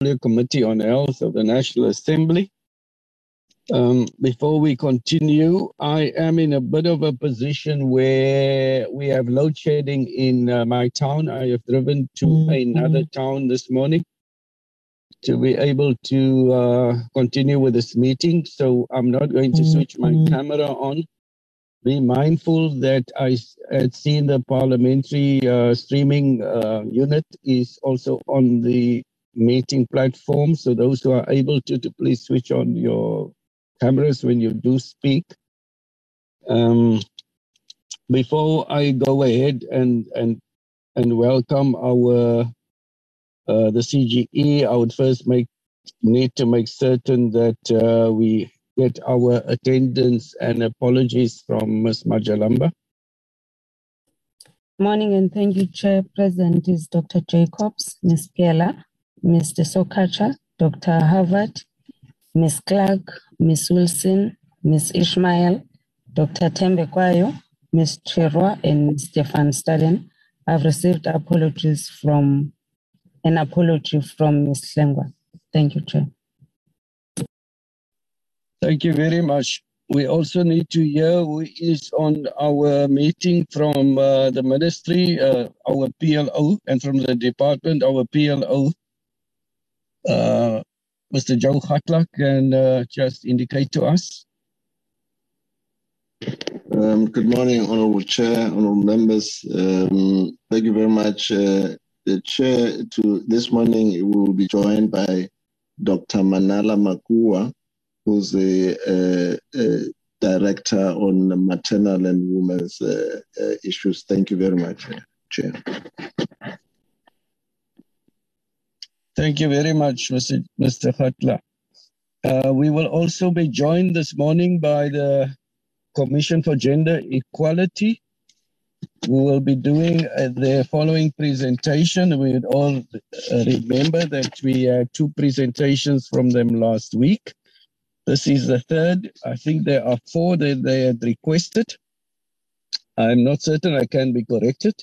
Portfolio Committee on Health of the National Assembly. Before we continue, I am in a bit of a position where we have load shedding in my town. I have driven to another town this morning to be able to continue with this meeting. So I'm not going to switch my camera on. Be mindful that I had seen the parliamentary streaming unit is also on the meeting platform. So those who are able to please switch on your cameras when you do speak. Before I go ahead and welcome our the CGE, I would first need to make certain that we get our attendance and apologies from Ms. Majalamba. Morning and thank you, Chair. Present is Dr. Jacobs, Ms. Piela, Mr. Sokacha, Dr. Harvard, Ms. Clark, Ms. Wilson, Ms. Ishmael, Dr. Tembekwayo, Ms. Chirwa, and Mr. Van Staden. I've received an apology from Ms. Lengwa. Thank you, Chair. Thank you very much. We also need to hear who is on our meeting from the ministry, our PLO, and from the department, our PLO. Mr. John Khatla can just indicate to us. Good morning, Honourable Chair, Honourable Members. Thank you very much. The Chair, this morning we will be joined by Dr. Manala Makua, who's the Director on Maternal and Women's Issues. Thank you very much, Chair. Thank you very much, Mr. Khatla. We will also be joined this morning by the Commission for Gender Equality. We will be doing the following presentation. We would all remember that we had two presentations from them last week. This is the third. I think there are four that they had requested. I'm not certain, I can be corrected.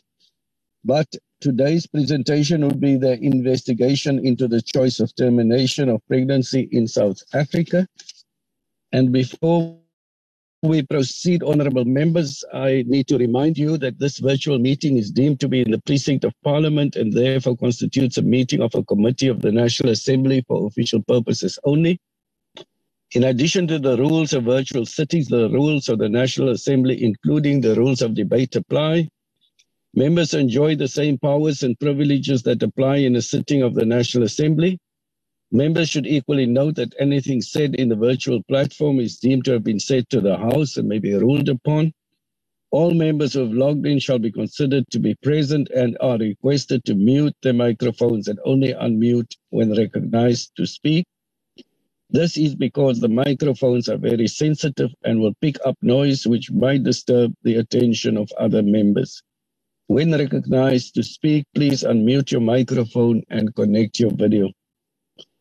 But today's presentation will be the investigation into the choice of termination of pregnancy in South Africa. And before we proceed, honourable members, I need to remind you that this virtual meeting is deemed to be in the precinct of Parliament and therefore constitutes a meeting of a committee of the National Assembly for official purposes only. In addition to the rules of virtual sittings, the rules of the National Assembly, including the rules of debate, apply. Members enjoy the same powers and privileges that apply in a sitting of the National Assembly. Members should equally note that anything said in the virtual platform is deemed to have been said to the House and may be ruled upon. All members who have logged in shall be considered to be present and are requested to mute their microphones and only unmute when recognized to speak. This is because the microphones are very sensitive and will pick up noise which might disturb the attention of other members. When recognized to speak, please unmute your microphone and connect your video.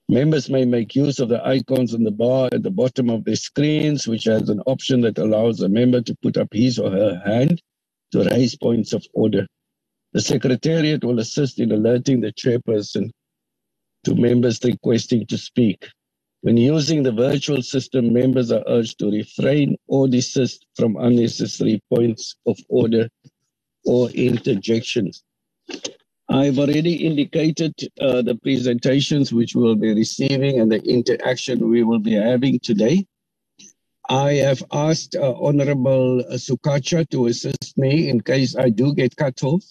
Members may make use of the icons on the bar at the bottom of their screens, which has an option that allows a member to put up his or her hand to raise points of order. The Secretariat will assist in alerting the chairperson to members requesting to speak. When using the virtual system, members are urged to refrain or desist from unnecessary points of order or interjections. I've already indicated the presentations which we'll be receiving and the interaction we will be having today. I have asked Honorable Sukacha to assist me in case I do get cut off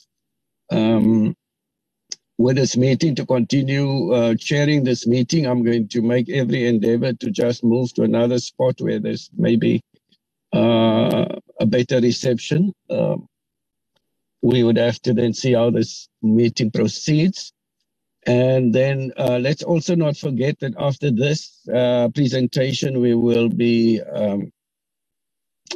with this meeting to continue chairing this meeting. I'm going to make every endeavor to just move to another spot where there's maybe a better reception. We would have to then see how this meeting proceeds. And then let's also not forget that after this presentation, we will be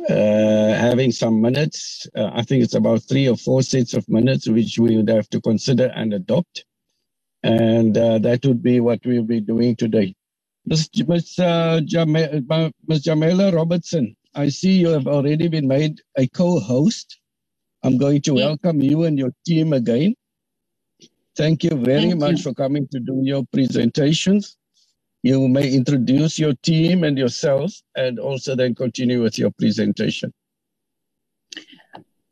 having some minutes. I think it's about 3 or 4 sets of minutes, which we would have to consider and adopt. And that would be what we'll be doing today. Ms. Jamela Robertson, I see you have already been made a co-host. I'm going to welcome you and your team again. Thank you very much for coming to do your presentations. You may introduce your team and yourself, and also then continue with your presentation.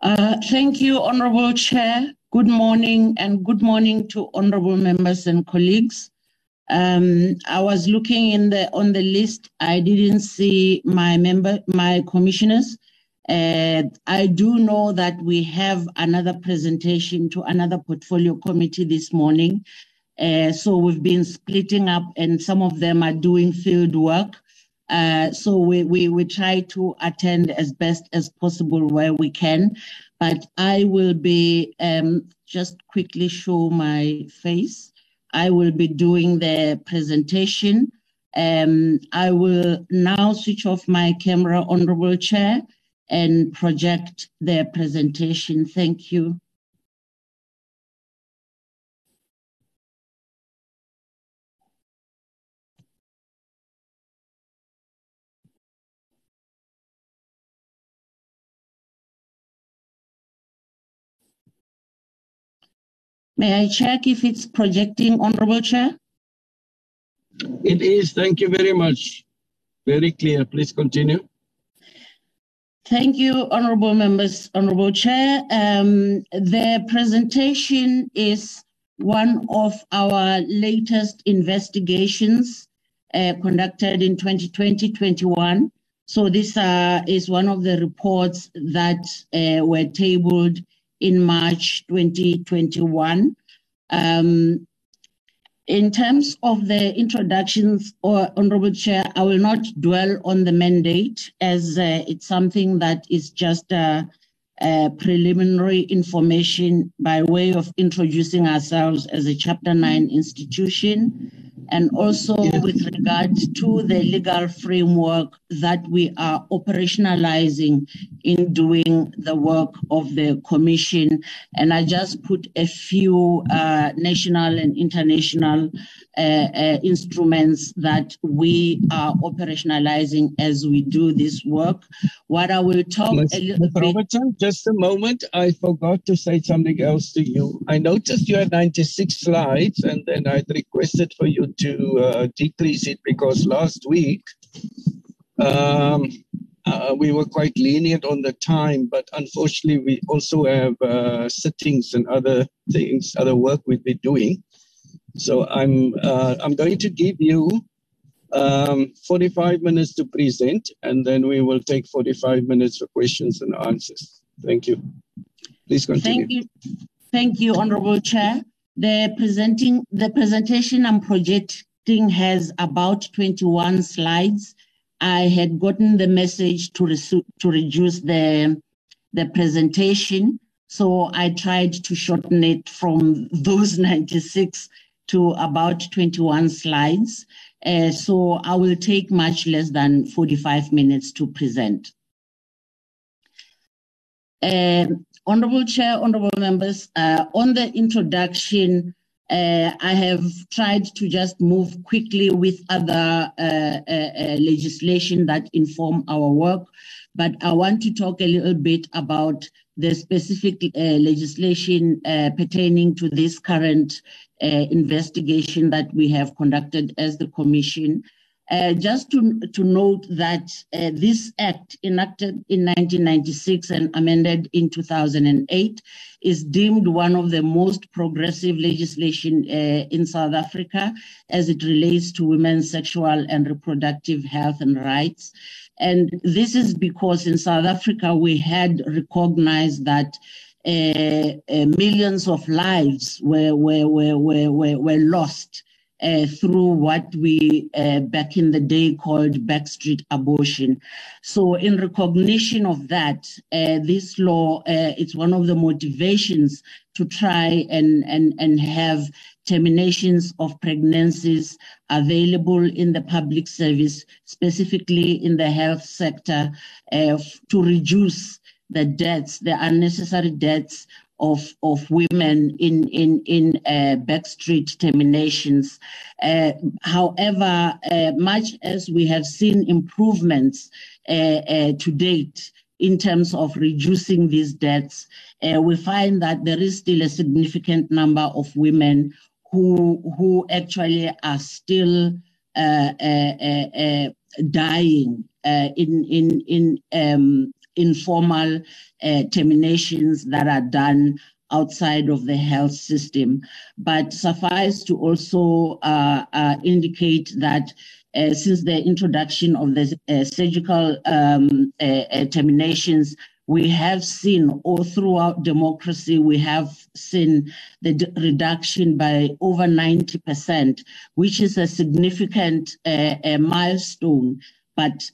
Thank you, Honourable Chair. Good morning, and good morning to Honourable members and colleagues. I was looking on the list. I didn't see my commissioners. I do know that we have another presentation to another portfolio committee this morning. So we've been splitting up, and some of them are doing field work. So we try to attend as best as possible where we can. But I will be, just quickly show my face. I will be doing the presentation. I will now switch off my camera, Honourable Chair, and project their presentation. Thank you. May I check if it's projecting, Honourable Chair? It is. Thank you very much. Very clear. Please continue. Thank you, Honourable Members, Honourable Chair. The presentation is one of our latest investigations conducted in 2020-21. So this is one of the reports that were tabled in March 2021. In terms of the introductions, Honourable Chair, I will not dwell on the mandate, as it's something that is just preliminary information by way of introducing ourselves as a Chapter 9 institution, and also with regard to the legal framework that we are operationalizing in doing the work of the Commission. And I just put a few national and international instruments that we are operationalizing as we do this work. What I will talk a little bit... Robertson, just a moment. I forgot to say something else to you. I noticed you had 96 slides, and then I requested for you to decrease it, because last week we were quite lenient on the time, but unfortunately we also have sittings and other things, other work we've been doing. So I'm going to give you 45 minutes to present, and then we will take 45 minutes for questions and answers. Thank you. Please continue. Thank you, Honourable Chair. The presentation I'm projecting has about 21 slides. I had gotten the message to reduce the presentation, so I tried to shorten it from those 96 to about 21 slides. So I will take much less than 45 minutes to present. Honourable Chair, Honourable Members, on the introduction, I have tried to just move quickly with other legislation that inform our work, but I want to talk a little bit about the specific legislation pertaining to this current investigation that we have conducted as the Commission. Just to note that this Act, enacted in 1996 and amended in 2008, is deemed one of the most progressive legislation in South Africa as it relates to women's sexual and reproductive health and rights. And this is because in South Africa, we had recognized that millions of lives were lost through what we back in the day called backstreet abortion. So in recognition of that, this law, it's one of the motivations to try and have terminations of pregnancies available in the public service, specifically in the health sector, to reduce the deaths, the unnecessary deaths of women in backstreet terminations. However, much as we have seen improvements to date in terms of reducing these deaths, we find that there is still a significant number of women who actually are still dying in informal terminations that are done outside of the health system. But suffice to also indicate that since the introduction of the surgical terminations, we have seen all throughout democracy, we have seen the reduction by over 90%, which is a significant milestone. But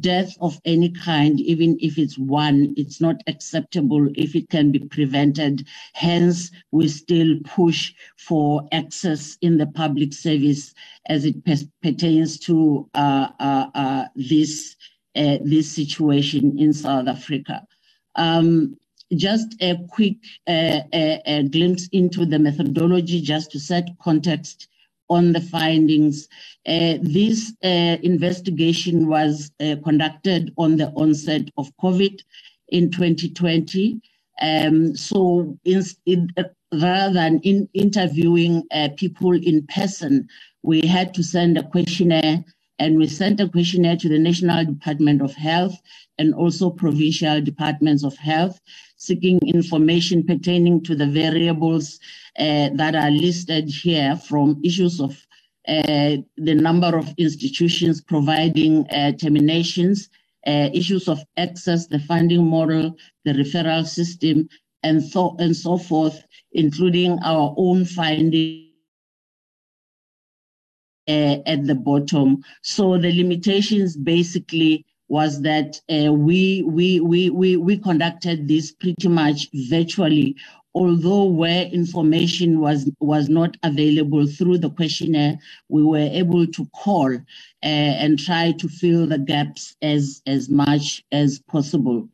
death of any kind, even if it's one, it's not acceptable if it can be prevented. Hence, we still push for access in the public service as it pertains to this situation in South Africa. Just a quick glimpse into the methodology, just to set context on the findings. This investigation was conducted on the onset of COVID in 2020. So rather than interviewing people in person, we had to send a questionnaire, and we sent a questionnaire to the National Department of Health and also provincial departments of health, seeking information pertaining to the variables that are listed here, from issues of the number of institutions providing terminations, issues of access, the funding model, the referral system, and so forth, including our own findings at the bottom. So the limitations basically was that we conducted this pretty much virtually, although where information was not available through the questionnaire, we were able to call and try to fill the gaps as much as possible.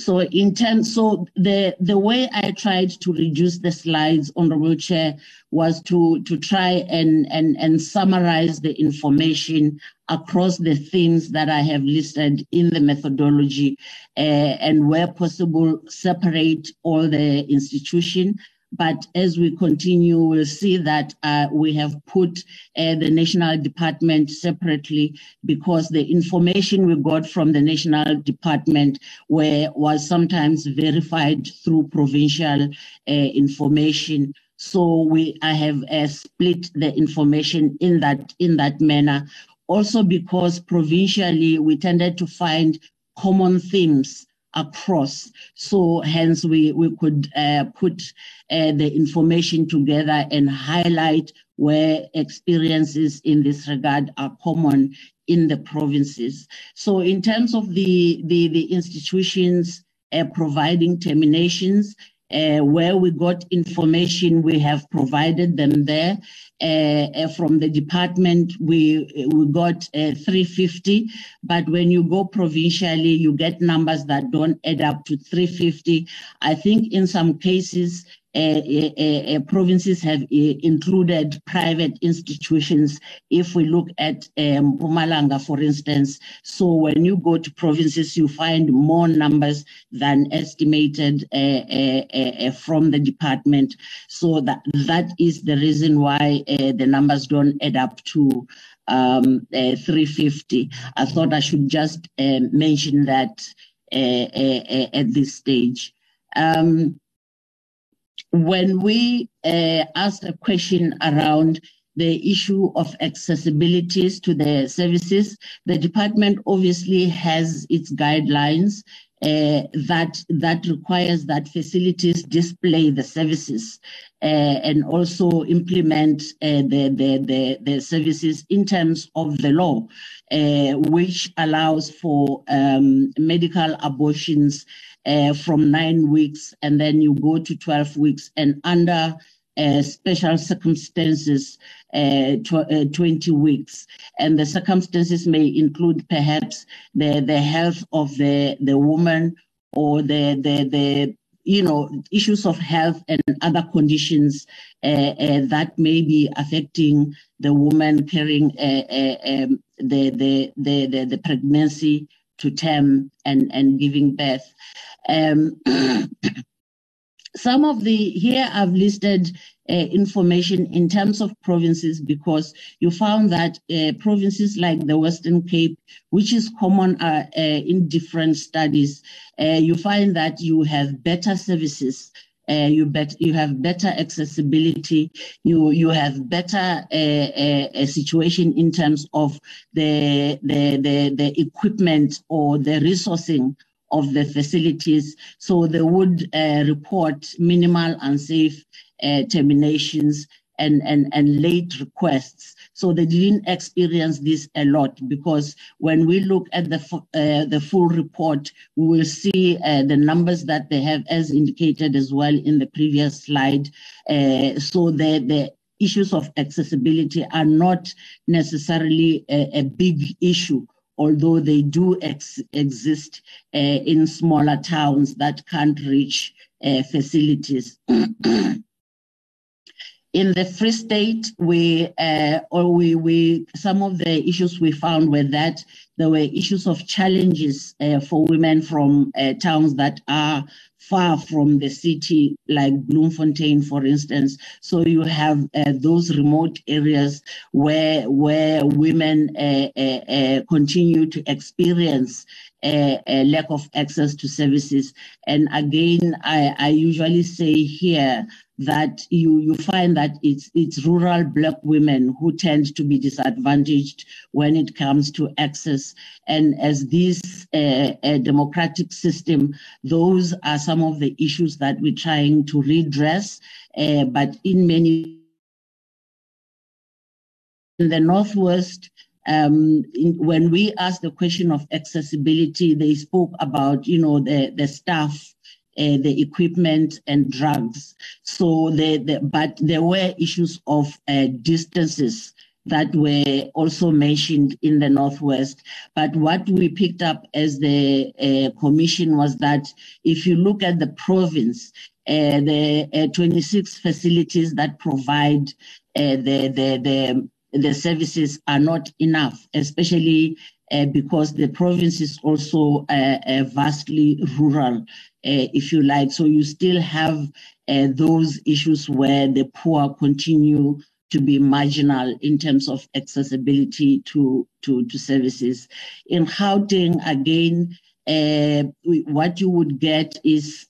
So in terms, the way I tried to reduce the slides, Honorable Chair, was to try and summarize the information across the themes that I have listed in the methodology, and where possible, separate all the institution. But as we continue, we'll see that we have put the National Department separately, because the information we got from the National Department was sometimes verified through provincial information. So I have split the information in that manner. Also because provincially we tended to find common themes across, so hence we could put the information together and highlight where experiences in this regard are common in the provinces. So in terms of the institutions providing terminations, where we got information, we have provided them there. From the department, we got 350, but when you go provincially, you get numbers that don't add up to 350. I think in some cases, provinces have included private institutions. If we look at Mpumalanga, for instance, so when you go to provinces, you find more numbers than estimated from the department. So that is the reason why the numbers don't add up to 350. I thought I should just mention that at this stage. When we asked a question around the issue of accessibilities to the services, the department obviously has its guidelines that requires that facilities display the services and also implement the services in terms of the law, which allows for medical abortions from 9 weeks, and then you go to 12 weeks, and under special circumstances, 20 weeks. And the circumstances may include perhaps the health of the woman, or the issues of health and other conditions that may be affecting the woman carrying the pregnancy to term and giving birth. Some of the, here I've listed information in terms of provinces, because you found that provinces like the Western Cape, which is common in different studies, you find that you have better services, you have better accessibility, you have better situation in terms of the equipment or the resourcing of the facilities. So they would report minimal unsafe terminations and late requests. So they didn't experience this a lot, because when we look at the full report, we will see the numbers that they have, as indicated as well in the previous slide. So the issues of accessibility are not necessarily a big issue, although they do exist in smaller towns that can't reach facilities. In the Free State, some of the issues we found were that there were issues of challenges for women from towns that are far from the city, like Bloemfontein, for instance. So you have those remote areas where women continue to experience a lack of access to services. And again, I usually say here that you find that it's rural Black women who tend to be disadvantaged when it comes to access. And as this democratic system, those are some of the issues that we're trying to redress, but in the Northwest, when we asked the question of accessibility, they spoke about, the staff, the equipment and drugs. So but there were issues of distances that were also mentioned in the Northwest. But what we picked up as the commission was that if you look at the province, the 26 facilities that provide the services are not enough, especially because the province is also vastly rural, if you like. So you still have those issues where the poor continue to be marginal in terms of accessibility to services. In Gauteng, again, what you would get is,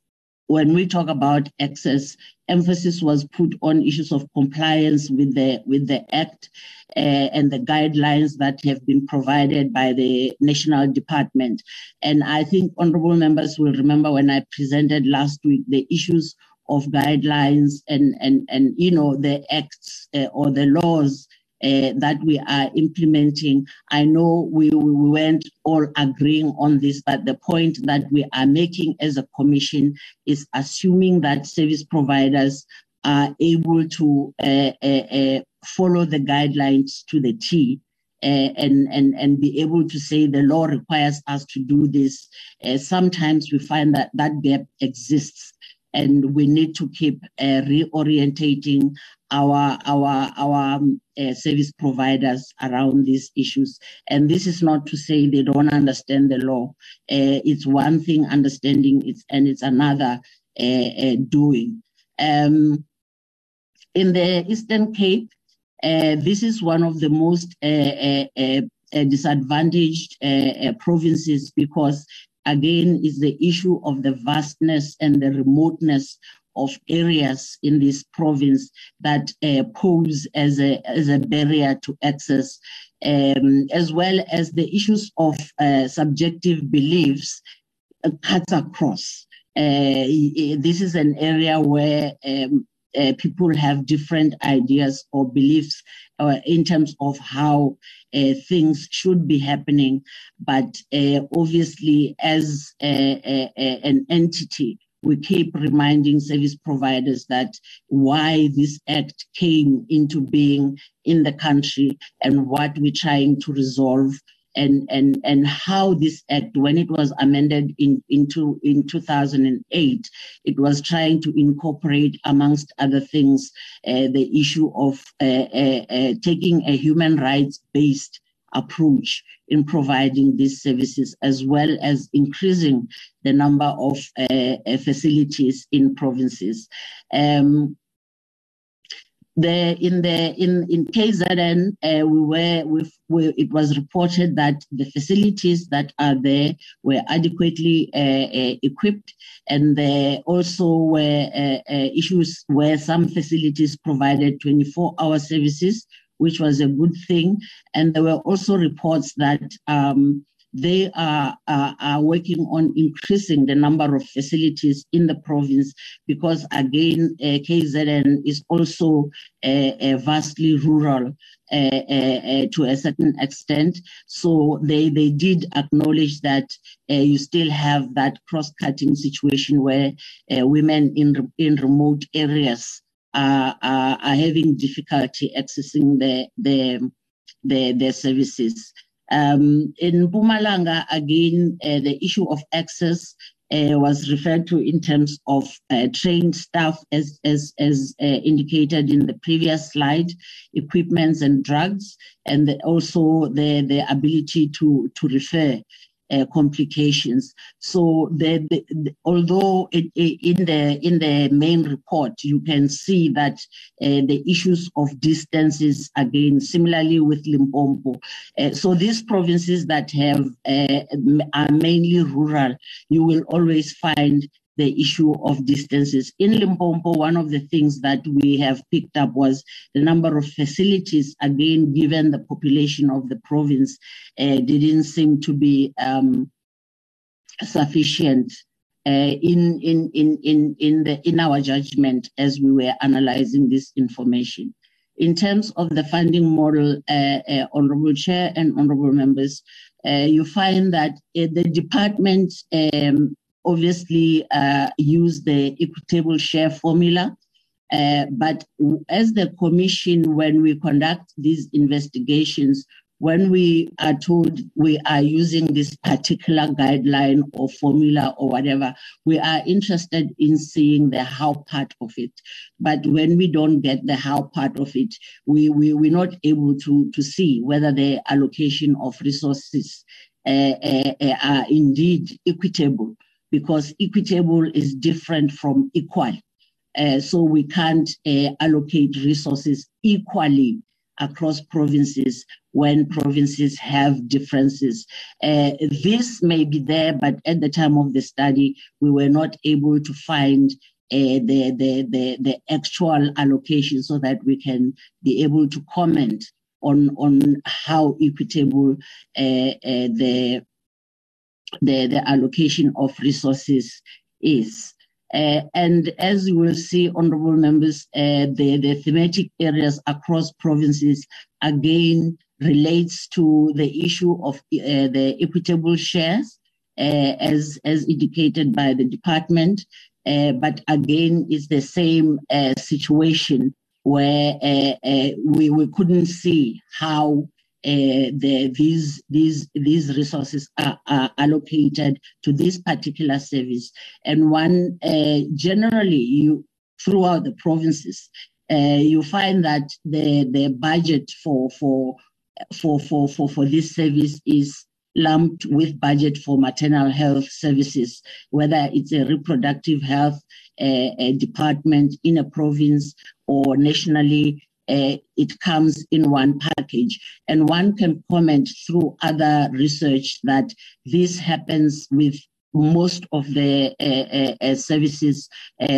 when we talk about access, emphasis was put on issues of compliance with the Act and the guidelines that have been provided by the National Department. And I think honorable members will remember when I presented last week the issues of guidelines and the acts or the laws that we are implementing. I know we weren't all agreeing on this, but the point that we are making as a commission is assuming that service providers are able to follow the guidelines to the T, and be able to say the law requires us to do this. Sometimes we find that gap exists, and we need to keep reorientating our service providers around these issues. And this is not to say they don't understand the law. It's one thing understanding it, and it's another doing. In the Eastern Cape, this is one of the most disadvantaged provinces, because again, is the issue of the vastness and the remoteness of areas in this province that pose as a barrier to access, as well as the issues of subjective beliefs cuts across. This is an area where people have different ideas or beliefs in terms of how things should be happening. But obviously, as an entity, we keep reminding service providers that why this act came into being in the country and what we're trying to resolve, and how this act, when it was amended in 2008, it was trying to incorporate, amongst other things, the issue of taking a human rights-based approach in providing these services, as well as increasing the number of facilities in provinces. In KZN, it was reported that the facilities that are there were adequately equipped, and there also were issues where some facilities provided 24-hour services, which was a good thing. And there were also reports that they are working on increasing the number of facilities in the province, because again, KZN is also vastly rural to a certain extent. So they did acknowledge that you still have that cross-cutting situation where women in remote areas are having difficulty accessing their services. In Mpumalanga, again, the issue of access was referred to in terms of trained staff, as indicated in the previous slide, equipments and drugs, and also the ability to refer complications. So although in the main report you can see that the issues of distances, again similarly with Limpopo, so these provinces that are mainly rural, you will always find the issue of distances. In Limpopo, one of the things that we have picked up was the number of facilities, again, given the population of the province, didn't seem to be sufficient in our judgment as we were analyzing this information. In terms of the funding model, Honourable Chair and Honourable Members, you find that the department obviously use the equitable share formula, but as the Commission, when we conduct these investigations, when we are told we are using this particular guideline or formula or whatever, we are interested in seeing the how part of it. But when we don't get the how part of it, we're not able to see whether the allocation of resources are indeed equitable, because equitable is different from equal. So we can't allocate resources equally across provinces when provinces have differences. This may be there, but at the time of the study, we were not able to find the actual allocation so that we can be able to comment on how equitable the allocation of resources is. And as you will see, Honourable Members, the thematic areas across provinces again relates to the issue of the equitable shares, as indicated by the department, but again it's the same situation where we couldn't see how these resources are allocated to this particular service. And one generally, throughout the provinces, you find that the budget for this service is lumped with budget for maternal health services, whether it's a reproductive health department in a province or nationally. It comes in one package, and one can comment through other research that this happens with most of the services.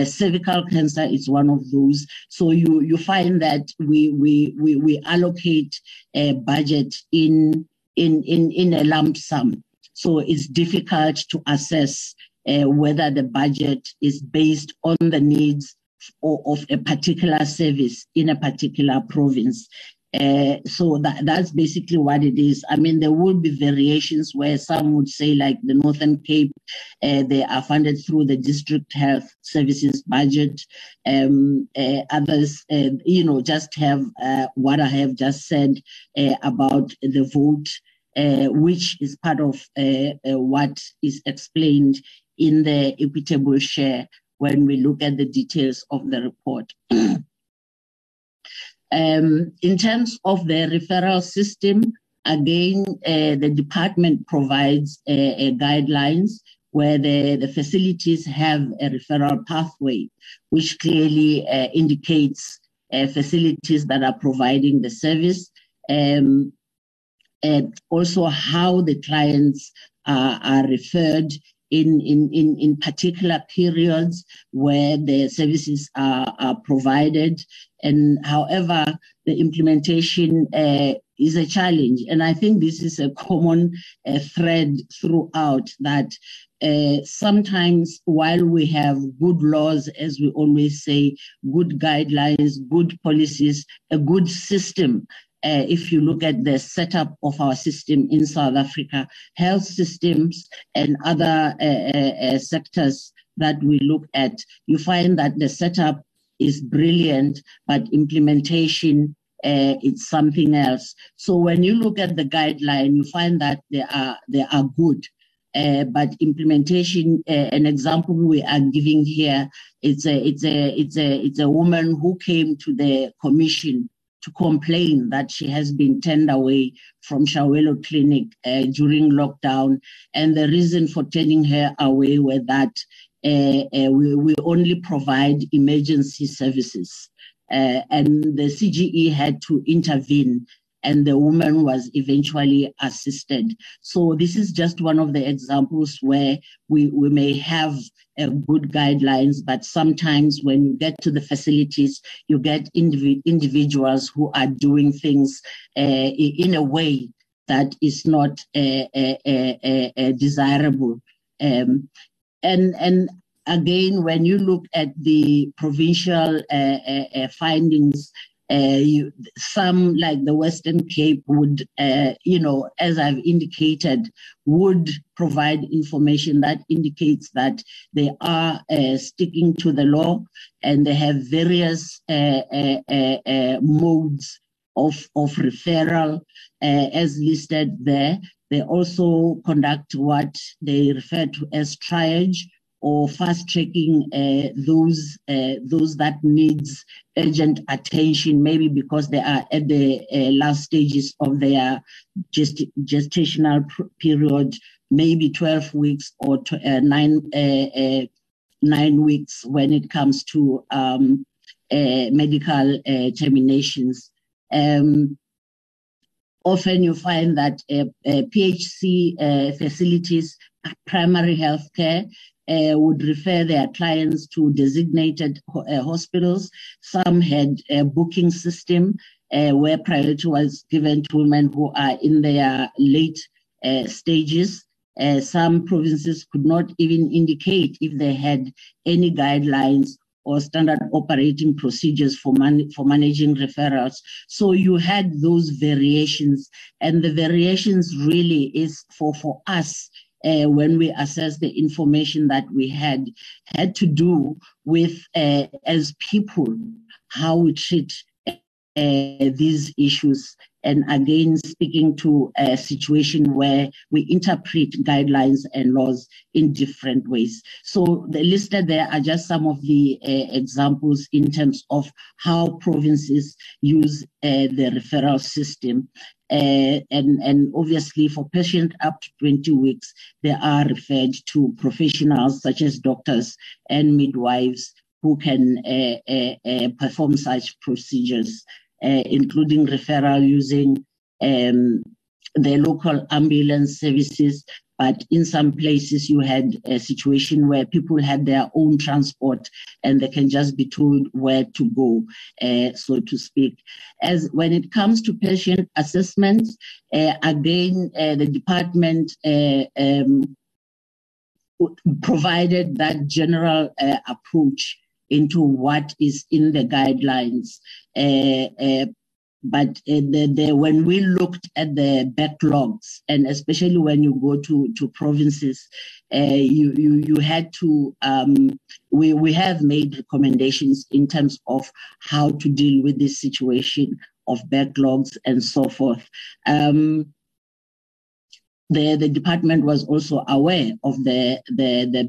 Cervical cancer is one of those. So you find that we allocate a budget in a lump sum. So it's difficult to assess whether the budget is based on the needs or of a particular service in a particular province. So that's basically what it is. I mean, there will be variations where some would say, like the Northern Cape, they are funded through the district health services budget. Others, just have what I have just said about the vote, which is part of what is explained in the equitable share when we look at the details of the report. In terms of the referral system, Again, the department provides guidelines where the facilities have a referral pathway, which clearly indicates facilities that are providing the service, and also how the clients are referred in particular periods where the services are provided. And however, the implementation is a challenge. And I think this is a common thread throughout, that sometimes while we have good laws, as we always say, good guidelines, good policies, a good system. If you look at the setup of our system in South Africa, health systems and other sectors that we look at, you find that the setup is brilliant, but implementation, it's something else. So when you look at the guideline, you find that they are good, but implementation. An example we are giving here, it's a woman who came to the commission to complain that she has been turned away from Soweto Clinic during lockdown. And the reason for turning her away were that we only provide emergency services. And the CGE had to intervene, and the woman was eventually assisted. So this is just one of the examples where we may have good guidelines, but sometimes when you get to the facilities, you get individuals who are doing things in a way that is not desirable. And again, when you look at the provincial findings, some, like the Western Cape, would, as I've indicated, would provide information that indicates that they are sticking to the law, and they have various modes of referral as listed there. They also conduct what they refer to as triage, or fast-tracking those that needs urgent attention, maybe because they are at the last stages of their gestational period, maybe 12 weeks or 9 weeks when it comes to medical terminations. Often you find that PHC facilities, primary health care, would refer their clients to designated hospitals. Some had a booking system where priority was given to women who are in their late stages. Some provinces could not even indicate if they had any guidelines or standard operating procedures for managing referrals. So you had those variations, and the variations really is for us, when we assess the information that we had to do with, as people, how we treat these issues. And again, speaking to a situation where we interpret guidelines and laws in different ways. So the listed there are just some of the examples in terms of how provinces use the referral system. And obviously, for patients up to 20 weeks, they are referred to professionals such as doctors and midwives who can perform such procedures, including referral using the local ambulance services. But in some places, you had a situation where people had their own transport and they can just be told where to go, so to speak. As when it comes to patient assessments, again, the department provided that general approach into what is in the guidelines. But when we looked at the backlogs, and especially when you go to provinces, you had to, we have made recommendations in terms of how to deal with this situation of backlogs and so forth. The department was also aware of the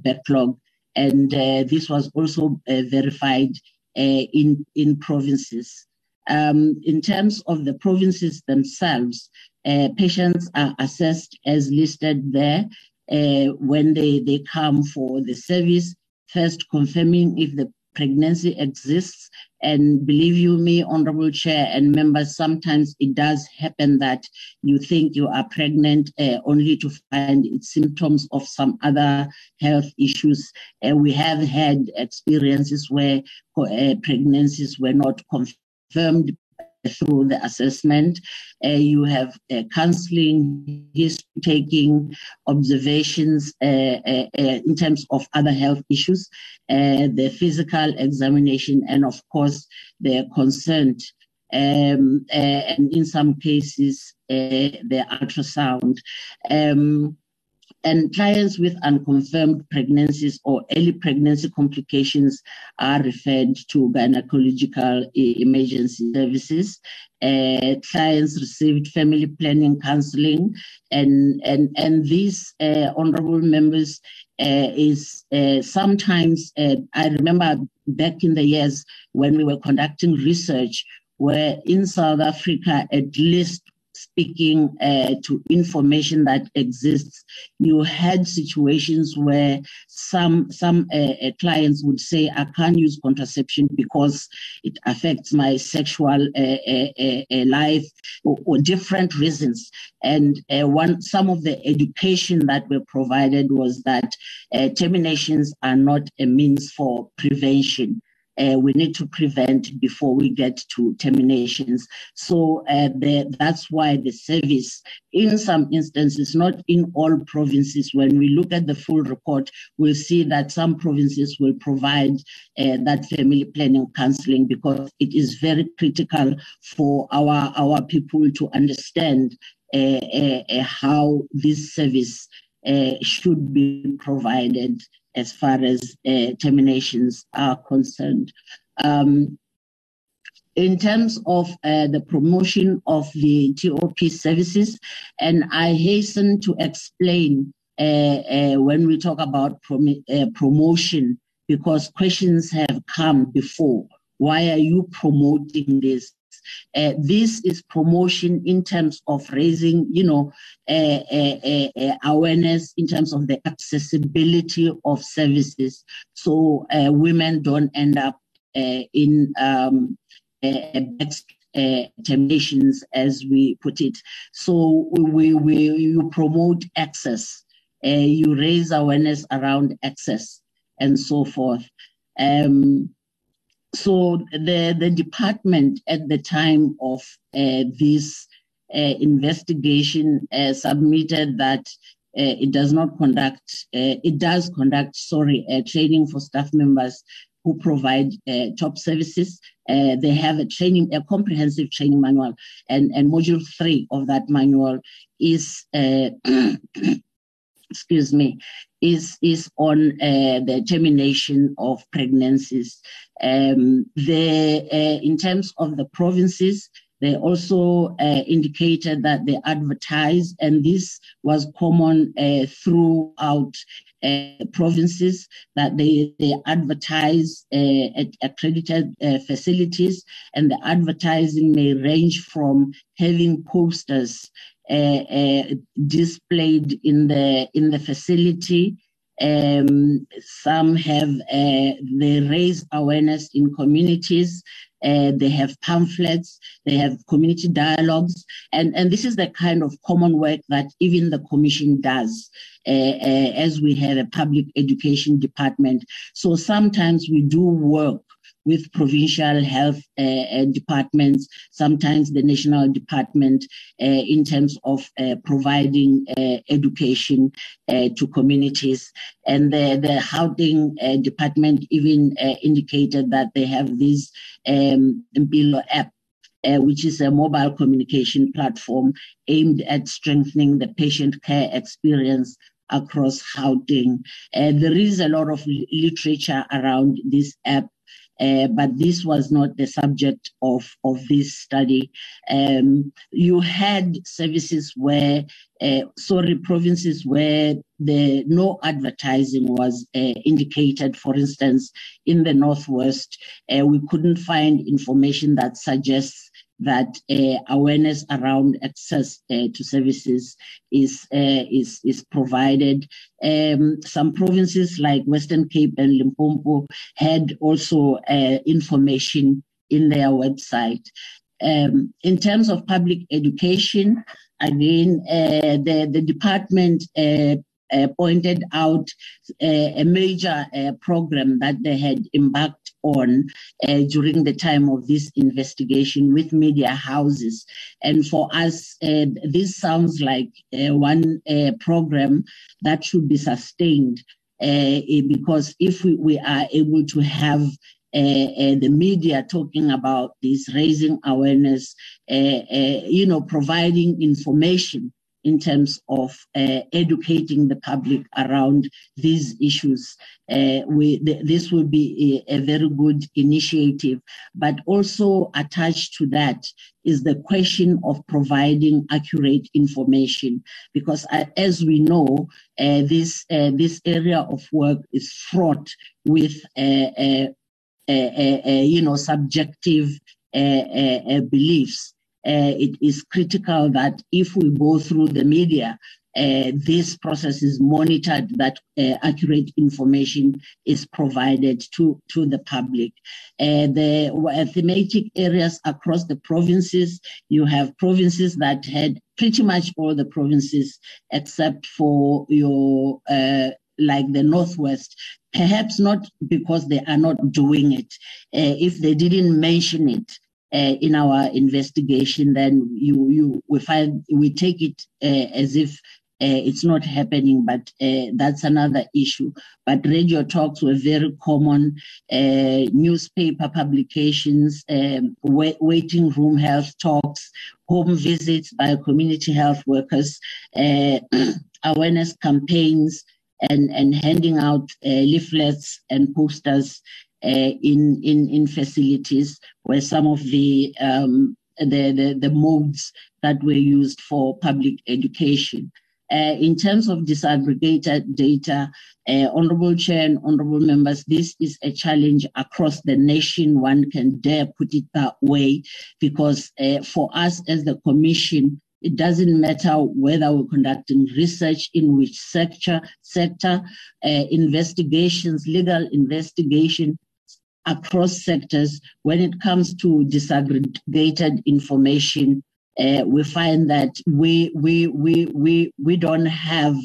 backlog, and this was also verified in provinces. In terms of the provinces themselves, Patients are assessed as listed there when they come for the service, first confirming if the pregnancy exists. And believe you me, Honorable Chair and members, sometimes it does happen that you think you are pregnant only to find its symptoms of some other health issues. We have had experiences where pregnancies were not confirmed through the assessment. You have counseling, history taking, observations in terms of other health issues, the physical examination, and of course the consent, and in some cases the ultrasound. And clients with unconfirmed pregnancies or early pregnancy complications are referred to gynecological emergency services. Clients received family planning counseling, and these honorable members is sometimes, I remember back in the years when we were conducting research, where in South Africa, at least speaking to information that exists, you had situations where some clients would say, I can't use contraception because it affects my sexual life, or different reasons. And some of the education that were provided was that terminations are not a means for prevention. We need to prevent before we get to terminations. So that's why the service, in some instances, not in all provinces, when we look at the full report, we'll see that some provinces will provide that family planning counseling, because it is very critical for our people to understand how this service should be provided as far as terminations are concerned. In terms of the promotion of the TOP services, and I hasten to explain when we talk about promotion, because questions have come before. Why are you promoting this? This is promotion in terms of raising, awareness in terms of the accessibility of services, so women don't end up in terminations, as we put it. So you promote access, you raise awareness around access, and so forth. So the department at the time of this investigation submitted that it does conduct training for staff members who provide TOP services. They have a comprehensive training manual, and module 3 of that manual is excuse me, is on the termination of pregnancies. In terms of the provinces, they also indicated that they advertise, and this was common throughout provinces, that they advertise at accredited facilities, and the advertising may range from having posters displayed in the facility. Some have they raise awareness in communities. They have pamphlets. They have community dialogues, and this is the kind of common work that even the Commission does, as we have a public education department. So sometimes we do work with provincial health departments, sometimes the national department, in terms of providing education to communities. And the housing department even indicated that they have this Impilo app, which is a mobile communication platform aimed at strengthening the patient care experience across housing. There is a lot of literature around this app, but this was not the subject of this study. You had services where, provinces where no advertising was indicated. For instance, in the Northwest, we couldn't find information that suggests that awareness around access to services is provided. Some provinces like Western Cape and Limpopo had also information in their website. In terms of public education, again, the department pointed out a major program that they had embarked on during the time of this investigation with media houses. And for us, this sounds like one program that should be sustained, because if we are able to have the media talking about this, raising awareness, you know, providing information in terms of educating the public around these issues. This will be a very good initiative. But also attached to that is the question of providing accurate information, because as we know, this area of work is fraught with you know, subjective beliefs. It is critical that if we go through the media, this process is monitored, that accurate information is provided to the public. The thematic areas across the provinces, you have provinces that had pretty much all the provinces except for your like the Northwest, perhaps not because they are not doing it. If they didn't mention it in our investigation, then we take it as if it's not happening, but that's another issue. But radio talks were very common, newspaper publications, waiting room health talks, home visits by community health workers, awareness campaigns, and handing out leaflets and posters in facilities were some of the modes that were used for public education. In terms of disaggregated data, Honourable Chair and Honourable Members, this is a challenge across the nation. One can dare put it that way, because for us as the Commission, it doesn't matter whether we're conducting research in which sector investigations, legal investigation across sectors. When it comes to disaggregated information, we find that we don't have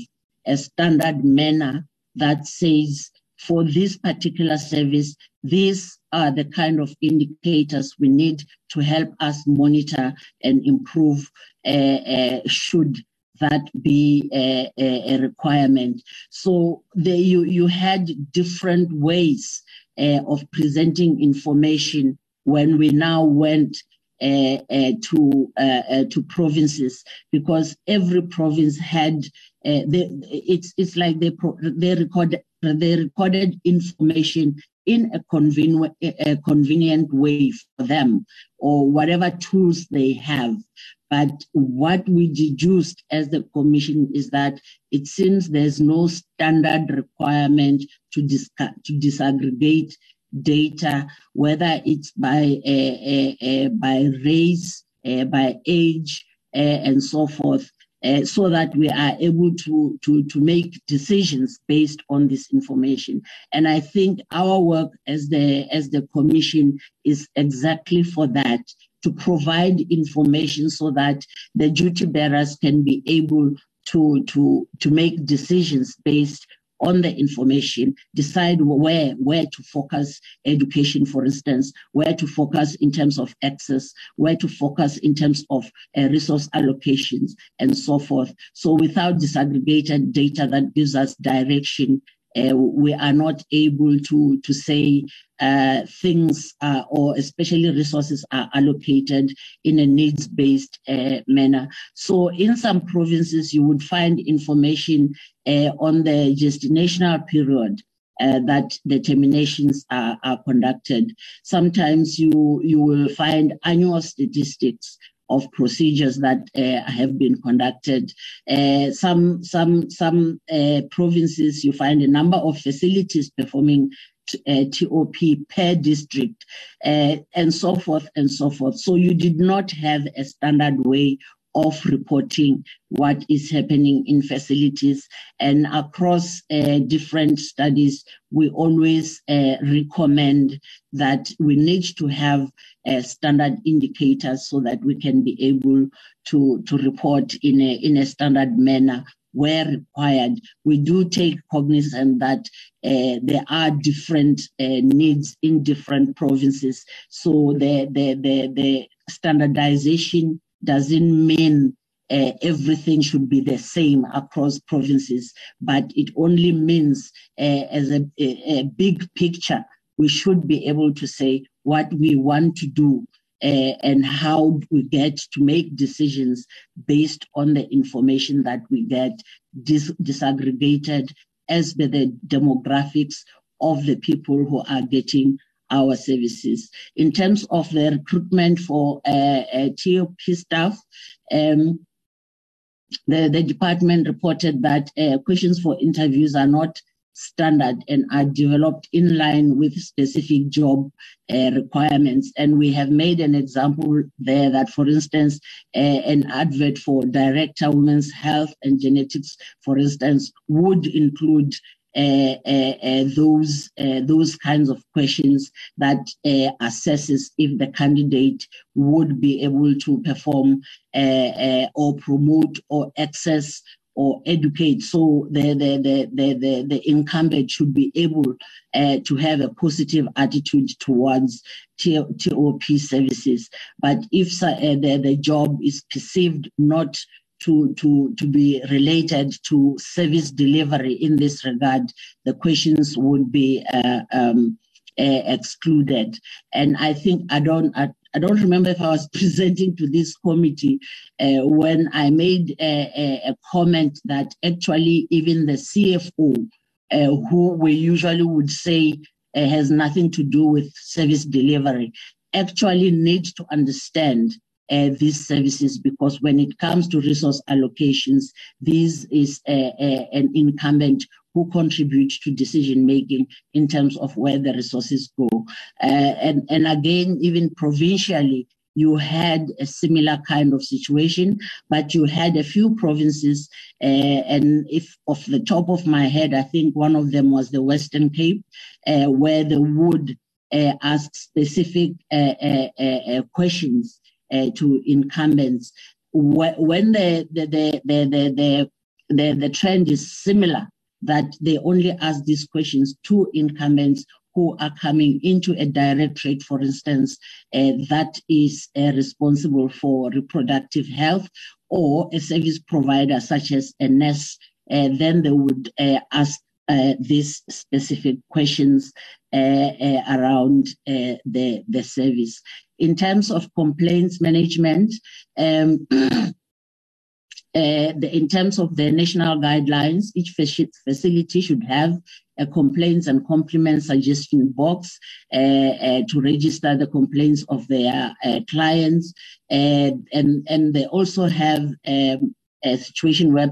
a standard manner that says, for this particular service, these are the kind of indicators we need to help us monitor and improve, should that be a requirement. So you had different ways of presenting information when we now went to provinces, because every province had it's like they recorded information in a convenient way for them, or whatever tools they have. But what we deduced as the Commission is that it seems there's no standard requirement to disaggregate data, whether it's by race, by age, and so forth, so that we are able to make decisions based on this information. And I think our work as the Commission is exactly for that, to provide information so that the duty bearers can be able to make decisions based on the information, decide where to focus education, for instance, where to focus in terms of access, where to focus in terms of resource allocations, and so forth. So without disaggregated data that gives us direction, we are not able to say things or especially resources are allocated in a needs-based manner. So in some provinces, you would find information on the gestational period that the terminations are conducted. Sometimes you will find annual statistics of procedures that have been conducted. Some provinces, you find a number of facilities performing TOP per district, and so forth and so forth. So you did not have a standard way of reporting what is happening in facilities. And across different studies, we always recommend that we need to have standard indicators so that we can be able to report in a standard manner where required. We do take cognizance that there are different needs in different provinces. So the standardization doesn't mean everything should be the same across provinces, but it only means as a big picture, we should be able to say what we want to do and how we get to make decisions based on the information that we get, disaggregated as by the demographics of the people who are getting our services. In terms of the recruitment for TOP staff, the department reported that questions for interviews are not standard and are developed in line with specific job requirements. And we have made an example there that, for instance, an advert for Director Women's Health and Genetics, for instance, would include those kinds of questions that assesses if the candidate would be able to perform or promote or access or educate. So the incumbent should be able to have a positive attitude towards TOP services. But if the job is perceived not to be related to service delivery in this regard, the questions would be excluded. And I think I don't remember if I was presenting to this committee when I made a comment that actually even the CFO, who we usually would say has nothing to do with service delivery, actually needs to understand these services, because when it comes to resource allocations, this is an incumbent who contributes to decision making in terms of where the resources go. And again, even provincially, you had a similar kind of situation, but you had a few provinces, and if off the top of my head, I think one of them was the Western Cape, where they would ask specific questions to incumbents. When the trend is similar, that they only ask these questions to incumbents who are coming into a directorate, for instance, that is responsible for reproductive health, or a service provider such as a nurse, then they would ask these specific questions around the service. In terms of complaints management, in terms of the national guidelines, each facility should have a complaints and compliment suggestion box to register the complaints of their clients. And they also have a situation where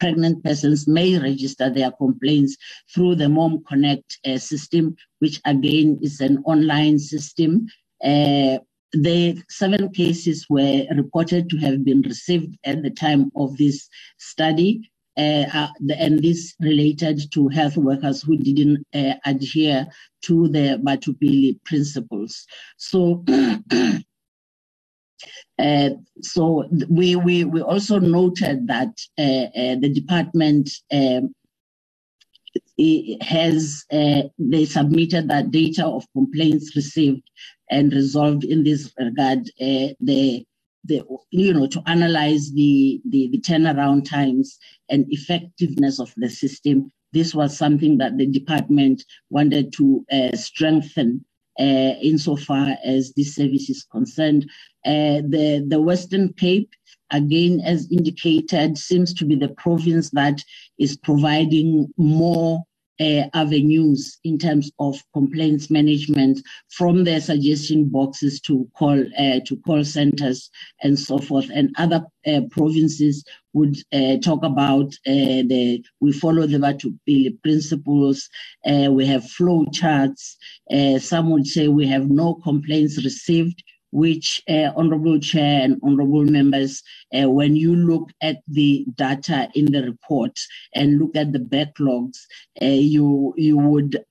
pregnant persons may register their complaints through the MomConnect system, which again is an online system. The 7 cases were reported to have been received at the time of this study, and this related to health workers who didn't adhere to the Batho Pele principles. So we also noted that the department they submitted that data of complaints received and resolved in this regard, to analyze the turnaround times and effectiveness of the system. This was something that the department wanted to strengthen insofar as this service is concerned. The Western Cape, again, as indicated, seems to be the province that is providing more avenues in terms of complaints management, from their suggestion boxes to call centers and so forth. And other provinces would talk about we follow the Batho Pele principles, we have flow charts, some would say we have no complaints received, which Honourable Chair and Honourable Members, when you look at the data in the report and look at the backlogs, you would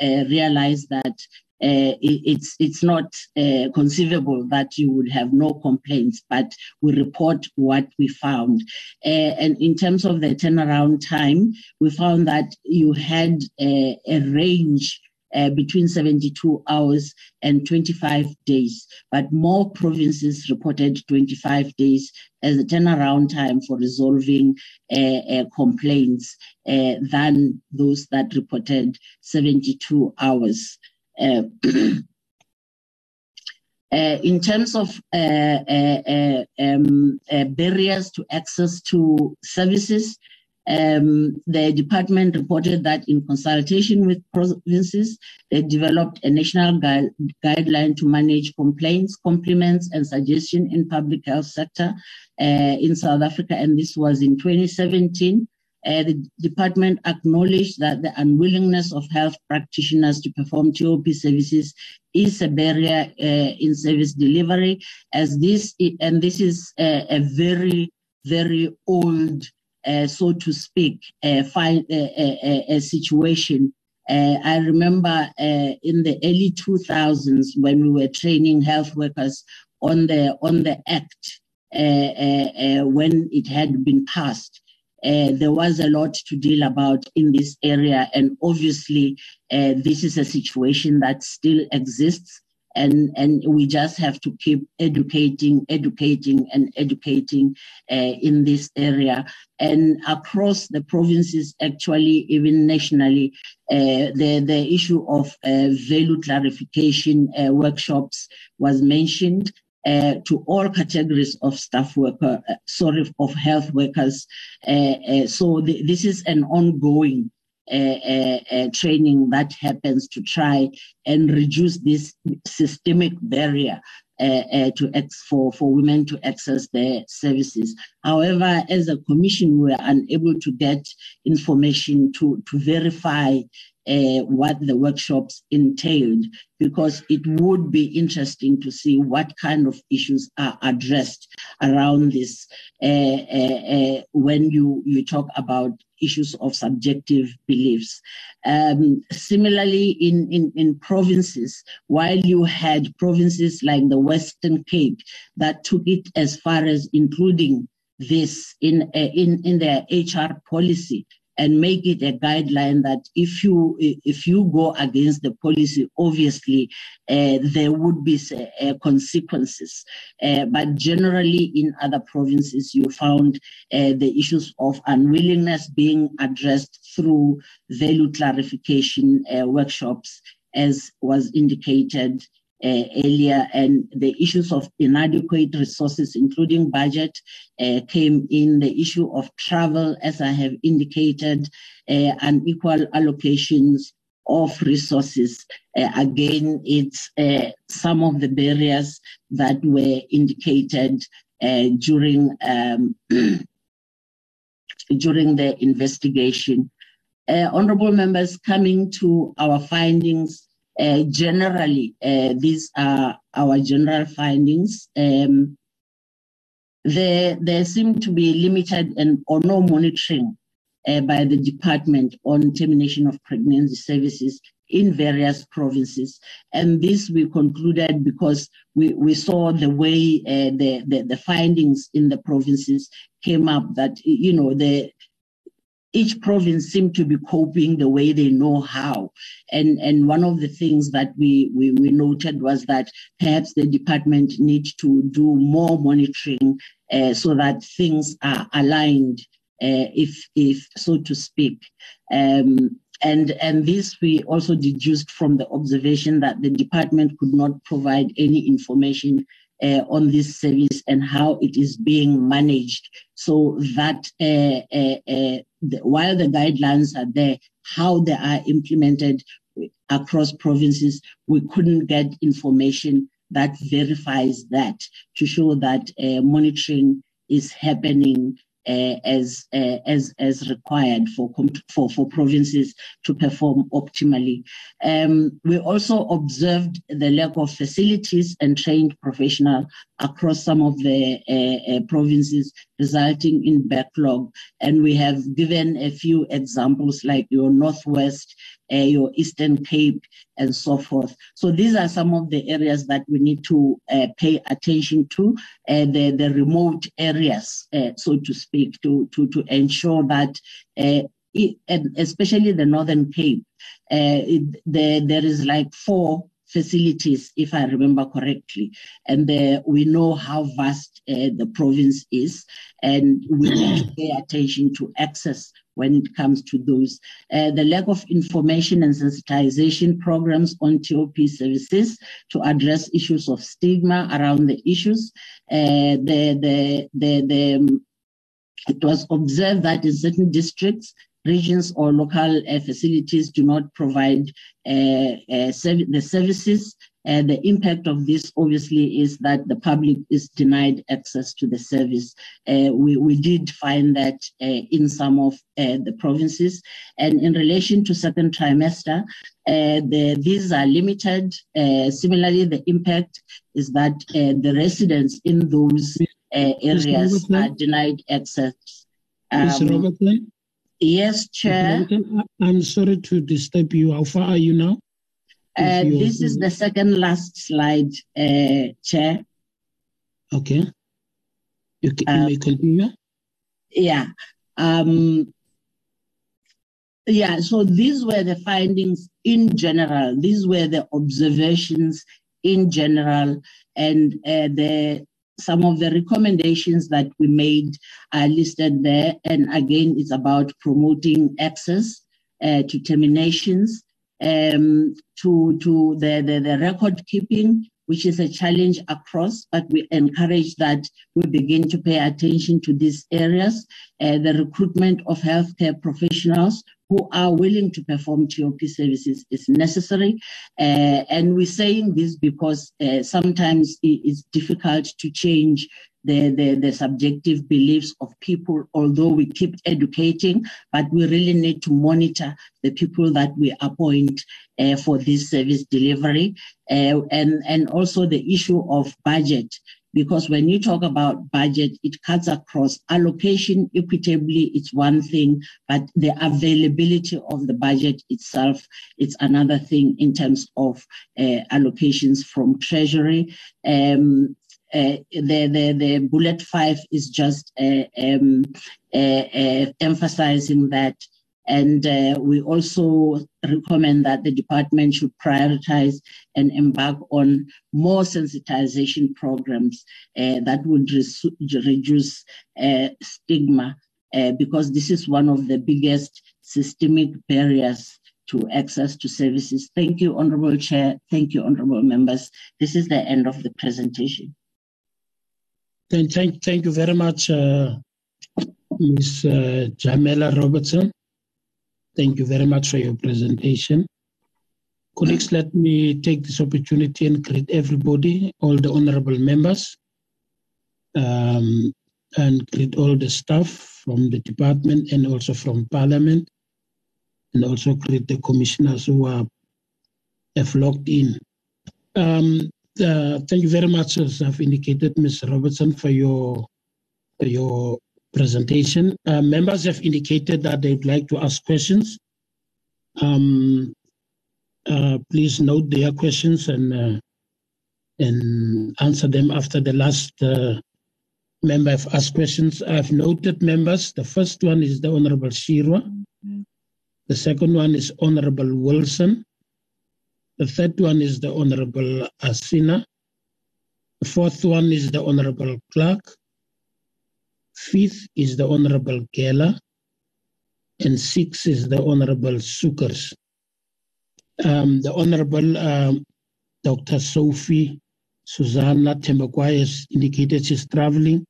realise that it's not conceivable that you would have no complaints, but we report what we found. And in terms of the turnaround time, we found that you had a range between 72 hours and 25 days, but more provinces reported 25 days as a turnaround time for resolving complaints than those that reported 72 hours. In terms of barriers to access to services, the department reported that in consultation with provinces, they developed a national guideline to manage complaints, compliments, and suggestions in public health sector in South Africa, and this was in 2017. The department acknowledged that the unwillingness of health practitioners to perform TOP services is a barrier in service delivery, and this is a very, very old, so to speak, a situation. I remember in the early 2000s when we were training health workers on the Act when it had been passed. There was a lot to deal about in this area, and obviously this is a situation that still exists, and we just have to keep educating in this area. And across the provinces, actually, even nationally, the issue of value clarification workshops was mentioned to all categories of health workers. So this is an ongoing training that happens to try and reduce this systemic barrier for women to access their services. However, as a commission, we are unable to get information to verify what the workshops entailed, because it would be interesting to see what kind of issues are addressed around this when you talk about issues of subjective beliefs. Similarly, in provinces, while you had provinces like the Western Cape that took it as far as including this in their HR policy, and make it a guideline that if you go against the policy, obviously there would be consequences. But generally, in other provinces, you found the issues of unwillingness being addressed through value clarification workshops, as was indicated earlier, and the issues of inadequate resources, including budget, came in. The issue of travel, as I have indicated, unequal allocations of resources. Again, it's some of the barriers that were indicated during during the investigation. Honourable members, coming to our findings. Generally, these are our general findings. There seemed to be limited or no monitoring by the department on termination of pregnancy services in various provinces. And this we concluded because we saw the way the findings in the provinces came up, that, you know, each province seemed to be coping the way they know how. And one of the things that we noted was that perhaps the department needs to do more monitoring so that things are aligned, if so to speak. And this we also deduced from the observation that the department could not provide any information on this service and how it is being managed, so that while the guidelines are there, how they are implemented across provinces, we couldn't get information that verifies that to show that monitoring is happening as required for provinces to perform optimally. We also observed the lack of facilities and trained professionals across some of the provinces, resulting in backlog. And we have given a few examples like your Northwest, your Eastern Cape, and so forth. So these are some of the areas that we need to pay attention to, the remote areas, so to speak, to ensure that, and especially the Northern Cape, there is like 4 facilities, if I remember correctly, and we know how vast the province is, and we need to pay attention to access when it comes to those. The lack of information and sensitization programs on TOP services to address issues of stigma around the issues. It was observed that in certain districts, regions or local facilities do not provide the services. The impact of this obviously is that the public is denied access to the service. We did find that in some of the provinces. And in relation to second trimester, these are limited. Similarly, the impact is that the residents in those areas are denied access. Mr. Robertson? Yes, Chair. I'm sorry to disturb you. How far are you now? This is the second last slide, Chair. Okay. You may continue. Yeah. So these were the findings in general. These were the observations in general, and some of the recommendations that we made are listed there. And again, it's about promoting access to terminations, to the record keeping, which is a challenge across, but we encourage that we begin to pay attention to these areas, the recruitment of healthcare professionals who are willing to perform TOP services is necessary. And we're saying this because sometimes it's difficult to change the subjective beliefs of people, although we keep educating, but we really need to monitor the people that we appoint for this service delivery, and also the issue of budget. Because when you talk about budget, it cuts across allocation equitably. It's one thing, but the availability of the budget itself, it's another thing in terms of allocations from Treasury. The bullet 5 is just emphasizing that. And we also recommend that the department should prioritize and embark on more sensitization programs that would reduce stigma, because this is one of the biggest systemic barriers to access to services. Thank you, Honourable Chair. Thank you, Honourable Members. This is the end of the presentation. Thank you very much, Ms. Jamela Robertson. Thank you very much for your presentation. Colleagues, let me take this opportunity and greet everybody, all the honorable members, and greet all the staff from the department and also from Parliament, and also greet the commissioners who have logged in. Thank you very much, as I've indicated, Ms. Robertson, for your presentation. Members have indicated that they'd like to ask questions. Please note their questions and answer them after the last member have asked questions. I've noted, members, the first one is the Honourable Shirwa. The second one is Honourable Wilson. The third one is the Honourable Asina. The fourth one is the Honourable Clark. Fifth is the Honourable Gela, and 6th is the Honourable Sukers. The Honourable Dr. Sophie Susanna Temagwai has indicated she's traveling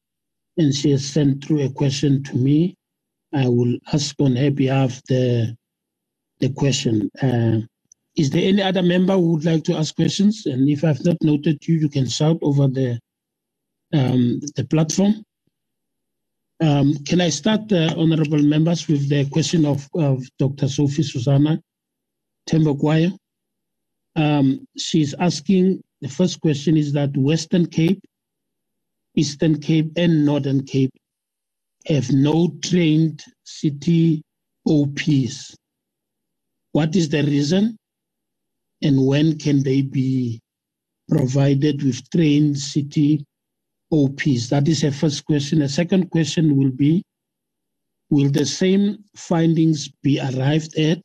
and she has sent through a question to me. I will ask on her behalf the question. Is there any other member who would like to ask questions? And if I've not noted you, you can shout over the platform. Can I start, honourable members, with the question of Dr. Sophie Susanna Temagwai? She's asking, the first question is that Western Cape, Eastern Cape and Northern Cape have no trained CTOPs. What is the reason? And when can they be provided with trained CTOPs? That is a first question. A second question will be, will the same findings be arrived at?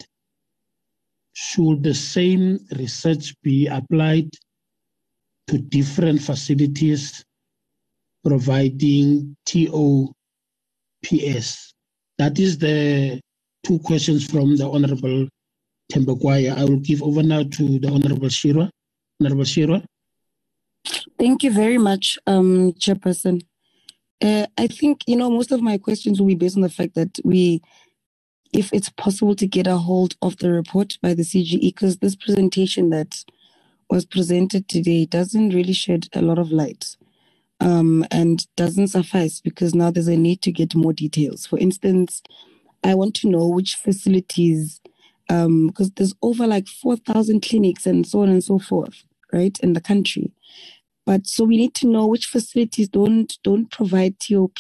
Should the same research be applied to different facilities providing TOPS? That is the two questions from the Honourable Temagwai. I will give over now to the Honourable Shirwa. Honourable Shirwa. Thank you very much, Chairperson. I think, most of my questions will be based on the fact that if it's possible to get a hold of the report by the CGE, because this presentation that was presented today doesn't really shed a lot of light and doesn't suffice, because now there's a need to get more details. For instance, I want to know which facilities, because there's over 4,000 clinics and so on and so forth, right, in the country. But so we need to know which facilities don't provide TOP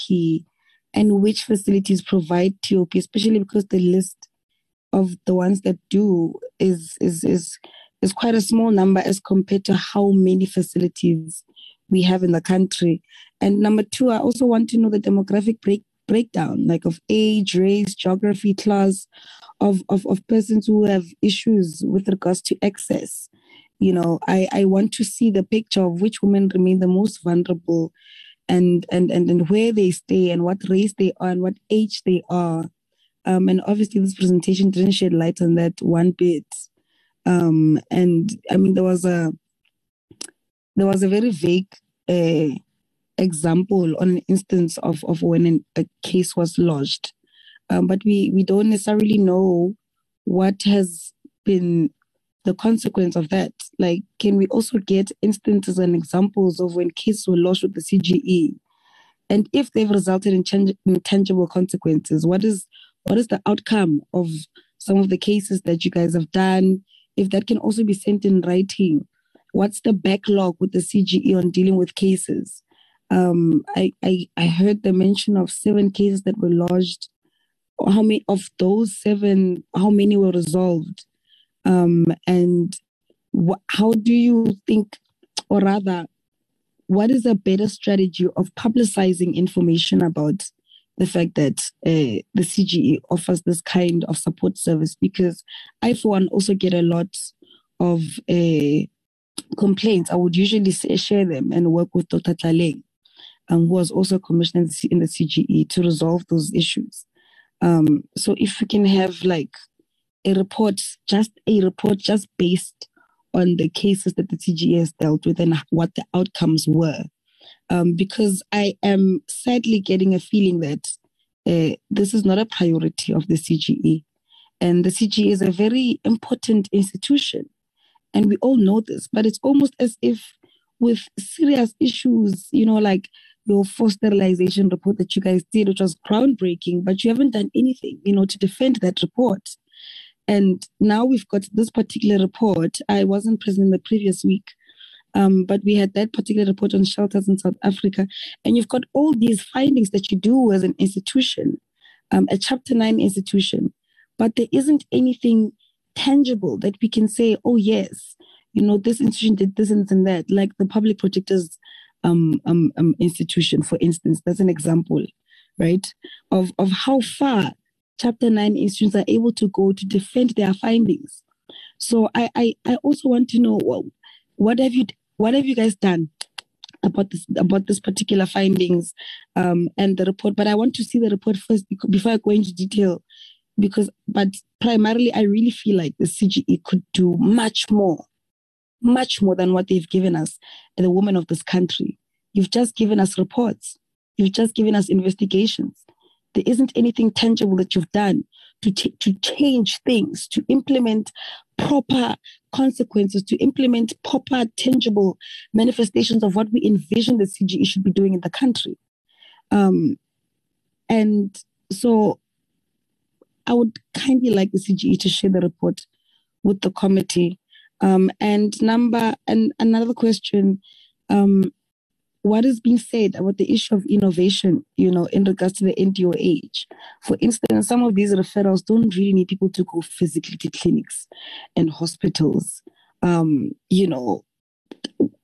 and which facilities provide TOP, especially because the list of the ones that do is quite a small number as compared to how many facilities we have in the country. And number two, I also want to know the demographic breakdown, of age, race, geography, class, of persons who have issues with regards to access. I want to see the picture of which women remain the most vulnerable and where they stay and what race they are and what age they are. And obviously this presentation didn't shed light on that one bit. There was a very vague example on an instance of when a case was lodged. But we don't necessarily know what has been the consequence of that. Can we also get instances and examples of when cases were lodged with the CGE? And if they've resulted in tangible consequences, what is the outcome of some of the cases that you guys have done? If that can also be sent in writing, what's the backlog with the CGE on dealing with cases? I heard the mention of 7 cases that were lodged. How many of those 7? How many were resolved? How do you think, or rather, what is a better strategy of publicizing information about the fact that the CGE offers this kind of support service? Because I, for one, also get a lot of complaints. I would usually share them and work with Dr. Tlaleng, who was also commissioned in the CGE to resolve those issues. So if we can have a report just based on the cases that the CGE has dealt with and what the outcomes were. Because I am sadly getting a feeling that this is not a priority of the CGE. And the CGE is a very important institution. And we all know this, but it's almost as if with serious issues, like your forced sterilization report that you guys did, which was groundbreaking, but you haven't done anything, to defend that report. And now we've got this particular report. I wasn't present the previous week, but we had that particular report on shelters in South Africa. And you've got all these findings that you do as an institution, a Chapter 9 institution, but there isn't anything tangible that we can say, oh, yes, this institution did this and that, like the public protectors institution, for instance. That's an example, right, of how far Chapter 9 institutions are able to go to defend their findings. So I also want to know, well, what have you guys done about this particular findings and the report? But I want to see the report first before I go into detail, but primarily I really feel like the CGE could do much more much more than what they've given us, the women of this country. You've just given us reports. You've just given us investigations. There isn't anything tangible that you've done to change things, to implement proper consequences, to implement proper tangible manifestations of what we envision the CGE should be doing in the country. And so I would kindly like the CGE to share the report with the committee. And another question, what is being said about the issue of innovation, you know, in regards to the NDOH? For instance, some of these referrals don't really need people to go physically to clinics and hospitals. You know,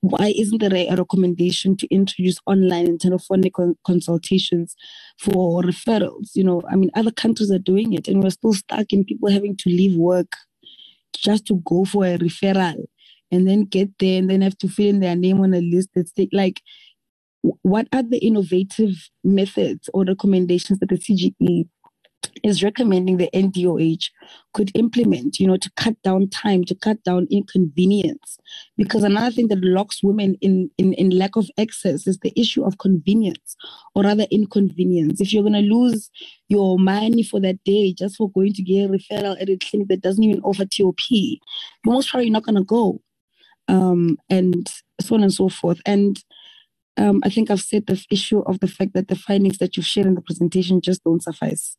why isn't there a recommendation to introduce online and telephonic consultations for referrals? You know, I mean, other countries are doing it, and we're still stuck in people having to leave work just to go for a referral and then get there and then have to fill in their name on a list. That's like, what are the innovative methods or recommendations that the CGE is recommending the NDOH could implement, you know, to cut down time, to cut down inconvenience? Because another thing that locks women in lack of access is the issue of convenience, or rather inconvenience. If you're going to lose your money for that day just for going to get a referral at a clinic that doesn't even offer TOP, you're most probably not going to go, and so on and so forth. And I think I've said the issue of the fact that the findings that you've shared in the presentation just don't suffice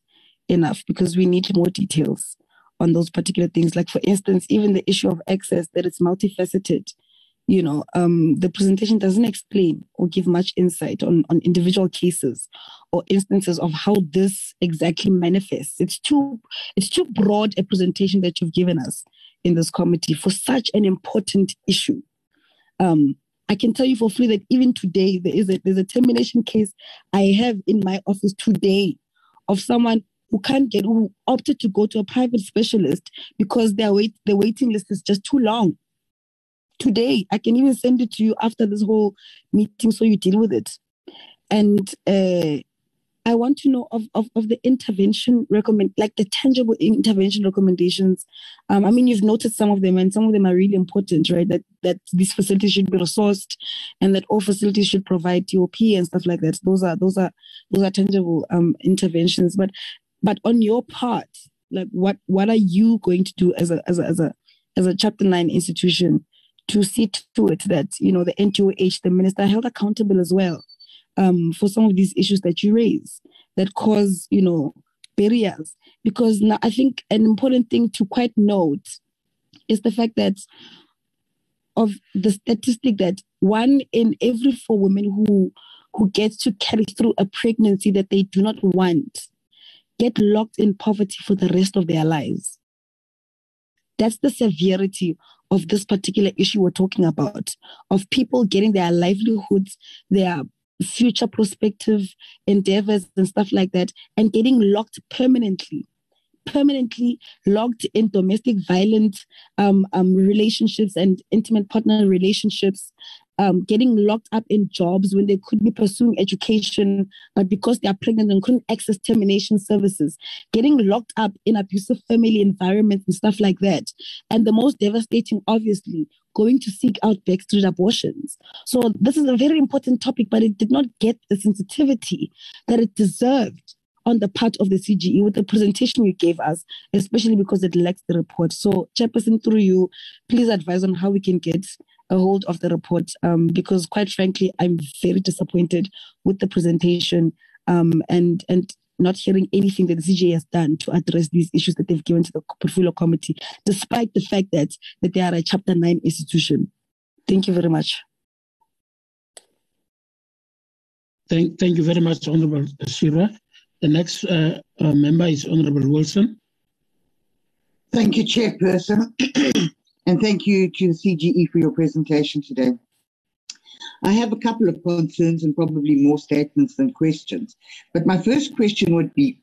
enough, because we need more details on those particular things. Like, for instance, even the issue of access, that it's multifaceted. You know, the presentation doesn't explain or give much insight on individual cases or instances of how this exactly manifests. It's too broad a presentation that you've given us in this committee for such an important issue. I can tell you for free that even today there's a termination case I have in my office today of someone who opted to go to a private specialist because the waiting list is just too long. Today, I can even send it to you after this whole meeting so you deal with it. And I want to know of the intervention the tangible intervention recommendations. I mean, you've noted some of them, and some of them are really important, right? That these facilities should be resourced, and that all facilities should provide TOP and stuff like that. Those are tangible interventions, but on your part, like what are you going to do as a Chapter 9 institution to see to it that, you know, the NTOH, the minister, are held accountable as well for some of these issues that you raise that cause, you know, barriers? Because now I think an important thing to quite note is the fact that of the statistic that 1 in every 4 women who gets to carry through a pregnancy that they do not want get locked in poverty for the rest of their lives. That's the severity of this particular issue we're talking about, of people getting their livelihoods, their future prospective endeavors and stuff like that, and getting locked permanently locked in domestic violence relationships and intimate partner relationships, getting locked up in jobs when they could be pursuing education, but because they are pregnant and couldn't access termination services, getting locked up in abusive family environments and stuff like that. And the most devastating, obviously, going to seek out backstreet abortions. So this is a very important topic, but it did not get the sensitivity that it deserved on the part of the CGE with the presentation you gave us, especially because it lacks the report. So, Chairperson, through you, please advise on how we can get a hold of the report, because quite frankly, I'm very disappointed with the presentation and not hearing anything that the CGE has done to address these issues that they've given to the Portfolio Committee, despite the fact that they are a Chapter 9 institution. Thank you very much. Thank you very much, Honourable Shira. The next member is Honourable Wilson. Thank you, Chairperson, and thank you to the CGE for your presentation today. I have a couple of concerns and probably more statements than questions. But my first question would be,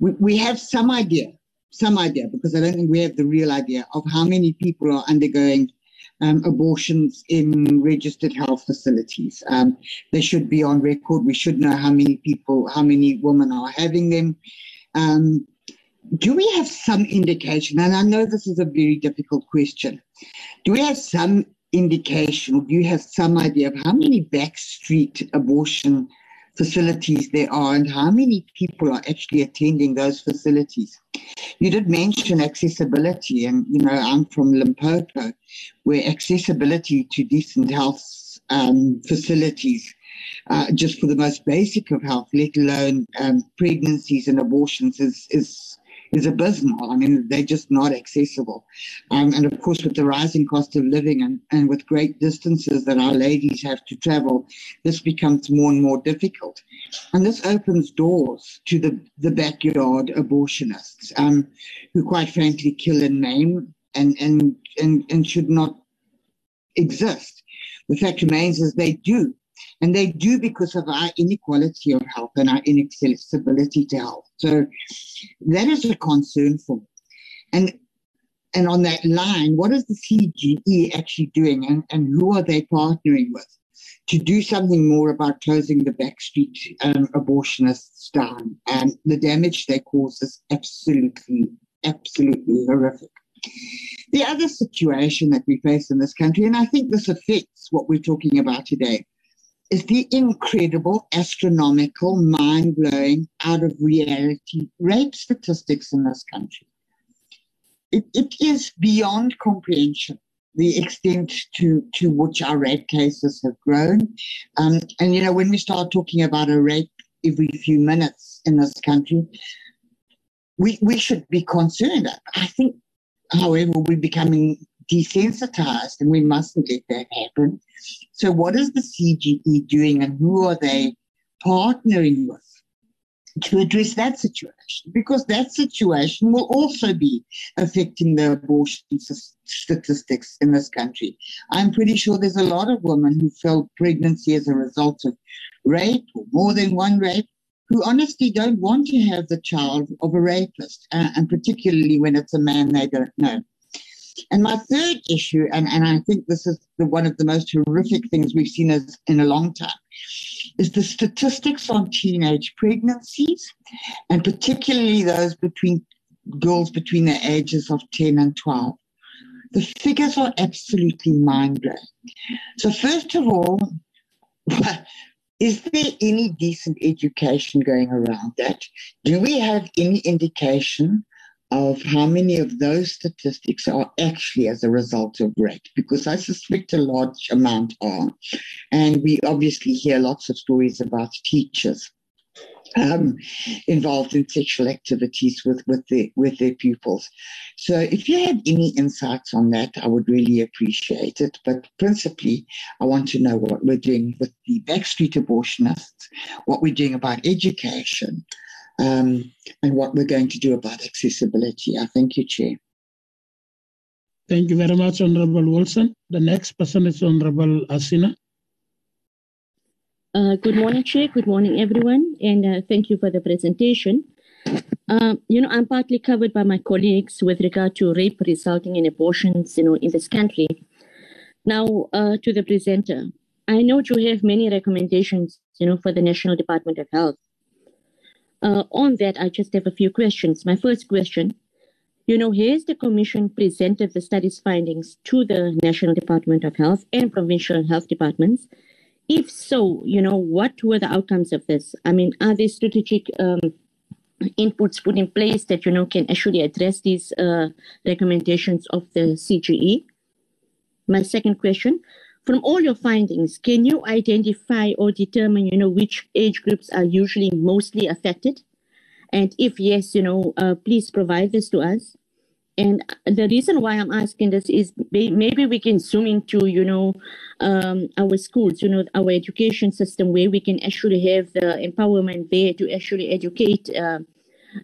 we have some idea, because I don't think we have the real idea of how many people are undergoing abortions in registered health facilities. They should be on record. We should know how many women are having them. Do we have some indication, and I know this is a very difficult question, do we have some indication? Do you have some idea of how many backstreet abortion facilities there are and how many people are actually attending those facilities? You did mention accessibility, and you know, I'm from Limpopo, where accessibility to decent health facilities, just for the most basic of health, let alone pregnancies and abortions, is abysmal. I mean, they're just not accessible. And of course, with the rising cost of living and with great distances that our ladies have to travel, this becomes more and more difficult. And this opens doors to the backyard abortionists, who quite frankly kill and maim and should not exist. The fact remains is they do. And they do because of our inequality of health and our inaccessibility to health. So that is a concern for me. And on that line, what is the CGE actually doing, and who are they partnering with to do something more about closing the backstreet abortionists down? And the damage they cause is absolutely, absolutely horrific. The other situation that we face in this country, and I think this affects what we're talking about today, is the incredible, astronomical, mind-blowing, out-of-reality rape statistics in this country. It is beyond comprehension, the extent to which our rape cases have grown. And, you know, when we start talking about a rape every few minutes in this country, we should be concerned. I think, however, we're becoming desensitized, and we mustn't let that happen. So what is the CGE doing, and who are they partnering with to address that situation? Because that situation will also be affecting the abortion statistics in this country. I'm pretty sure there's a lot of women who fell pregnancy as a result of rape, or more than one rape, who honestly don't want to have the child of a rapist, and particularly when it's a man they don't know. And my third issue, and I think this is one of the most horrific things we've seen in a long time, is the statistics on teenage pregnancies, and particularly those girls between the ages of 10 and 12. The figures are absolutely mind-blowing. So first of all, is there any decent education going around that? Do we have any indication of how many of those statistics are actually as a result of rape? Because I suspect a large amount are. And we obviously hear lots of stories about teachers involved in sexual activities with their pupils. So if you have any insights on that, I would really appreciate it. But principally, I want to know what we're doing with the backstreet abortionists, what we're doing about education, and what we're going to do about accessibility. I thank you, Chair. Thank you very much, Honourable Wilson. The next person is Honourable Asina. Good morning, Chair. Good morning, everyone. And thank you for the presentation. You know, I'm partly covered by my colleagues with regard to rape resulting in abortions, you know, in this country. Now, to the presenter, I know you have many recommendations, you know, for the National Department of Health. On that, I just have a few questions. My first question, you know, has the Commission presented the study's findings to the National Department of Health and provincial health departments? If so, you know, what were the outcomes of this? I mean, are there strategic inputs put in place that, you know, can actually address these recommendations of the CGE? My second question, from all your findings, can you identify or determine, you know, which age groups are usually mostly affected? And if yes, you know, please provide this to us. And the reason why I'm asking this is maybe we can zoom into, you know, our schools, you know, our education system, where we can actually have the empowerment there to actually educate,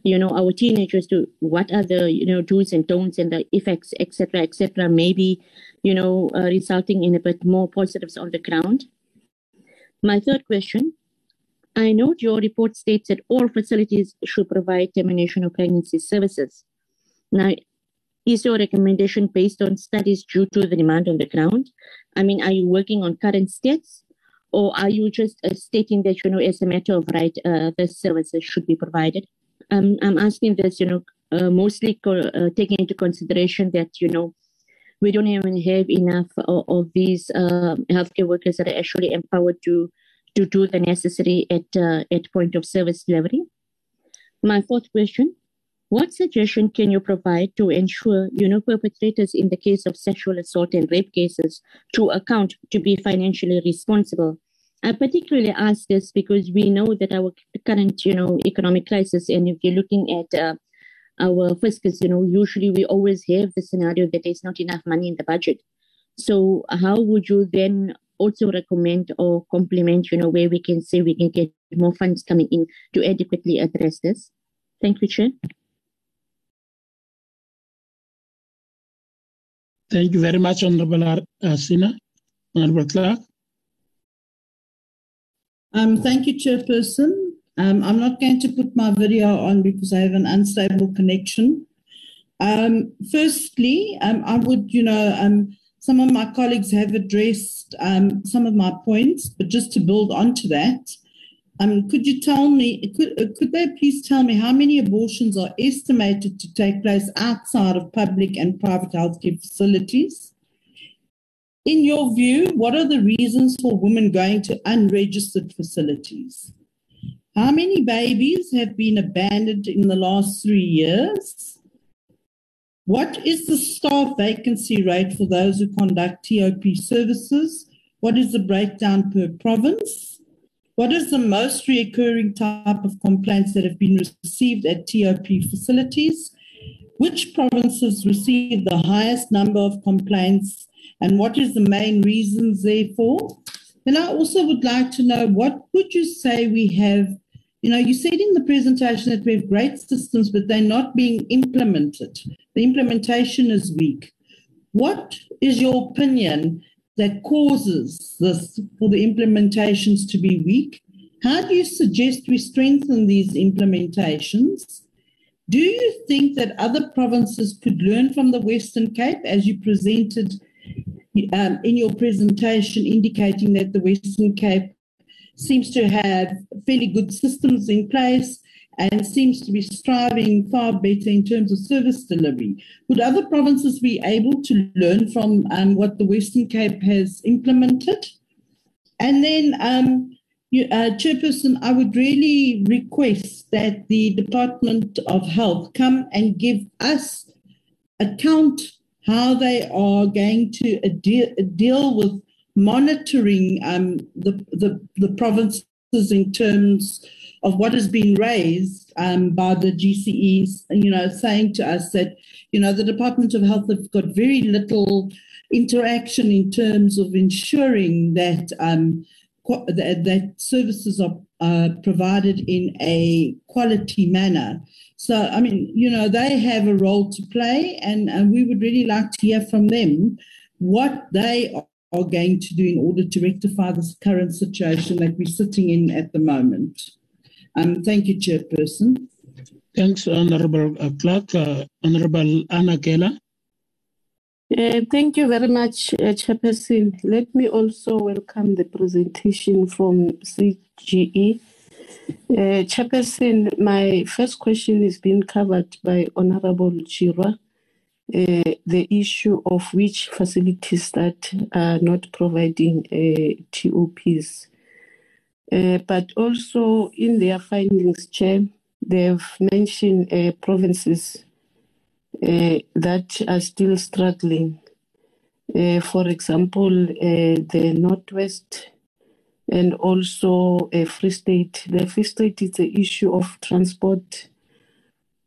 you know, our teenagers to what are the, you know, do's and don'ts and the effects, et cetera, maybe, you know, resulting in a bit more positives on the ground. My third question, I note your report states that all facilities should provide termination of pregnancy services. Now, is your recommendation based on studies due to the demand on the ground? I mean, are you working on current stats, or are you just stating that, you know, as a matter of right, the services should be provided? I'm asking this, you know, mostly taking into consideration that, you know, we don't even have enough of these healthcare workers that are actually empowered to do the necessary at point of service delivery. My fourth question, what suggestion can you provide to ensure perpetrators in the case of sexual assault and rape cases to account to be financially responsible? I particularly ask this because we know that our current, economic crisis, and if you're looking at our fiscals, usually we always have the scenario that there's not enough money in the budget. So how would you then also recommend or complement, where we can say we can get more funds coming in to adequately address this? Thank you, Chair. Thank you very much, Honourable Asina. Honourable Clark. Thank you, Chairperson. I'm not going to put my video on because I have an unstable connection. Firstly, I would, some of my colleagues have addressed some of my points, but just to build onto that, could you tell me, could they please tell me how many abortions are estimated to take place outside of public and private healthcare facilities? In your view, what are the reasons for women going to unregistered facilities? How many babies have been abandoned in the last 3 years? What is the staff vacancy rate for those who conduct TOP services? What is the breakdown per province? What is the most recurring type of complaints that have been received at TOP facilities? Which provinces receive the highest number of complaints, and what is the main reasons therefore? And I also would like to know, what would you say we have, you said in the presentation that we have great systems, but they're not being implemented. The implementation is weak. What is your opinion that causes this, for the implementations to be weak? How do you suggest we strengthen these implementations? Do you think that other provinces could learn from the Western Cape, as you presented in your presentation, indicating that the Western Cape seems to have fairly good systems in place and seems to be striving far better in terms of service delivery? Would other provinces be able to learn from what the Western Cape has implemented? And then, Chairperson, I would really request that the Department of Health come and give us account how they are going to deal with monitoring the provinces in terms of what has been raised by the GCEs, saying to us that, the Department of Health have got very little interaction in terms of ensuring that that services are provided in a quality manner. So, they have a role to play, and we would really like to hear from them what they are going to do in order to rectify this current situation that we're sitting in at the moment. Thank you, Chairperson. Thanks, Honourable Clark. Honourable Anna Geller. Thank you very much, Chairperson. Let me also welcome the presentation from CGE. Chairperson, my first question is being covered by Honourable Chirwa, the issue of which facilities that are not providing TOPs. But also in their findings, Chair, they've mentioned provinces that are still struggling. For example, the Northwest and also Free State. The Free State is the issue of transport.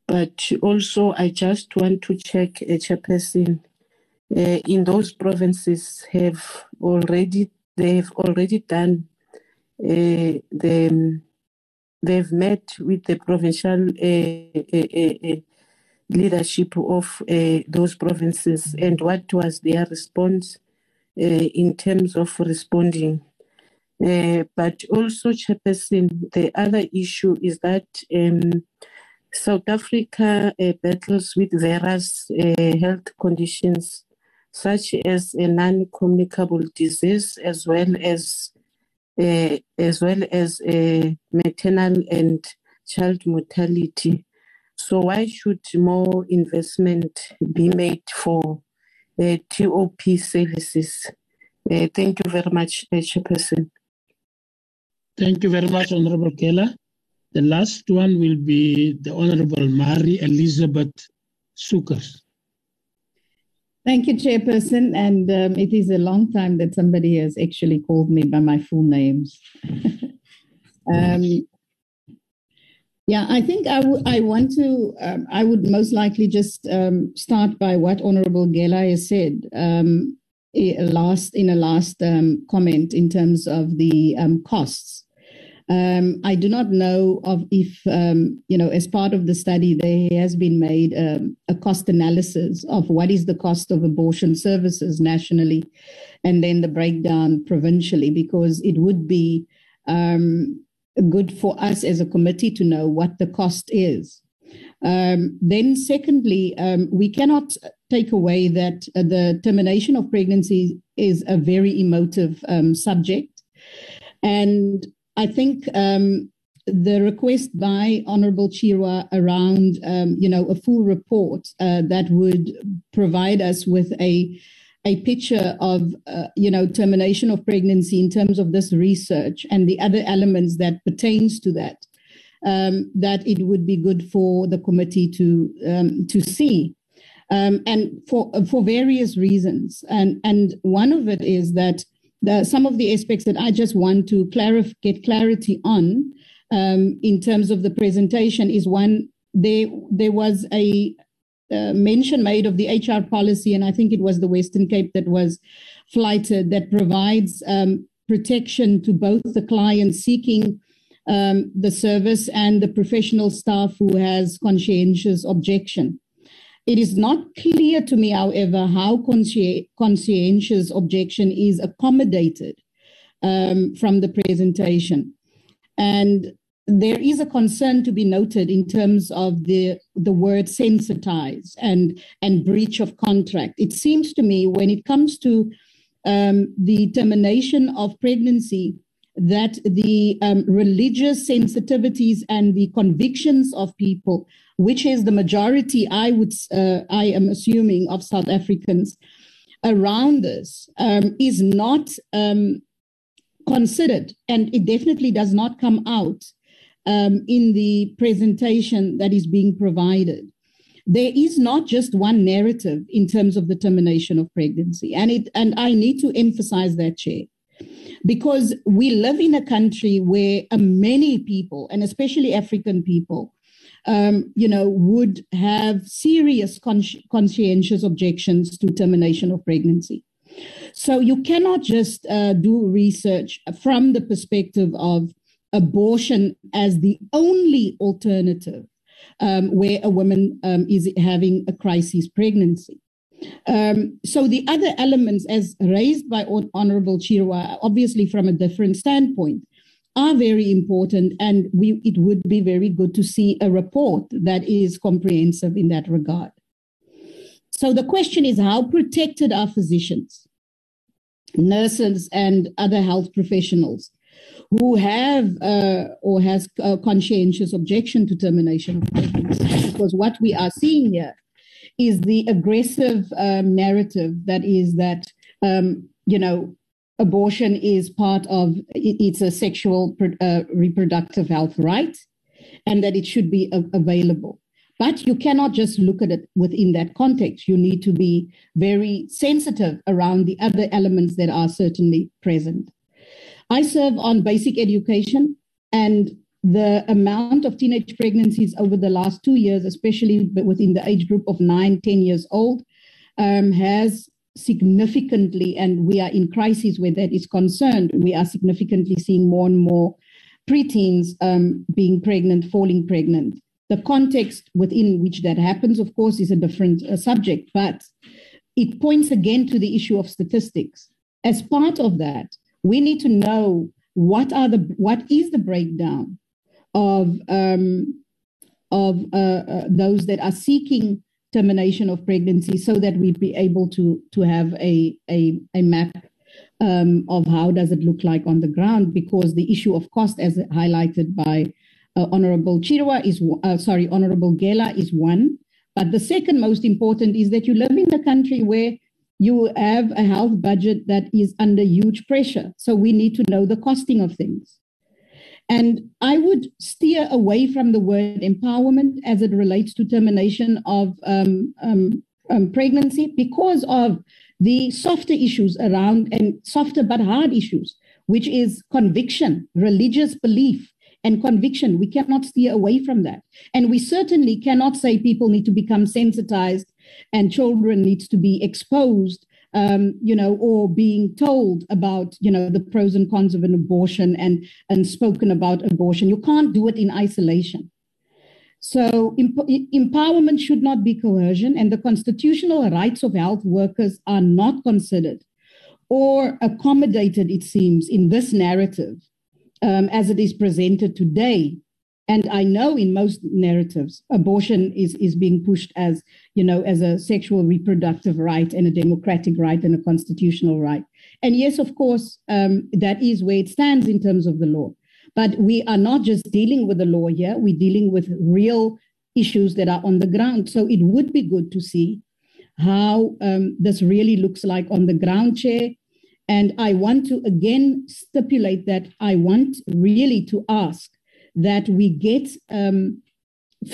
But also, I just want to check, Chairperson, in those provinces they have already done. They've met with the provincial leadership of those provinces, and what was their response in terms of responding. But also, Chairperson, the other issue is that South Africa battles with various health conditions, such as a non-communicable disease, as well as maternal and child mortality. So why should more investment be made for the TOP services. Thank you very much, Chairperson. Thank you very much, Honourable Khatla. The last one will be the Honourable Mary Elizabeth Sukers. Thank you, Chairperson. And it is a long time that somebody has actually called me by my full names. I think I would most likely just start by what Honourable Khatla has said in a last comment in terms of the costs. I do not know of if, as part of the study, there has been made a cost analysis of what is the cost of abortion services nationally, and then the breakdown provincially, because it would be good for us as a committee to know what the cost is. Then secondly, we cannot take away that the termination of pregnancy is a very emotive subject. And I think the request by Honourable Chirwa around, a full report that would provide us with a picture of, termination of pregnancy in terms of this research and the other elements that pertains to that, that it would be good for the committee to see. And for various reasons. And one of it is that some of the aspects that I just want to get clarity on in terms of the presentation is one, there was a mention made of the HR policy, and I think it was the Western Cape that was flighted, that provides protection to both the client seeking the service and the professional staff who has conscientious objection. It is not clear to me, however, how conscientious objection is accommodated from the presentation. And there is a concern to be noted in terms of the word sensitize and breach of contract. It seems to me when it comes to the termination of pregnancy, that the religious sensitivities and the convictions of people, which is the majority, I am assuming, of South Africans around this, is not considered, and it definitely does not come out in the presentation that is being provided. There is not just one narrative in terms of the termination of pregnancy, and I need to emphasize that, Chair. Because we live in a country where many people, and especially African people, would have serious conscientious objections to termination of pregnancy. So you cannot just do research from the perspective of abortion as the only alternative where a woman is having a crisis pregnancy. So the other elements, as raised by Honourable Chirwa, obviously from a different standpoint, are very important, and it would be very good to see a report that is comprehensive in that regard. So the question is, how protected are physicians, nurses, and other health professionals who have or has a conscientious objection to termination of pregnancy? Because what we are seeing here is the aggressive narrative that abortion is part of, it's a sexual reproductive health right, and that it should be available. But you cannot just look at it within that context. You need to be very sensitive around the other elements that are certainly present. I serve on basic education, and the amount of teenage pregnancies over the last 2 years, especially within the age group of 9-10 years old, has significantly, and we are in crises where that is concerned, we are significantly seeing more and more preteens being pregnant, falling pregnant. The context within which that happens, of course, is a different subject, but it points again to the issue of statistics. As part of that, we need to know what is the breakdown of those that are seeking termination of pregnancy, so that we'd be able to have a map of how does it look like on the ground, because the issue of cost, as highlighted by Honourable Khatla, is one. But the second most important is that you live in a country where you have a health budget that is under huge pressure. So we need to know the costing of things. And I would steer away from the word empowerment as it relates to termination of pregnancy because of the softer issues around, and softer but hard issues, which is conviction, religious belief and conviction. We cannot steer away from that. And we certainly cannot say people need to become sensitized and children needs to be exposed, or being told about, the pros and cons of an abortion and spoken about abortion. You can't do it in isolation. So empowerment should not be coercion, and the constitutional rights of health workers are not considered or accommodated, it seems, in this narrative as it is presented today. And I know in most narratives, abortion is being pushed as, as a sexual reproductive right and a democratic right and a constitutional right. And yes, of course, that is where it stands in terms of the law. But we are not just dealing with the law here, we're dealing with real issues that are on the ground. So it would be good to see how this really looks like on the ground, Chair. And I want to again stipulate that I want really to ask that we get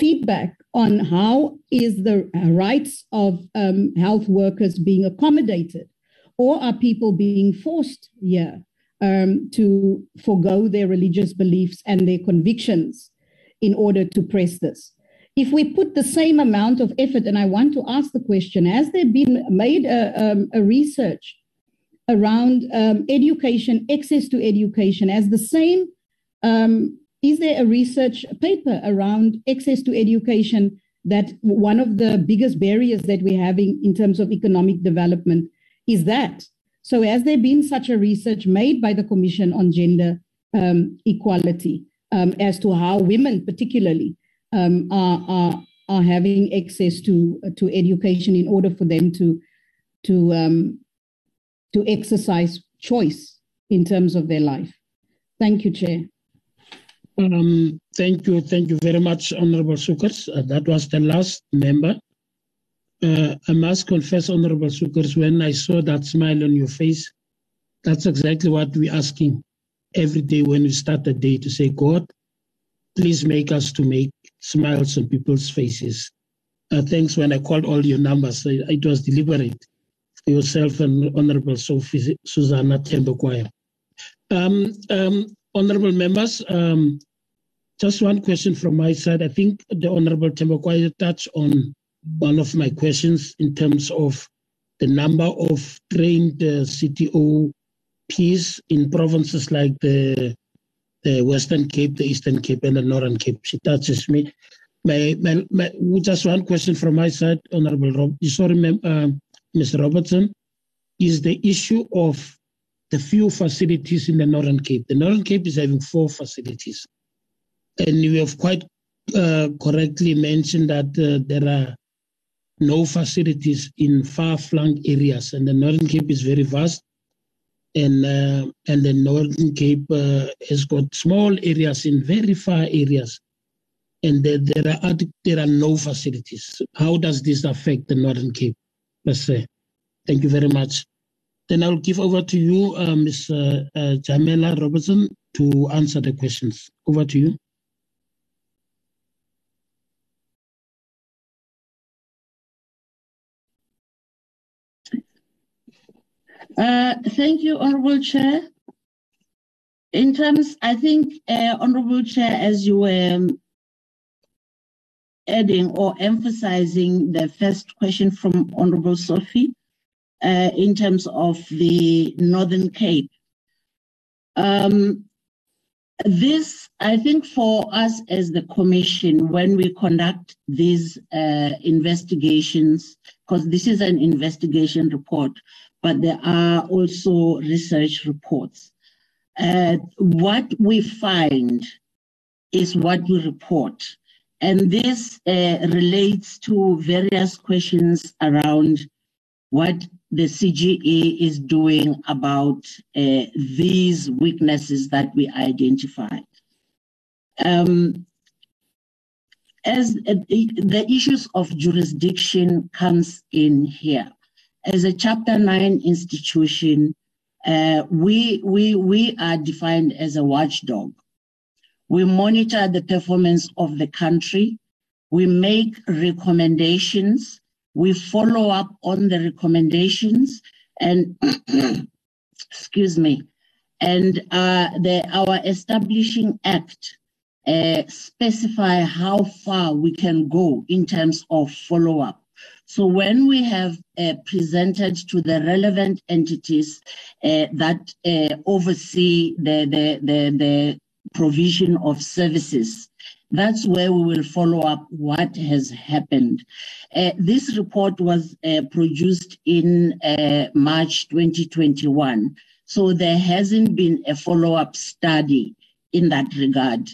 feedback on how is the rights of health workers being accommodated, or are people being forced here to forgo their religious beliefs and their convictions in order to press this. If we put the same amount of effort, and I want to ask the question, has there been made a research around education, access to education, as the same, is there a research paper around access to education that one of the biggest barriers that we're having in terms of economic development is that? So has there been such a research made by the Commission on Gender Equality as to how women particularly are having access to education in order for them to exercise choice in terms of their life? Thank you, Chair. Thank you very much, Honourable Sukers. That was the last member. I must confess, Honourable Sukers, when I saw that smile on your face, that's exactly what we're asking every day when we start the day, to say, God, please make us to make smiles on people's faces. Thanks when I called all your numbers. It was deliberate for yourself and Honourable Sophie Susanna Temagwai. Honourable members, just one question from my side. I think the Honourable Temagwai touched on one of my questions in terms of the number of trained CTOPs in provinces like the Western Cape, the Eastern Cape, and the Northern Cape. She touches me. Just one question from my side, Honourable Ms. Robertson, is the issue of the few facilities in the Northern Cape. The Northern Cape is having 4 facilities, and we have quite correctly mentioned that there are no facilities in far-flung areas, and the Northern Cape is very vast, and the Northern Cape has got small areas in very far areas, and there are no facilities. How does this affect the Northern Cape, per se? Thank you very much. Then I'll give over to you, Ms. Jamela Robertson, to answer the questions. Over to you. Thank you, Honourable Chair. In terms, I think, Honourable Chair, as you were adding or emphasising the first question from Honourable Sophie, in terms of the Northern Cape, this, I think, for us as the Commission, when we conduct these investigations, because this is an investigation report, but there are also research reports. What we find is what we report. And this relates to various questions around what the CGE is doing about these weaknesses that we identified. As the issues of jurisdiction comes in here. as a Chapter 9 institution, we are defined as a watchdog. We monitor the performance of the country. We make recommendations. We follow up on the recommendations, and excuse me, and our Establishing Act specify how far we can go in terms of follow-up. So when we have presented to the relevant entities that oversee the provision of services, that's where we will follow up what has happened. This report was produced in March 2021, so there hasn't been a follow-up study in that regard.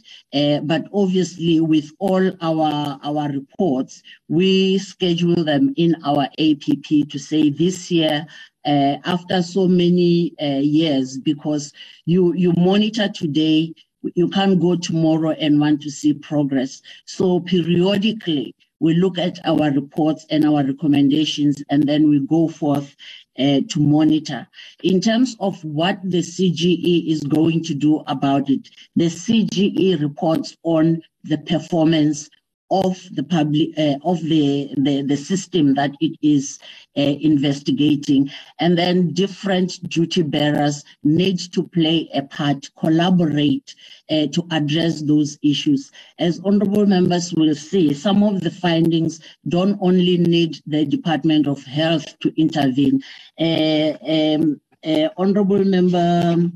But obviously, with all our reports, we schedule them in our APP to say this year, after so many years, because you monitor today, you can't go tomorrow and want to see progress. So periodically, we look at our reports and our recommendations, and then we go forth to monitor. In terms of what the CGE is going to do about it, the CGE reports on the performance of the public of the system that it is investigating, and then different duty bearers need to play a part, collaborate to address those issues. As honorable members will see, some of the findings don't only need the Department of Health to intervene. Honorable member,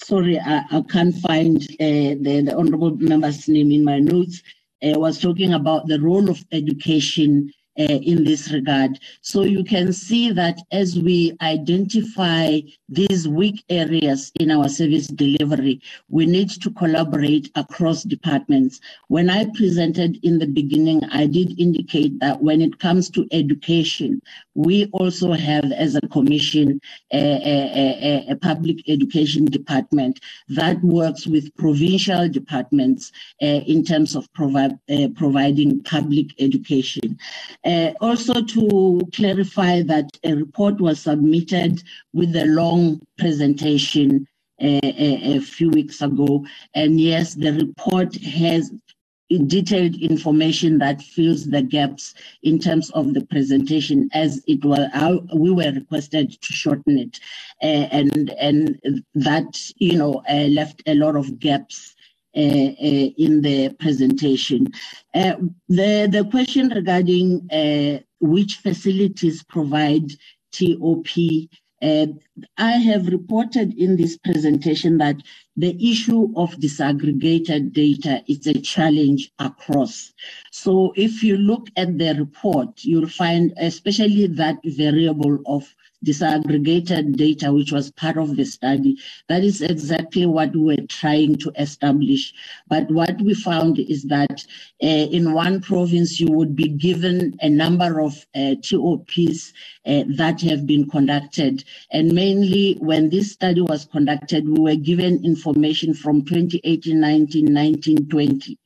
sorry, I can't find the honorable member's name in my notes. Was talking about the role of education in this regard. So you can see that as we identify these weak areas in our service delivery, we need to collaborate across departments. When I presented in the beginning, I did indicate that when it comes to education, we also have as a commission a public education department that works with provincial departments in terms of providing public education. Also to clarify that a report was submitted with a long presentation a few weeks ago, and yes, the report has detailed information that fills the gaps in terms of the presentation, as it was we were requested to shorten it, and that, you know, left a lot of gaps in the presentation. The question regarding which facilities provide TOP, I have reported in this presentation that the issue of disaggregated data is a challenge across. So if you look at the report, you'll find especially that variable of disaggregated data, which was part of the study. That is exactly what we're trying to establish. But what we found is that in one province, you would be given a number of TOPs that have been conducted. And mainly when this study was conducted, we were given information from 2018, 19, 19, 20.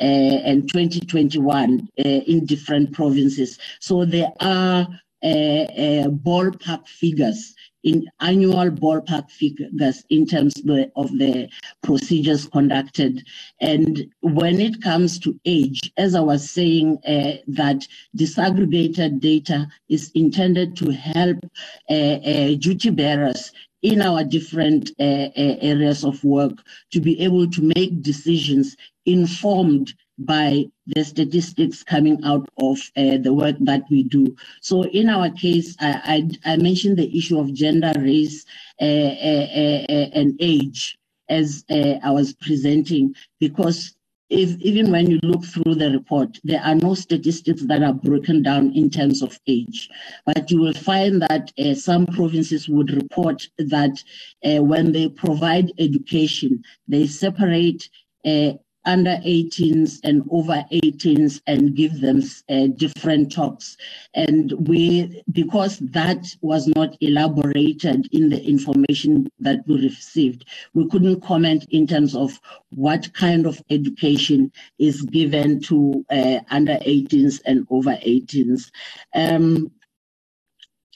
And 2021 in different provinces. So there are ballpark figures, in annual ballpark figures in terms of the procedures conducted. And when it comes to age, as I was saying, that disaggregated data is intended to help duty bearers in our different areas of work to be able to make decisions informed by the statistics coming out of the work that we do. So in our case, I mentioned the issue of gender, race, and age as I was presenting, because if, even when you look through the report, there are no statistics that are broken down in terms of age. But you will find that some provinces would report that when they provide education, they separate under 18s and over 18s and give them different tops. And we, because that was not elaborated in the information that we received, we couldn't comment in terms of what kind of education is given to under 18s and over 18s.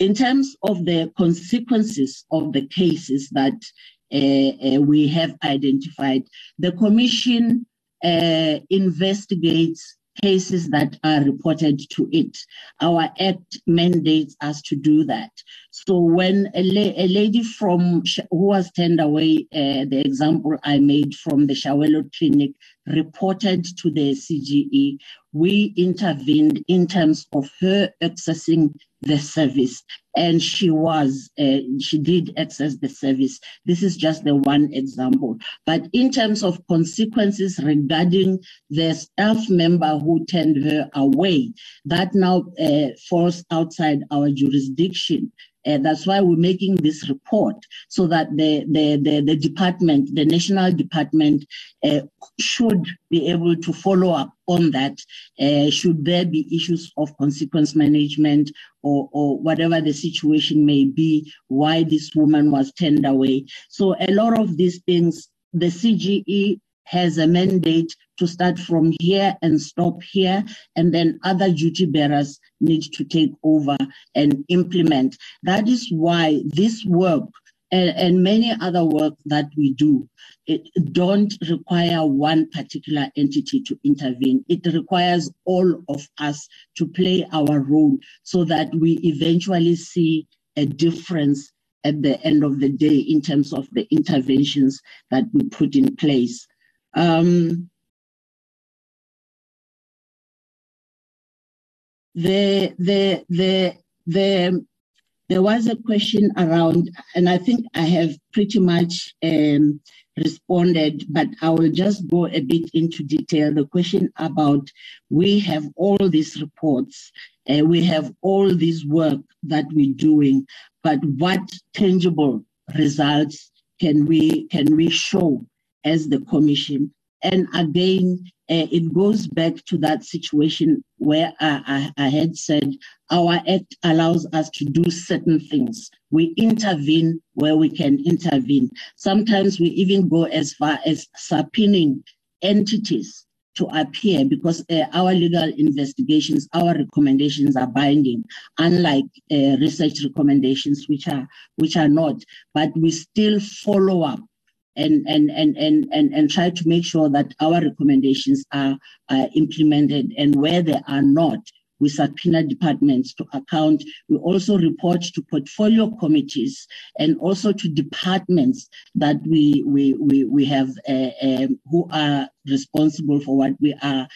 In terms of the consequences of the cases that we have identified, the Commission investigates cases that are reported to it. Our Act mandates us to do that. So when a lady from who was turned away, the example I made from the Soweto Clinic, reported to the CGE, we intervened in terms of her accessing the service, and she did access the service. This is just the one example. But in terms of consequences regarding the staff member who turned her away, that now falls outside our jurisdiction. That's why we're making this report, so that the department, the national department, should be able to follow up on that. Should there be issues of consequence management or whatever the situation may be, why this woman was turned away. So a lot of these things, the CGE has a mandate to start from here and stop here, and then other duty bearers need to take over and implement. That is why this work and many other work that we do, it don't require one particular entity to intervene. It requires all of us to play our role so that we eventually see a difference at the end of the day in terms of the interventions that we put in place. There was a question around, and I think I have pretty much responded, but I will just go a bit into detail. The question about, we have all these reports, we have all this work that we're doing, but what tangible results can we show as the Commission? And again, it goes back to that situation where I had said our Act allows us to do certain things. We intervene where we can intervene. Sometimes we even go as far as subpoenaing entities to appear, because our legal investigations, our recommendations are binding, unlike research recommendations, which are not. But we still follow up and try to make sure that our recommendations are implemented, and where they are not, we subpoena departments to account. We also report to portfolio committees and also to departments that we have who are responsible for what we are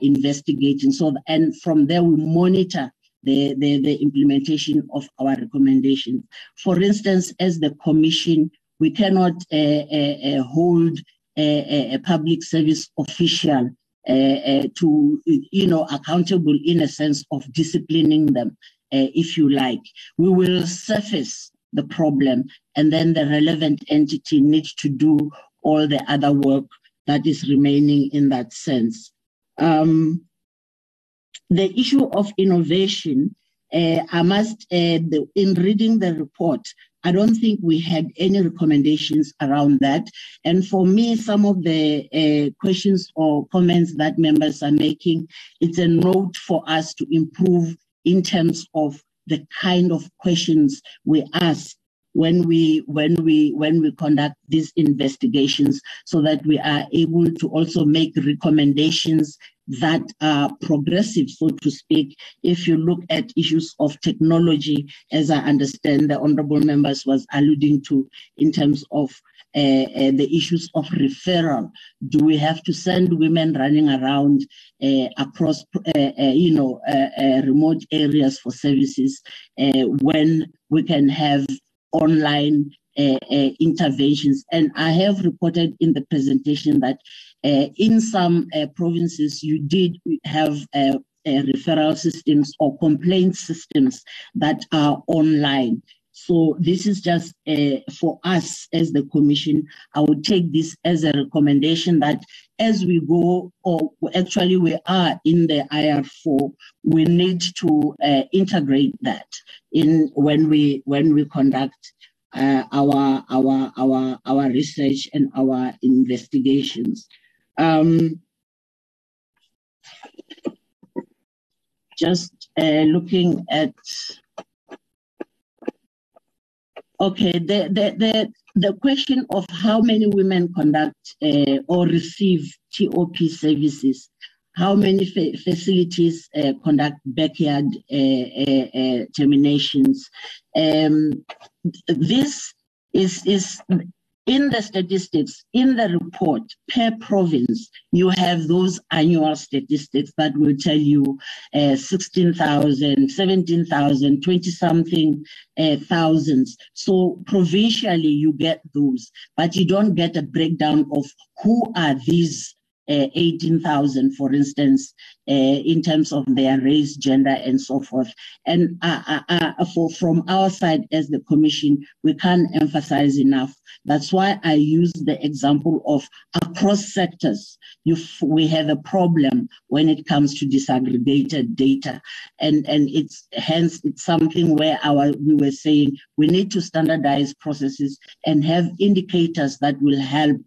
investigating. So, and from there we monitor the implementation of our recommendations. For instance, as the Commission, we cannot hold a public service official to, you know, accountable in a sense of disciplining them, if you like. We will surface the problem, and then the relevant entity needs to do all the other work that is remaining in that sense. The issue of innovation, I must, in reading the report, I don't think we had any recommendations around that. And for me, some of the questions or comments that members are making, it's a note for us to improve in terms of the kind of questions we ask when we conduct these investigations, so that we are able to also make recommendations that are progressive, so to speak. If you look at issues of technology, as I understand the honorable members was alluding to, in terms of the issues of referral, do we have to send women running around across, you know, remote areas for services when we can have online interventions? And I have reported in the presentation that in some provinces, you did have referral systems or complaint systems that are online. So this is just for us as the commission. I would take this as a recommendation that as we go, or actually we are in the IR4, we need to integrate that in when we conduct our research and our investigations. Looking at. Okay, the question of how many women conduct or receive TOP services, how many facilities conduct backyard terminations. This is in the statistics, in the report per province. You have those annual statistics that will tell you 16,000, 17,000, 20-something thousands. So provincially you get those, but you don't get a breakdown of who are these 18,000, for instance, in terms of their race, gender, and so forth. And from our side as the commission, we can't emphasize enough. That's why I use the example of across sectors. We have a problem when it comes to disaggregated data. And it's hence it's something where we were saying we need to standardize processes and have indicators that will help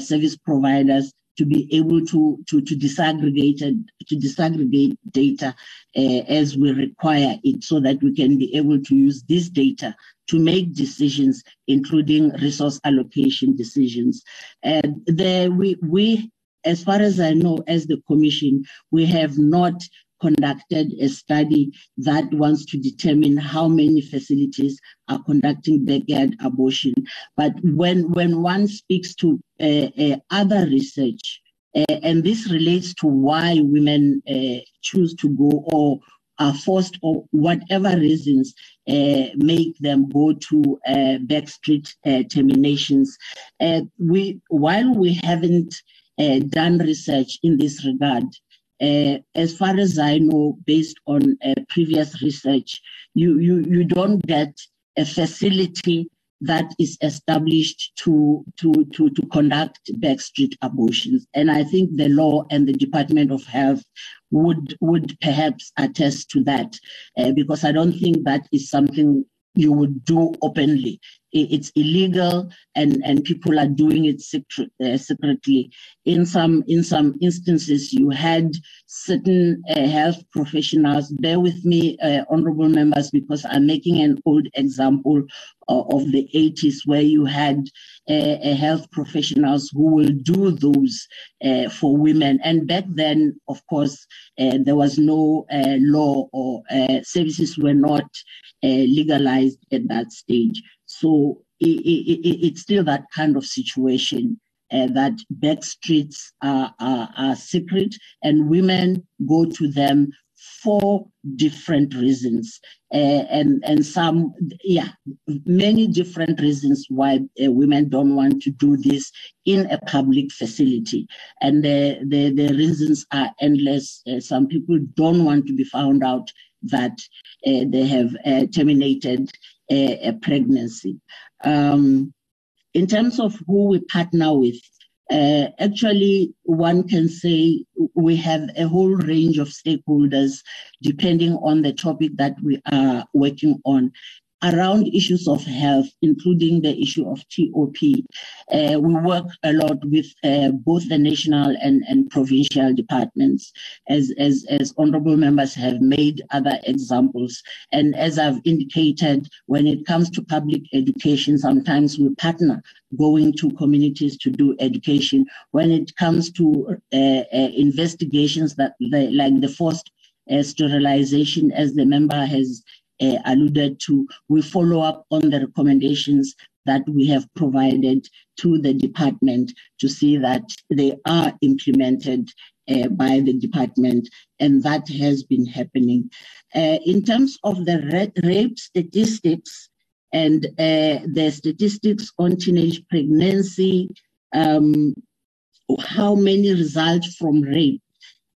service providers to be able to disaggregate data as we require it, so that we can be able to use this data to make decisions, including resource allocation decisions. And we, as far as I know, as the commission, we have not conducted a study that wants to determine how many facilities are conducting backyard abortion. But when one speaks to other research, and this relates to why women choose to go or are forced or whatever reasons make them go to backstreet terminations, while we haven't done research in this regard, as far as I know, based on previous research, you don't get a facility that is established to conduct backstreet abortions. And I think the law and the Department of Health would perhaps attest to that, because I don't think that is something you would do openly. It's illegal, and people are doing it secretly. In some instances, you had certain health professionals. Bear with me, honourable members, because I'm making an old example of the 80s, where you had health professionals who will do those for women. And back then, of course, there was no law, or services were not legalized at that stage. So it's still that kind of situation that back streets are secret, and women go to them for different reasons, and some, many different reasons why women don't want to do this in a public facility. And the reasons are endless. Some people don't want to be found out that they have terminated a pregnancy. In terms of who we partner with, actually one can say we have a whole range of stakeholders depending on the topic that we are working on. Around issues of health, including the issue of TOP, we work a lot with both the national and provincial departments, as honourable members have made other examples. And as I've indicated, when it comes to public education, sometimes we partner going to communities to do education. When it comes to investigations like the forced sterilization, as the member has alluded to, we follow up on the recommendations that we have provided to the department to see that they are implemented by the department, and that has been happening. In terms of the rape statistics and the statistics on teenage pregnancy, how many result from rape?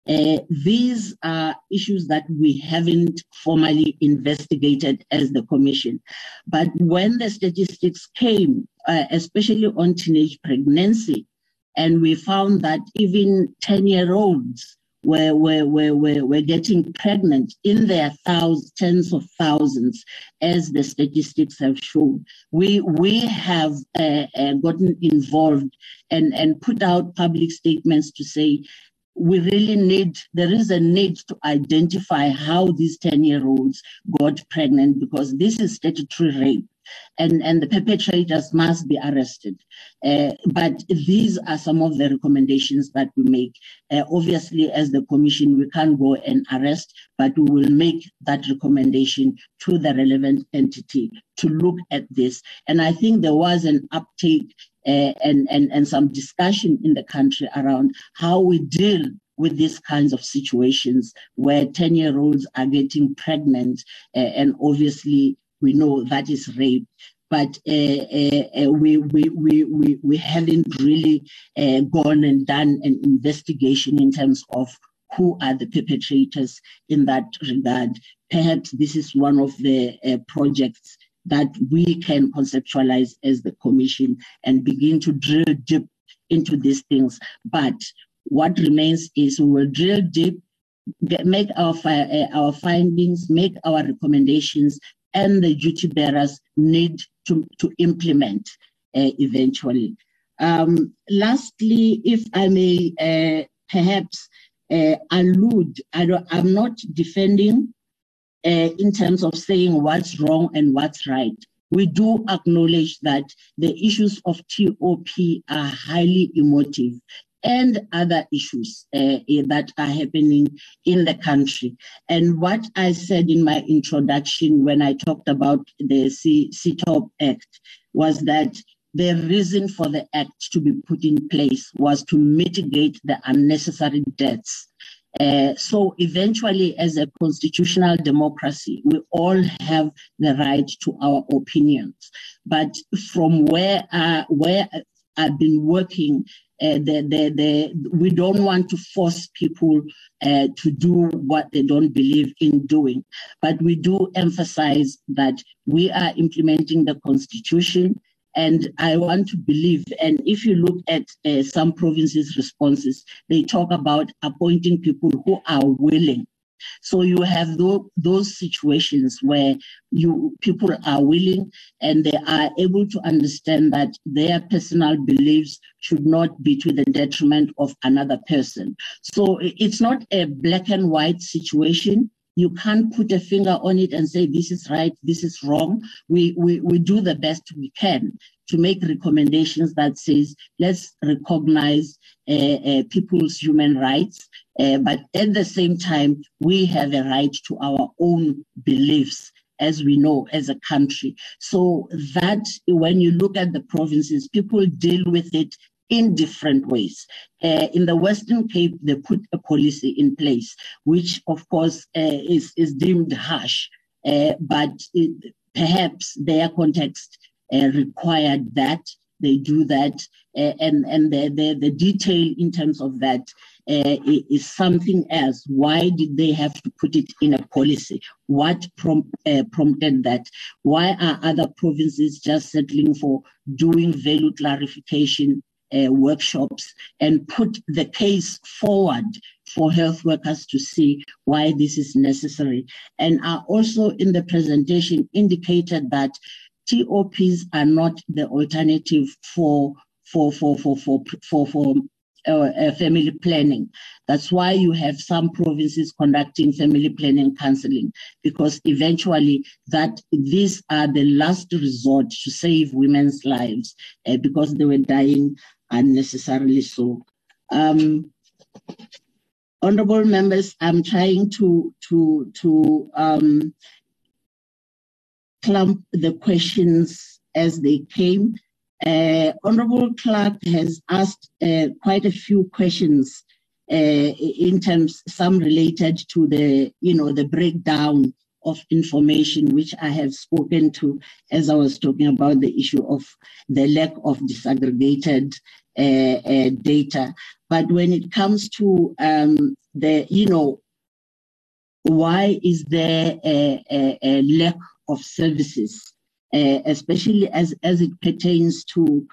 These are issues that we haven't formally investigated as the Commission. But when the statistics came, especially on teenage pregnancy, and we found that even 10-year-olds were getting pregnant in their tens of thousands, as the statistics have shown. We have gotten involved and put out public statements to say, we really need, there is a need to identify how these 10-year-olds got pregnant, because this is statutory rape. And the perpetrators must be arrested. But these are some of the recommendations that we make. Obviously, as the Commission, we can't go and arrest, but we will make that recommendation to the relevant entity to look at this. And I think there was an uptake and some discussion in the country around how we deal with these kinds of situations where 10-year-olds are getting pregnant, and obviously, we know that is rape, but we haven't really gone and done an investigation in terms of who are the perpetrators in that regard. Perhaps this is one of the projects that we can conceptualize as the Commission and begin to drill deep into these things. But what remains is we will drill deep, make our findings, make our recommendations, and the duty bearers need to implement eventually. Lastly, if I may perhaps allude, I'm not defending in terms of saying what's wrong and what's right. We do acknowledge that the issues of TOP are highly emotive, and other issues that are happening in the country. And what I said in my introduction when I talked about the CTOP Act was that the reason for the act to be put in place was to mitigate the unnecessary deaths. So eventually, as a constitutional democracy, we all have the right to our opinions. But from where I've been working, we don't want to force people to do what they don't believe in doing. But we do emphasize that we are implementing the Constitution, and I want to believe, and if you look at some provinces' responses, they talk about appointing people who are willing. So you have those situations where people are willing and they are able to understand that their personal beliefs should not be to the detriment of another person. So it's not a black and white situation. You can't put a finger on it and say this is right, this is wrong. We do the best we can to make recommendations that says let's recognize people's human rights, but at the same time, we have a right to our own beliefs, as we know, as a country. So that when you look at the provinces, people deal with it in different ways. In the Western Cape, they put a policy in place, which of course is deemed harsh, but perhaps their context required that. They do that, and the detail in terms of that is something else. Why did they have to put it in a policy? What prompted that? Why are other provinces just settling for doing value clarification workshops and put the case forward for health workers to see why this is necessary? And I also in the presentation indicated that TOPs are not the alternative for family planning. That's why you have some provinces conducting family planning counseling, because eventually that these are the last resort to save women's lives because they were dying unnecessarily so. Honorable members, I'm trying to clump the questions as they came. Honorable Clark has asked quite a few questions in terms, some related to the, the breakdown of information, which I have spoken to as I was talking about the issue of the lack of disaggregated data. But when it comes to why is there a lack of services, especially as it pertains to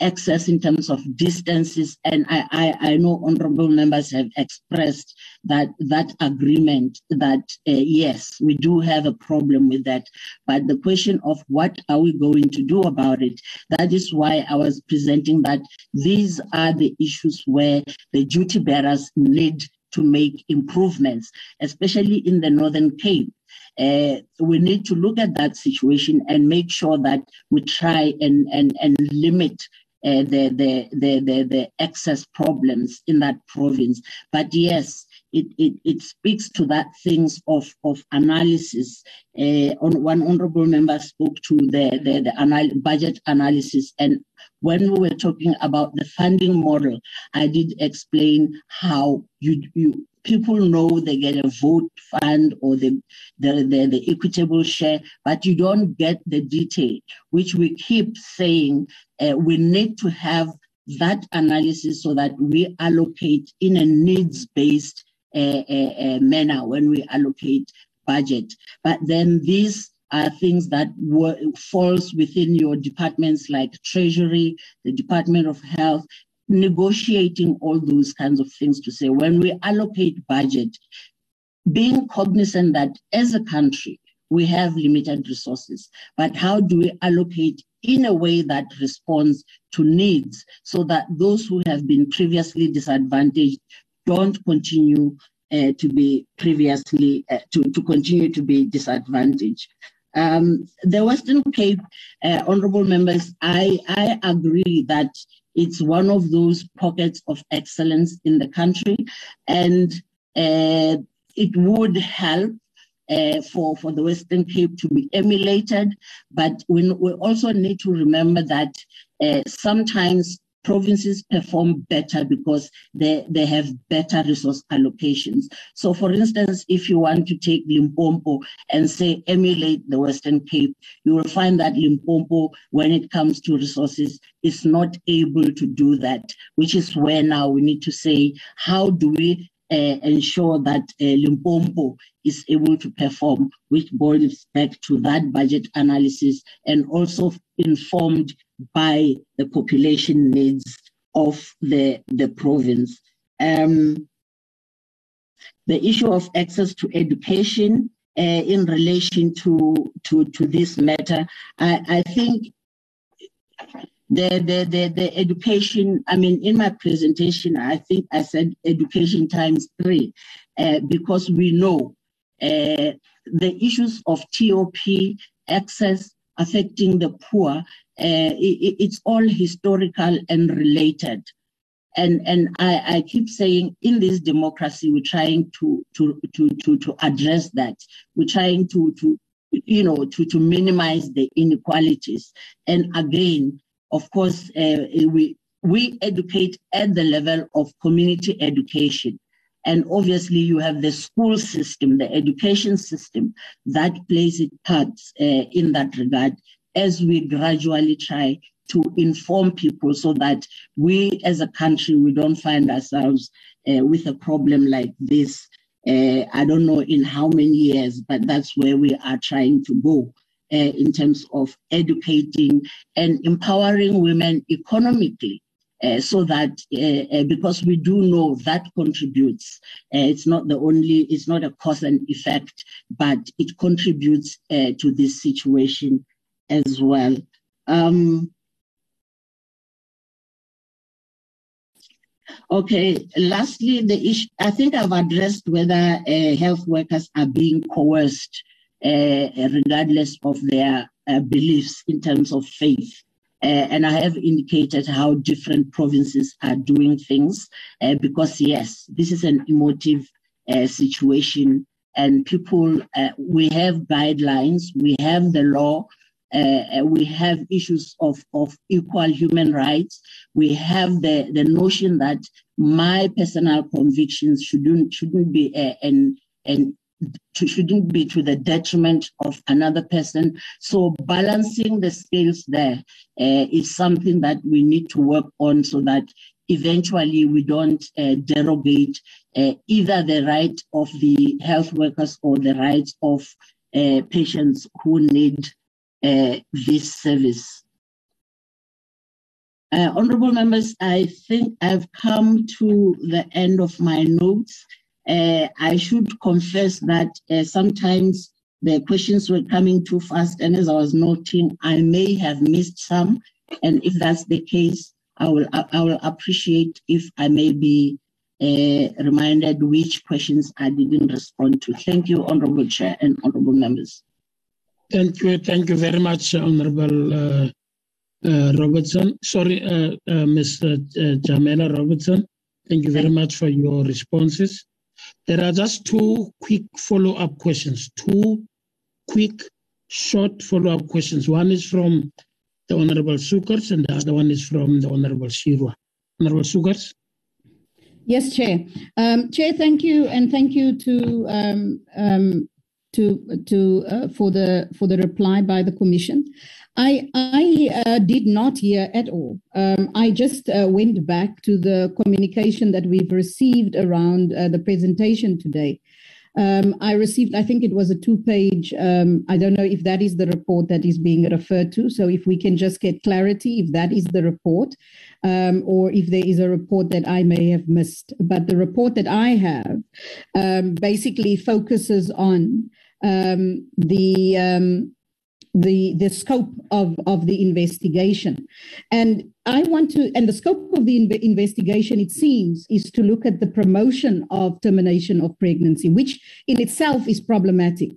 access in terms of distances, and I know honourable members have expressed that agreement that yes, we do have a problem with that, but the question of what are we going to do about it, that is why I was presenting that these are the issues where the duty bearers need to make improvements, especially in the Northern Cape. We need to look at that situation and make sure that we try and limit the access problems in that province. But yes, it speaks to that things of analysis. One honourable member spoke to the budget analysis, and when we were talking about the funding model, I did explain how you people know they get a vote fund or the equitable share, but you don't get the detail, which we keep saying we need to have that analysis so that we allocate in a needs-based manner when we allocate budget. But then these are things that falls within your departments like Treasury, the Department of Health, negotiating all those kinds of things to say when we allocate budget, being cognizant that as a country we have limited resources, but how do we allocate in a way that responds to needs so that those who have been previously disadvantaged don't continue to continue to be disadvantaged. The Western Cape, honourable members, I agree that it's one of those pockets of excellence in the country, and it would help for the Western Cape to be emulated. But we also need to remember that sometimes provinces perform better because they have better resource allocations. So for instance, if you want to take Limpopo and say emulate the Western Cape, you will find that Limpopo, when it comes to resources, is not able to do that, which is where now we need to say, how do we ensure that Limpopo is able to perform, which boils back to that budget analysis and also informed by the population needs of the province. The issue of access to education in relation to this matter, I think the education, I mean, in my presentation, I think I said education times 3, because we know the issues of TOP access affecting the poor, it's all historical and related. And I keep saying in this democracy, we're trying to address that. We're trying to minimize the inequalities. And again, of course, we educate at the level of community education. And obviously, you have the school system, the education system that plays its part in that regard as we gradually try to inform people so that we as a country, we don't find ourselves with a problem like this. I don't know in how many years, but that's where we are trying to go in terms of educating and empowering women economically. So that, because we do know that contributes, it's not a cause and effect, but it contributes to this situation as well. Okay, lastly, the issue, I think I've addressed whether health workers are being coerced regardless of their beliefs in terms of faith. And I have indicated how different provinces are doing things because, yes, this is an emotive situation and people, we have guidelines, we have the law, we have issues of equal human rights, we have the notion that my personal convictions shouldn't be an shouldn't be to the detriment of another person. So balancing the scales there is something that we need to work on so that eventually we don't derogate either the right of the health workers or the rights of patients who need this service. Honourable members, I think I've come to the end of my notes. I should confess that sometimes the questions were coming too fast, and as I was noting, I may have missed some. And if that's the case, I will appreciate if I may be reminded which questions I didn't respond to. Thank you, Honourable Chair and Honourable Members. Thank you very much, Honourable Robertson. Sorry, Ms. Jamela Robertson. Thank you very much for your responses. There are just two quick follow-up questions, two quick, short follow-up questions. One is from the Honourable Sukars and the other one is from the Honourable Shirwa. Honourable Sukars. Yes, Chair. Chair, thank you, and thank you to for the reply by the Commission. I did not hear at all. I just went back to the communication that we've received around the presentation today. I received, I think it was a two-page, I don't know if that is the report that is being referred to. So if we can just get clarity if that is the report or if there is a report that I may have missed. But the report that I have basically focuses on the scope of the investigation. And I want to, and the scope of the investigation, it seems, is to look at the promotion of termination of pregnancy, which in itself is problematic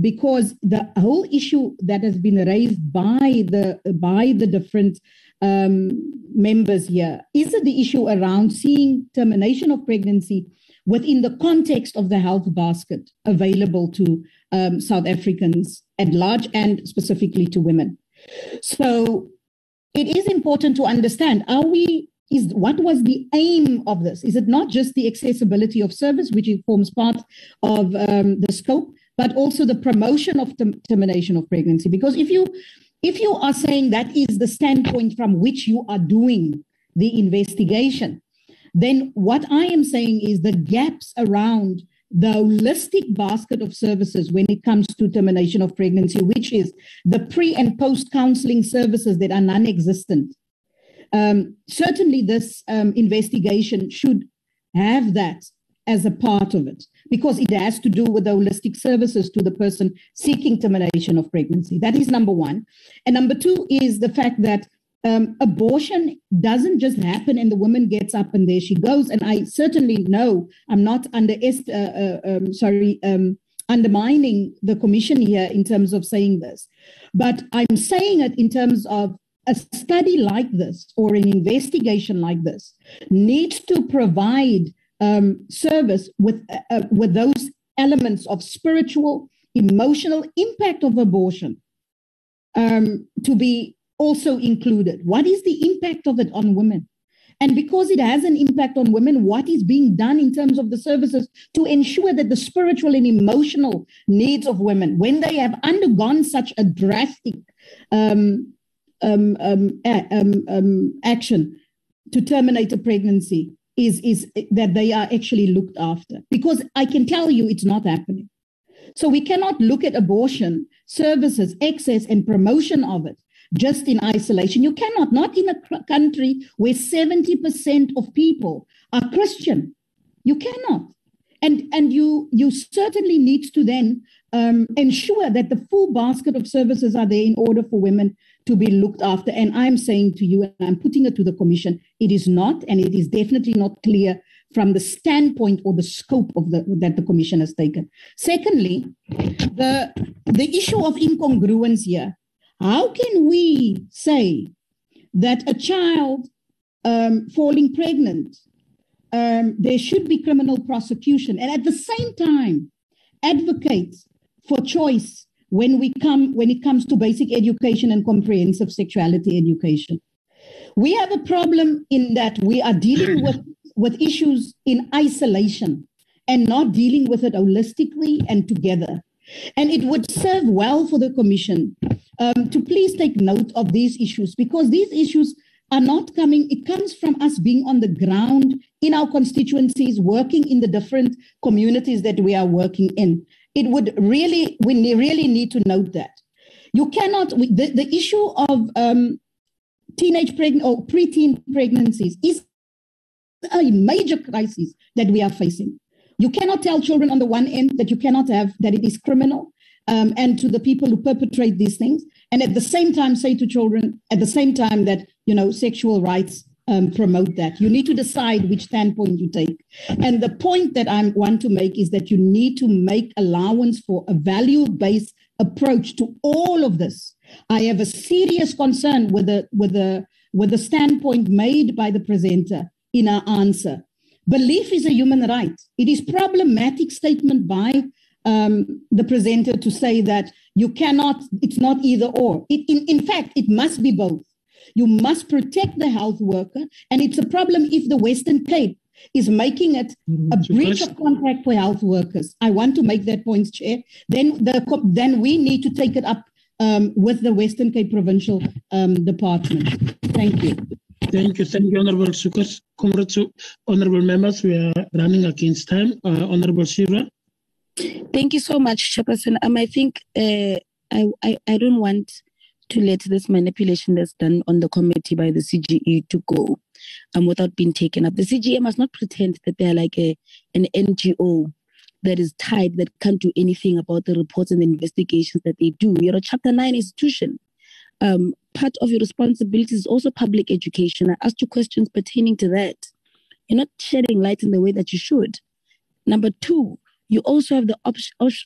because the whole issue that has been raised by the different members here is the issue around seeing termination of pregnancy within the context of the health basket available to South Africans at large and specifically to women. So it is important to understand, what was the aim of this? Is it not just the accessibility of service, which forms part of the scope, but also the promotion of termination of pregnancy? Because if you are saying that is the standpoint from which you are doing the investigation, then what I am saying is the gaps around the holistic basket of services when it comes to termination of pregnancy, which is the pre and post counseling services that are non-existent. Certainly this investigation should have that as a part of it, because it has to do with the holistic services to the person seeking termination of pregnancy. That is number one. And number two is the fact that abortion doesn't just happen and the woman gets up and there she goes. And I certainly know I'm not undermining the Commission here in terms of saying this, but I'm saying it in terms of a study like this or an investigation like this needs to provide service with those elements of spiritual, emotional impact of abortion to be also included. What is the impact of it on women? And because it has an impact on women, what is being done in terms of the services to ensure that the spiritual and emotional needs of women, when they have undergone such a drastic action to terminate a pregnancy, is that they are actually looked after? Because I can tell you it's not happening. So we cannot look at abortion services, access and promotion of it just in isolation. You cannot, not in a country where 70% of people are Christian. You cannot. And you certainly need to then ensure that the full basket of services are there in order for women to be looked after. And I'm saying to you, and I'm putting it to the Commission, it is not, and it is definitely not clear from the standpoint or the scope of that the Commission has taken. Secondly, the issue of incongruence here. How can we say that a child falling pregnant, there should be criminal prosecution, and at the same time advocate for choice when it comes to basic education and comprehensive sexuality education? We have a problem in that we are dealing with issues in isolation and not dealing with it holistically and together. And it would serve well for the Commission to please take note of these issues, because these issues are not coming, it comes from us being on the ground in our constituencies, working in the different communities that we are working in. It would really, we really need to note that. You cannot, the issue of teenage pregnant or preteen pregnancies is a major crisis that we are facing. You cannot tell children on the one end that you cannot have, that it is criminal, and to the people who perpetrate these things, and at the same time say to children at the same time that, you know, sexual rights promote that. You need to decide which standpoint you take. And the point that I want to make is that you need to make allowance for a value-based approach to all of this. I have a serious concern with the standpoint made by the presenter in our answer. Belief is a human right. It is problematic statement by the presenter to say that you cannot, it's not either or. In fact, it must be both. You must protect the health worker, and it's a problem if the Western Cape is making it a breach of contract for health workers. I want to make that point, Chair. Then we need to take it up with the Western Cape Provincial Department. Thank you. Thank you, Honourable Sukkers. Comrades, Honourable Members, we are running against time. Honourable Shiva. Thank you so much, Chairperson. I think I don't want to let this manipulation that's done on the committee by the CGE to go without being taken up. The CGE must not pretend that they're like an NGO that is tied, that can't do anything about the reports and the investigations that they do. You're a Chapter 9 institution. Part of your responsibility is also public education. I asked you questions pertaining to that. You're not shedding light in the way that you should. Number two, you also have the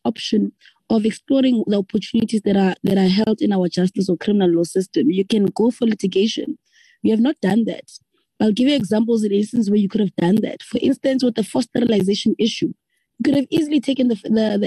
option of exploring the opportunities that are held in our justice or criminal law system. You can go for litigation. You have not done that. I'll give you examples in instances where you could have done that. For instance, with the forced sterilization issue, you could have easily taken the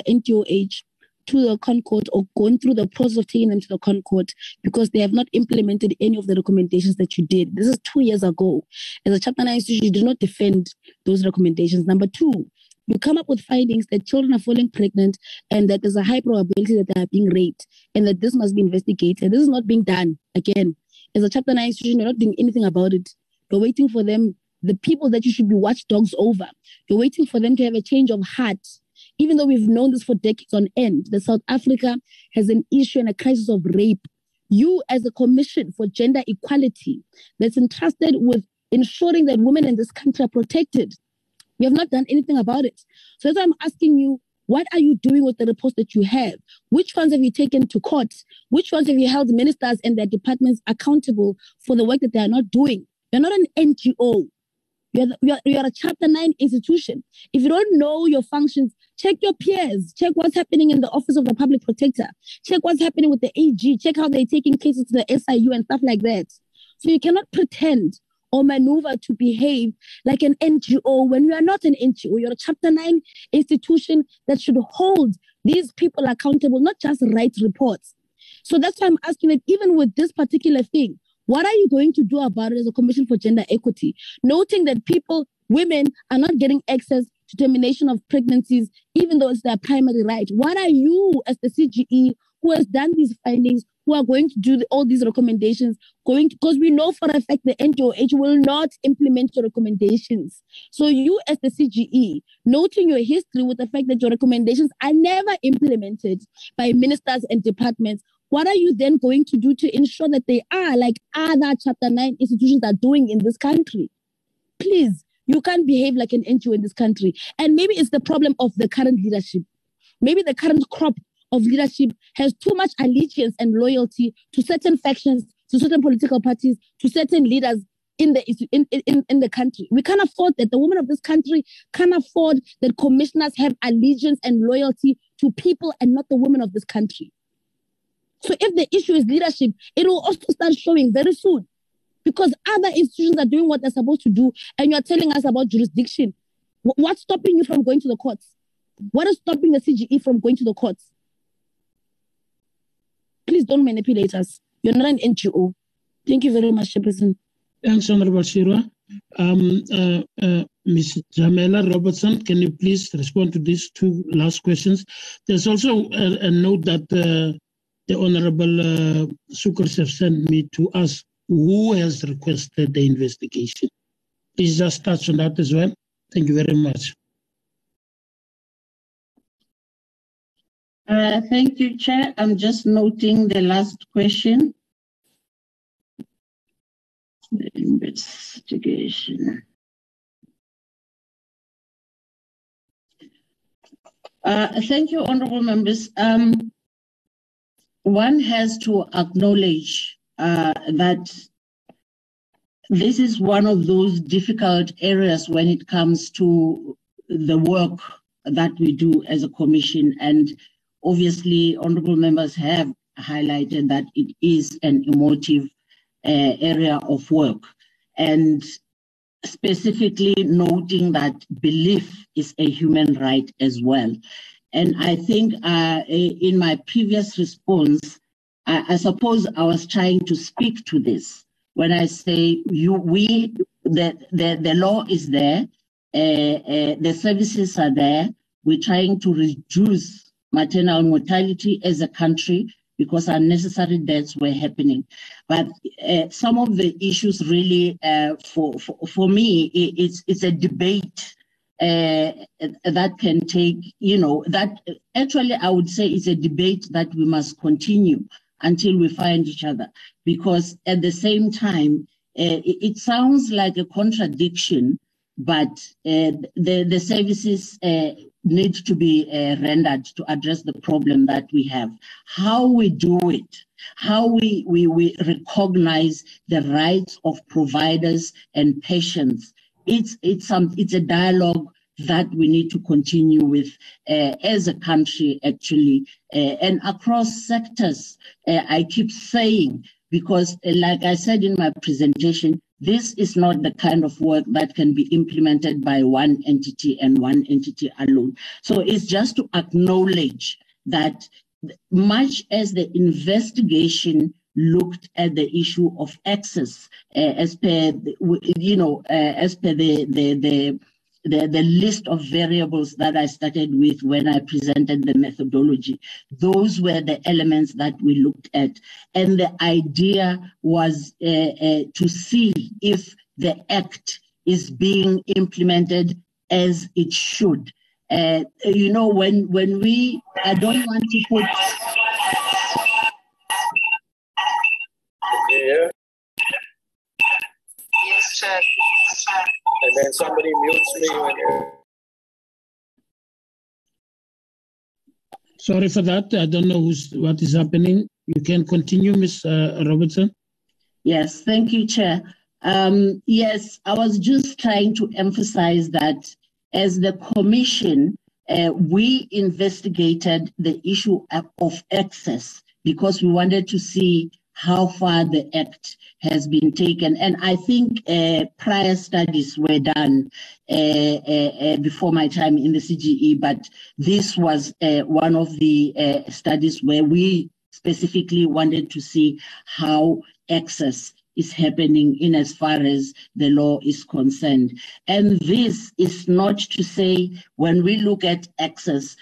NTOH to the Concord or gone through the process of taking them to the Concord because they have not implemented any of the recommendations that you did. This is 2 years ago. As a Chapter 9 institution, you do not defend those recommendations. Number two, you come up with findings that children are falling pregnant and that there's a high probability that they are being raped and that this must be investigated. This is not being done. Again, as a Chapter 9 institution, you're not doing anything about it. You're waiting for them, the people that you should be watchdogs over. You're waiting for them to have a change of heart. Even though we've known this for decades on end, that South Africa has an issue and a crisis of rape. You, as a Commission for Gender Equality, that's entrusted with ensuring that women in this country are protected, you have not done anything about it. So as I'm asking you, what are you doing with the reports that you have? Which ones have you taken to court? Which ones have you held ministers and their departments accountable for the work that they are not doing? You're not an NGO. You're a Chapter 9 institution. If you don't know your functions, check your peers. Check what's happening in the Office of the Public Protector. Check what's happening with the AG. Check how they're taking cases to the SIU and stuff like that. So you cannot pretend or maneuver to behave like an NGO when you are not an NGO. You're a Chapter 9 institution that should hold these people accountable, not just write reports. So that's why I'm asking that even with this particular thing, what are you going to do about it as a Commission for Gender Equity? Noting that women are not getting access to termination of pregnancies, even though it's their primary right. What are you as the CGE who has done these findings, who are going to do all these recommendations, because we know for a fact the NGOH will not implement your recommendations. So you as the CGE, noting your history with the fact that your recommendations are never implemented by ministers and departments, what are you then going to do to ensure that they are like other Chapter 9 institutions are doing in this country? Please, you can't behave like an NGO in this country. And maybe it's the problem of the current leadership. Maybe the current crop of leadership has too much allegiance and loyalty to certain factions, to certain political parties, to certain leaders in the country. We can't afford that. The women of this country can't afford that commissioners have allegiance and loyalty to people and not the women of this country. So if the issue is leadership, it will also start showing very soon because other institutions are doing what they're supposed to do and you're telling us about jurisdiction. What's stopping you from going to the courts? What is stopping the CGE from going to the courts? Please don't manipulate us. You're not an NGO. Thank you very much, Chairperson. Thanks, Honorable Shirwa. Ms. Jamela Robertson, can you please respond to these two last questions? There's also a note that the Honorable Sukers have sent me to ask who has requested the investigation. Please just touch on that as well. Thank you very much. Thank you, Chair. I'm just noting the last question. The investigation. Thank you, Honourable Members. One has to acknowledge that this is one of those difficult areas when it comes to the work that we do as a commission. And obviously, Honourable Members have highlighted that it is an emotive area of work. And specifically noting that belief is a human right as well. And I think in my previous response, I suppose I was trying to speak to this when I say the law is there, the services are there. We're trying to reduce maternal mortality as a country because unnecessary deaths were happening. But some of the issues really, for me, it's a debate that can take, you know, that actually I would say it's a debate that we must continue until we find each other. Because at the same time, it sounds like a contradiction, but the services need to be rendered to address the problem that we have. How we do it, how we recognize the rights of providers and patients, it's a dialogue that we need to continue with as a country, actually, and across sectors. I keep saying, because like I said in my presentation, this is not the kind of work that can be implemented by one entity and one entity alone. So it's just to acknowledge that much as the investigation looked at the issue of access, as per, you know, as per the list of variables that I started with when I presented the methodology, those were the elements that we looked at. And the idea was to see if the act is being implemented as it should. You know, when we, I don't want to put... Yeah. Yes, sir. Yes, sir. And then somebody mutes me. Sorry for that. I don't know what is happening. You can continue, Ms. Robertson. Yes, thank you, Chair. Yes, I was just trying to emphasize that as the Commission, we investigated the issue of access because we wanted to see how far the act has been taken. And I think prior studies were done before my time in the CGE, but this was one of the studies where we specifically wanted to see how access is happening in as far as the law is concerned. And this is not to say when we look at access,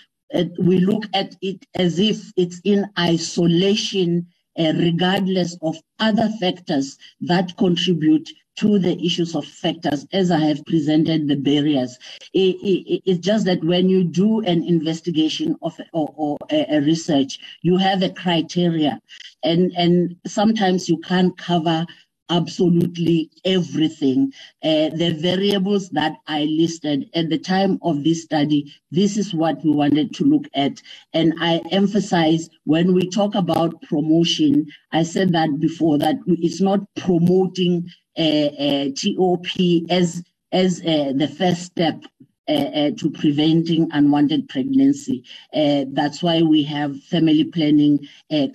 we look at it as if it's in isolation, regardless of other factors that contribute to the issues of factors, as I have presented the barriers. It's just that when you do an investigation of or a research, you have a criteria, and sometimes you can't cover absolutely everything. The variables that I listed at the time of this study, this is what we wanted to look at. And I emphasize when we talk about promotion, I said that before, that it's not promoting TOP as the first step to preventing unwanted pregnancy. That's why we have family planning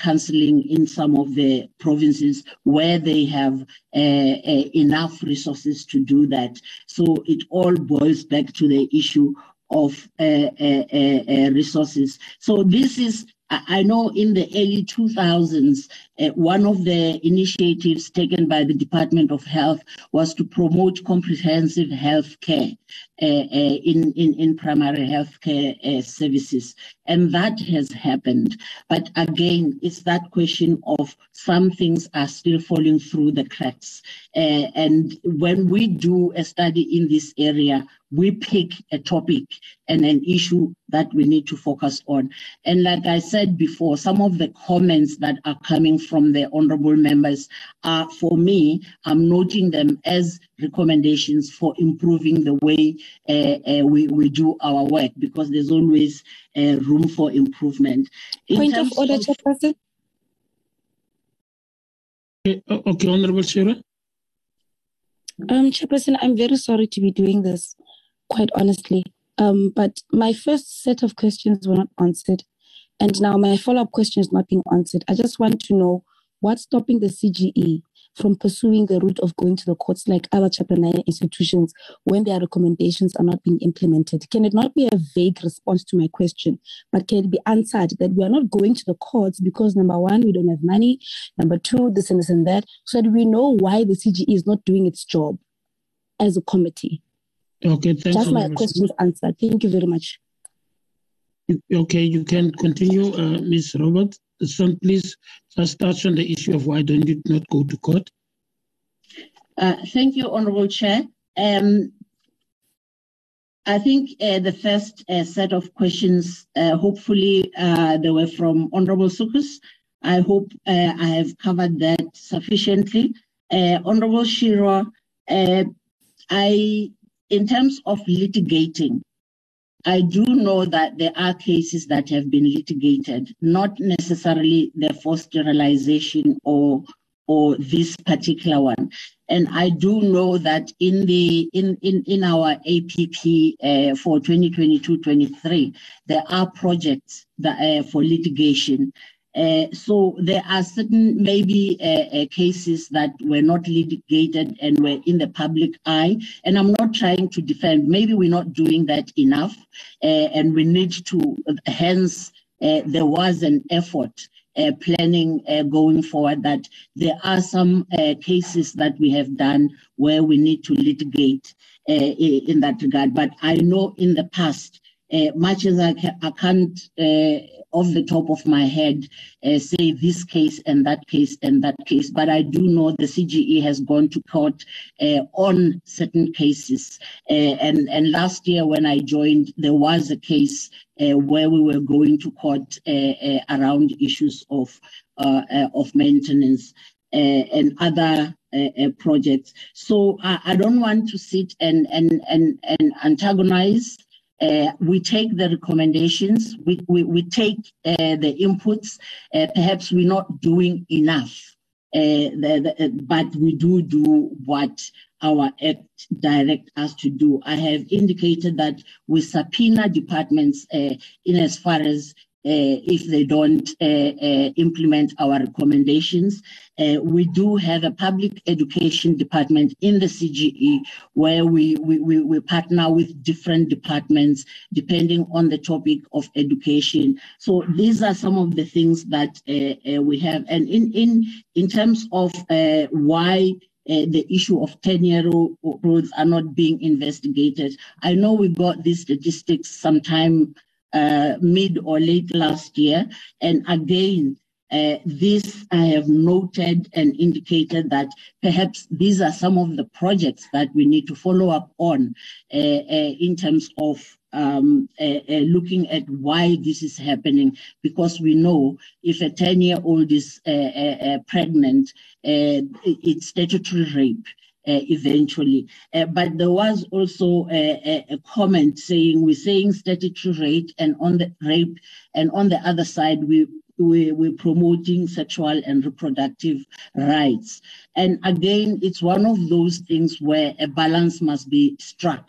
counseling in some of the provinces where they have enough resources to do that. So it all boils back to the issue of resources. So this is I know in the early 2000s, one of the initiatives taken by the Department of Health was to promote comprehensive health care in primary health care services. And that has happened. But again, it's that question of some things are still falling through the cracks. And when we do a study in this area, we pick a topic and an issue that we need to focus on. And like I said before, some of the comments that are coming from the honorable members are, for me, I'm noting them as recommendations for improving the way we do our work, because there's always room for improvement. Point of order, Chairperson. Okay, Honorable Chair. Chairperson, I'm very sorry to be doing this, quite honestly. But my first set of questions were not answered, and now my follow-up question is not being answered. I just want to know what's stopping the CGE from pursuing the route of going to the courts like other Chapter 9 institutions when their recommendations are not being implemented. Can it not be a vague response to my question, but can it be answered that we are not going to the courts because, number one, we don't have money, number two, this and this and that, so that we know why the CGE is not doing its job as a committee? Okay, thanks. That's my questions answered. Thank you very much. Okay, you can continue, Ms. Robertson. Please just touch on the issue of why don't you not go to court. Thank you, Honourable Chair. I think the first set of questions, hopefully they were from Honourable Sukus. I hope I have covered that sufficiently. Honourable Shira, in terms of litigating, I do know that there are cases that have been litigated, not necessarily the forced sterilization or this particular one. And I do know that in the in our APP for 2022-23, there are projects that for litigation. So there are certain maybe cases that were not litigated and were in the public eye. And I'm not trying to defend. Maybe we're not doing that enough. And we need to, hence, there was an effort planning going forward that there are some cases that we have done where we need to litigate in that regard. But I know in the past, much as I can't off the top of my head say this case and that case and that case, but I do know the CGE has gone to court on certain cases. And last year when I joined, there was a case where we were going to court around issues of maintenance and other projects. So I don't want to sit and antagonize. We take the recommendations, we take the inputs, perhaps we're not doing enough, but we do what our act directs us to do. I have indicated that we subpoena departments in as far as if they don't implement our recommendations. We do have a public education department in the CGE where we partner with different departments depending on the topic of education. So these are some of the things that we have. And in terms of why the issue of 10-year-old roads are not being investigated, I know we got these statistics sometime mid or late last year. And again, this I have noted and indicated that perhaps these are some of the projects that we need to follow up on in terms of looking at why this is happening, because we know if a 10-year-old is pregnant, it's statutory rape. Eventually. But there was also a comment saying, we're saying statutory rape and on the rape, and on the other side, we're promoting sexual and reproductive rights. And again, it's one of those things where a balance must be struck,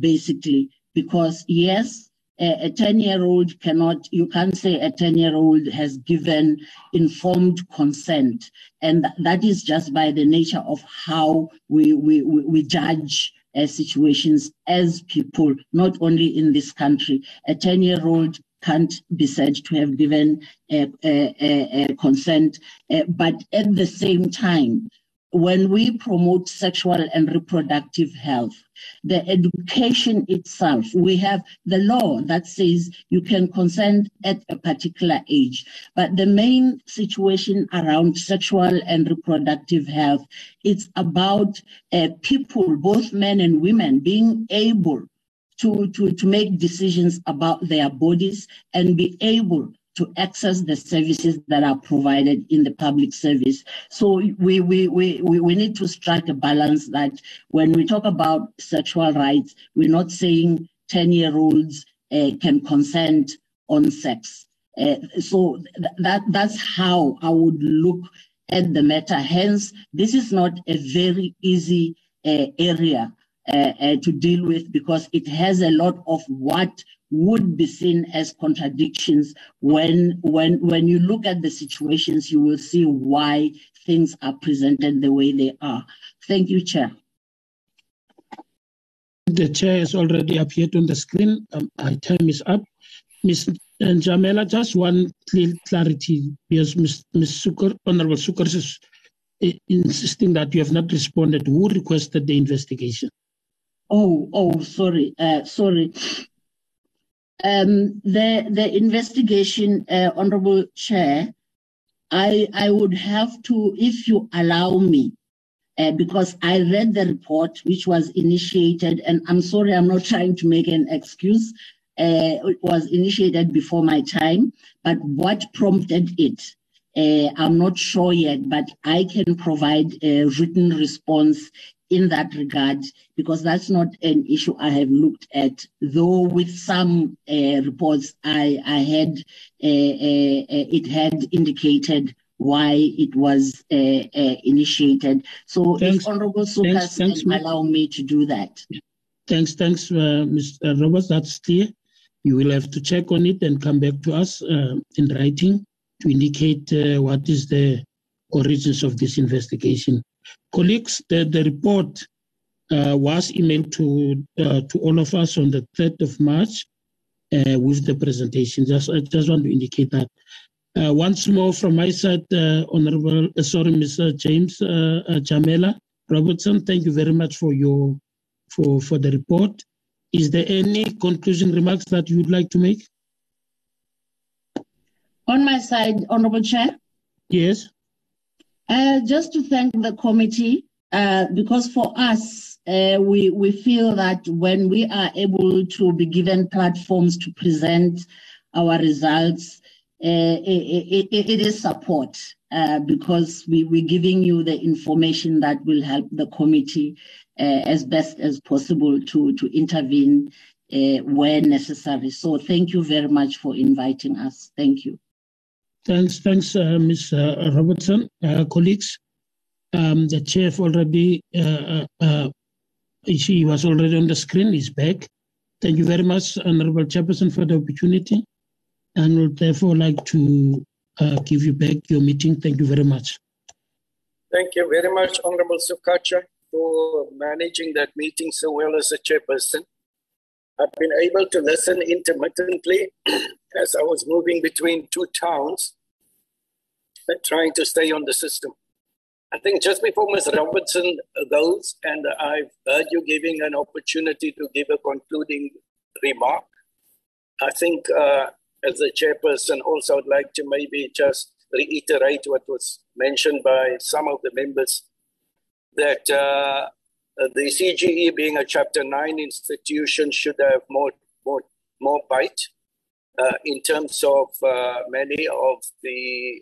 basically, because yes, a 10-year-old cannot, you can't say a 10-year-old has given informed consent. And that is just by the nature of how we judge situations as people, not only in this country. A 10-year-old can't be said to have given consent. But at the same time, when we promote sexual and reproductive health, the education itself, we have the law that says you can consent at a particular age. But the main situation around sexual and reproductive health, it's about people, both men and women, being able to make decisions about their bodies and be able to access the services that are provided in the public service. So we need to strike a balance that when we talk about sexual rights, we're not saying 10-year-olds can consent on sex. So that's how I would look at the matter. Hence, this is not a very easy area to deal with, because it has a lot of what would be seen as contradictions. When you look at the situations, you will see why things are presented the way they are. Thank you, Chair. The chair has already appeared on the screen. Our time is up. Ms. Jamela, just one clarity, because Ms. Sukur, Honourable Sukur is insisting that you have not responded. Who requested the investigation? Sorry. The investigation, Honourable Chair, I would have to, if you allow me, because I read the report which was initiated, and I'm sorry, I'm not trying to make an excuse. It was initiated before my time, but what prompted it, I'm not sure yet, but I can provide a written response in that regard, because that's not an issue I have looked at, though with some reports I had, it had indicated why it was initiated. So thanks. If Honourable Sukas can allow me to do that. Thanks, Mr. Roberts, that's clear. You will have to check on it and come back to us in writing to indicate what is the origins of this investigation. Colleagues, the report was emailed to all of us on the 3rd of March with the presentation. I just want to indicate that. Once more from my side, Mr. James Jamela Robertson, thank you very much for the report. Is there any conclusion remarks that you would like to make? On my side, Honourable Chair. Yes. Just to thank the committee, because for us, we feel that when we are able to be given platforms to present our results, it is support, because we're giving you the information that will help the committee as best as possible to intervene where necessary. So thank you very much for inviting us. Thank you. Thanks, Ms. Robertson. Colleagues, the chair already, she was already on the screen, is back. Thank you very much, Honourable Chairperson, for the opportunity, and would therefore like to give you back your meeting. Thank you very much. Thank you very much, Honourable Sukacha, for managing that meeting so well as a chairperson. I've been able to listen intermittently as I was moving between two towns and trying to stay on the system. I think just before Ms. Robertson goes, and I've heard you giving an opportunity to give a concluding remark, I think as a chairperson also I'd like to maybe just reiterate what was mentioned by some of the members, that the CGE being a Chapter 9 institution should have more bite in terms of many of the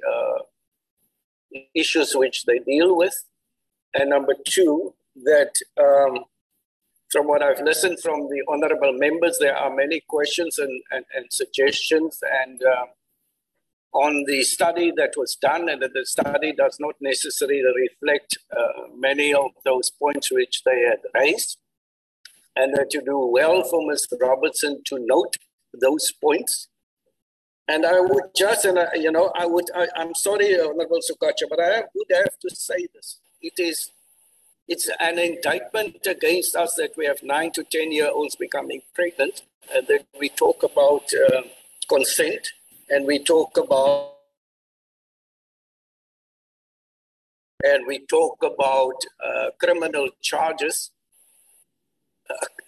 issues which they deal with. And number two, that from what I've listened from the honorable members, there are many questions and suggestions, and on the study that was done, and that the study does not necessarily reflect many of those points which they had raised, and that you do well for Ms. Robertson to note those points. And I would just, and I'm sorry, Honourable Sukacha, but I would have to say this. It's an indictment against us that we have 9 to 10-year-olds becoming pregnant, and that we talk about consent, and we talk about criminal charges.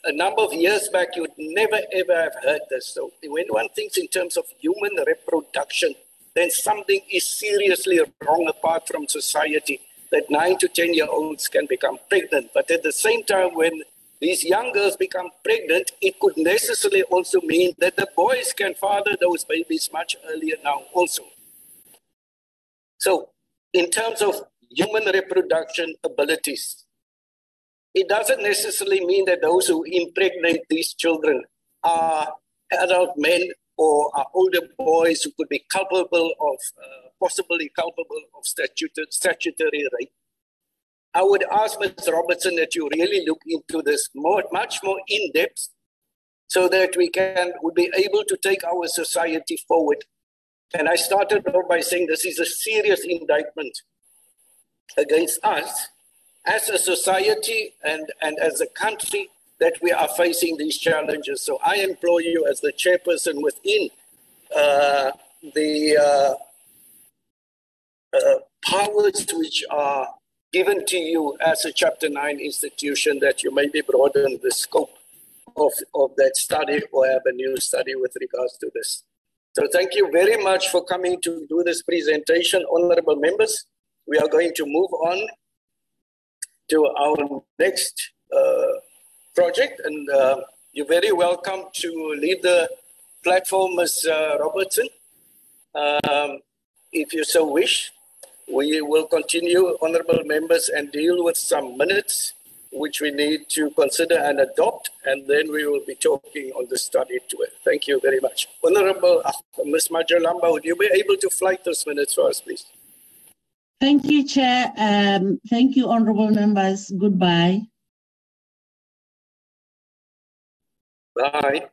A number of years back, you would never, ever have heard this. So when one thinks in terms of human reproduction, then something is seriously wrong apart from society, that 9 to 10-year-olds can become pregnant. But at the same time, when these young girls become pregnant, it could necessarily also mean that the boys can father those babies much earlier now also. So in terms of human reproduction abilities, it doesn't necessarily mean that those who impregnate these children are adult men or are older boys who could be culpable of, possibly culpable of statutory rape. I would ask Ms. Robertson that you really look into this much more in depth, so that we would be able to take our society forward. And I started off by saying this is a serious indictment against us as a society and as a country that we are facing these challenges. So I implore you as the chairperson within the powers which are given to you as a Chapter 9 institution, that you maybe broaden the scope of that study or have a new study with regards to this. So thank you very much for coming to do this presentation, honorable members. We are going to move on to our next project, and you're very welcome to leave the platform, Ms. Robertson. If you so wish, we will continue, honorable members, and deal with some minutes which we need to consider and adopt, and then we will be talking on the study to it. Thank you very much. Honorable Ms. Majalamba, would you be able to flight those minutes for us, please? Thank you, Chair. Thank you, honourable members. Goodbye. Bye.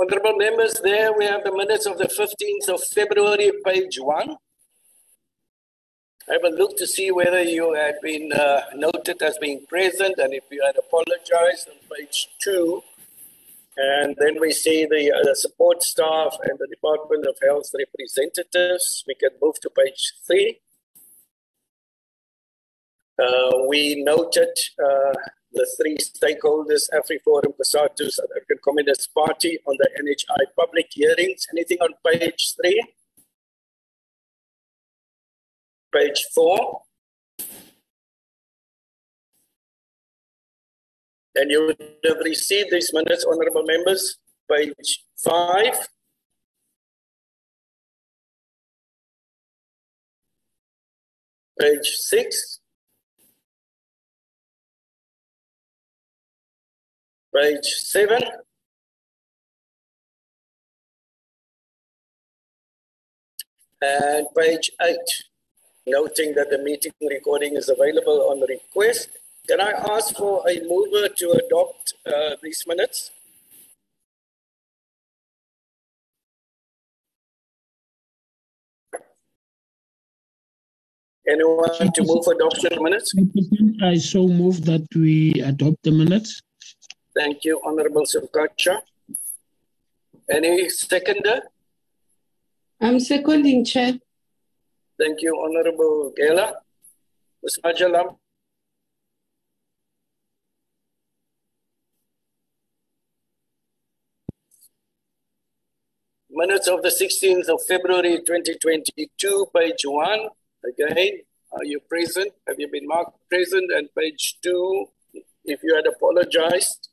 Honourable members, there we have the minutes of the 15th of February, page 1. I will look to see whether you had been noted as being present, and if you had apologized on page 2. And then we see the support staff and the Department of Health representatives. We can move to page 3. We noted the 3 stakeholders, AfriForum, COSATU, South African Communist Party, on the NHI public hearings. Anything on page 3? Page 4. And you would have received these minutes, honorable members. Page 5. Page 6. Page 7. And page 8. Noting that the meeting recording is available on request. Can I ask for a mover to adopt these minutes? Anyone to move for adoption of minutes? I so move that we adopt the minutes. Thank you, Honorable Sukacha. Any seconder? I'm seconding, Chair. Thank you, Honorable Gela. Ms. Majalam. Minutes of the 16th of February, 2022, page 1. Again, are you present? Have you been marked present? And page 2, if you had apologized.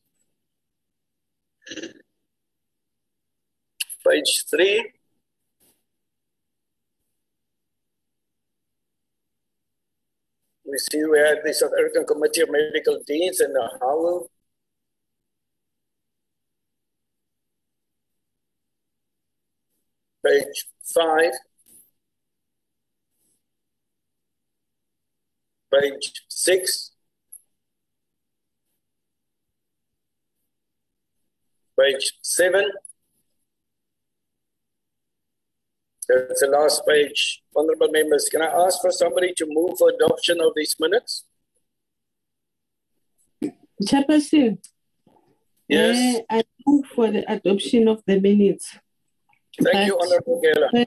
Page 3. We see we had the South African Committee of Medical Deans and Nahawu. Page 5. Page 6. Page 7. That's the last page. Honourable members, can I ask for somebody to move for adoption of these minutes? Chairperson, yes. I move for the adoption of the minutes. Thank you, Honourable Khatla.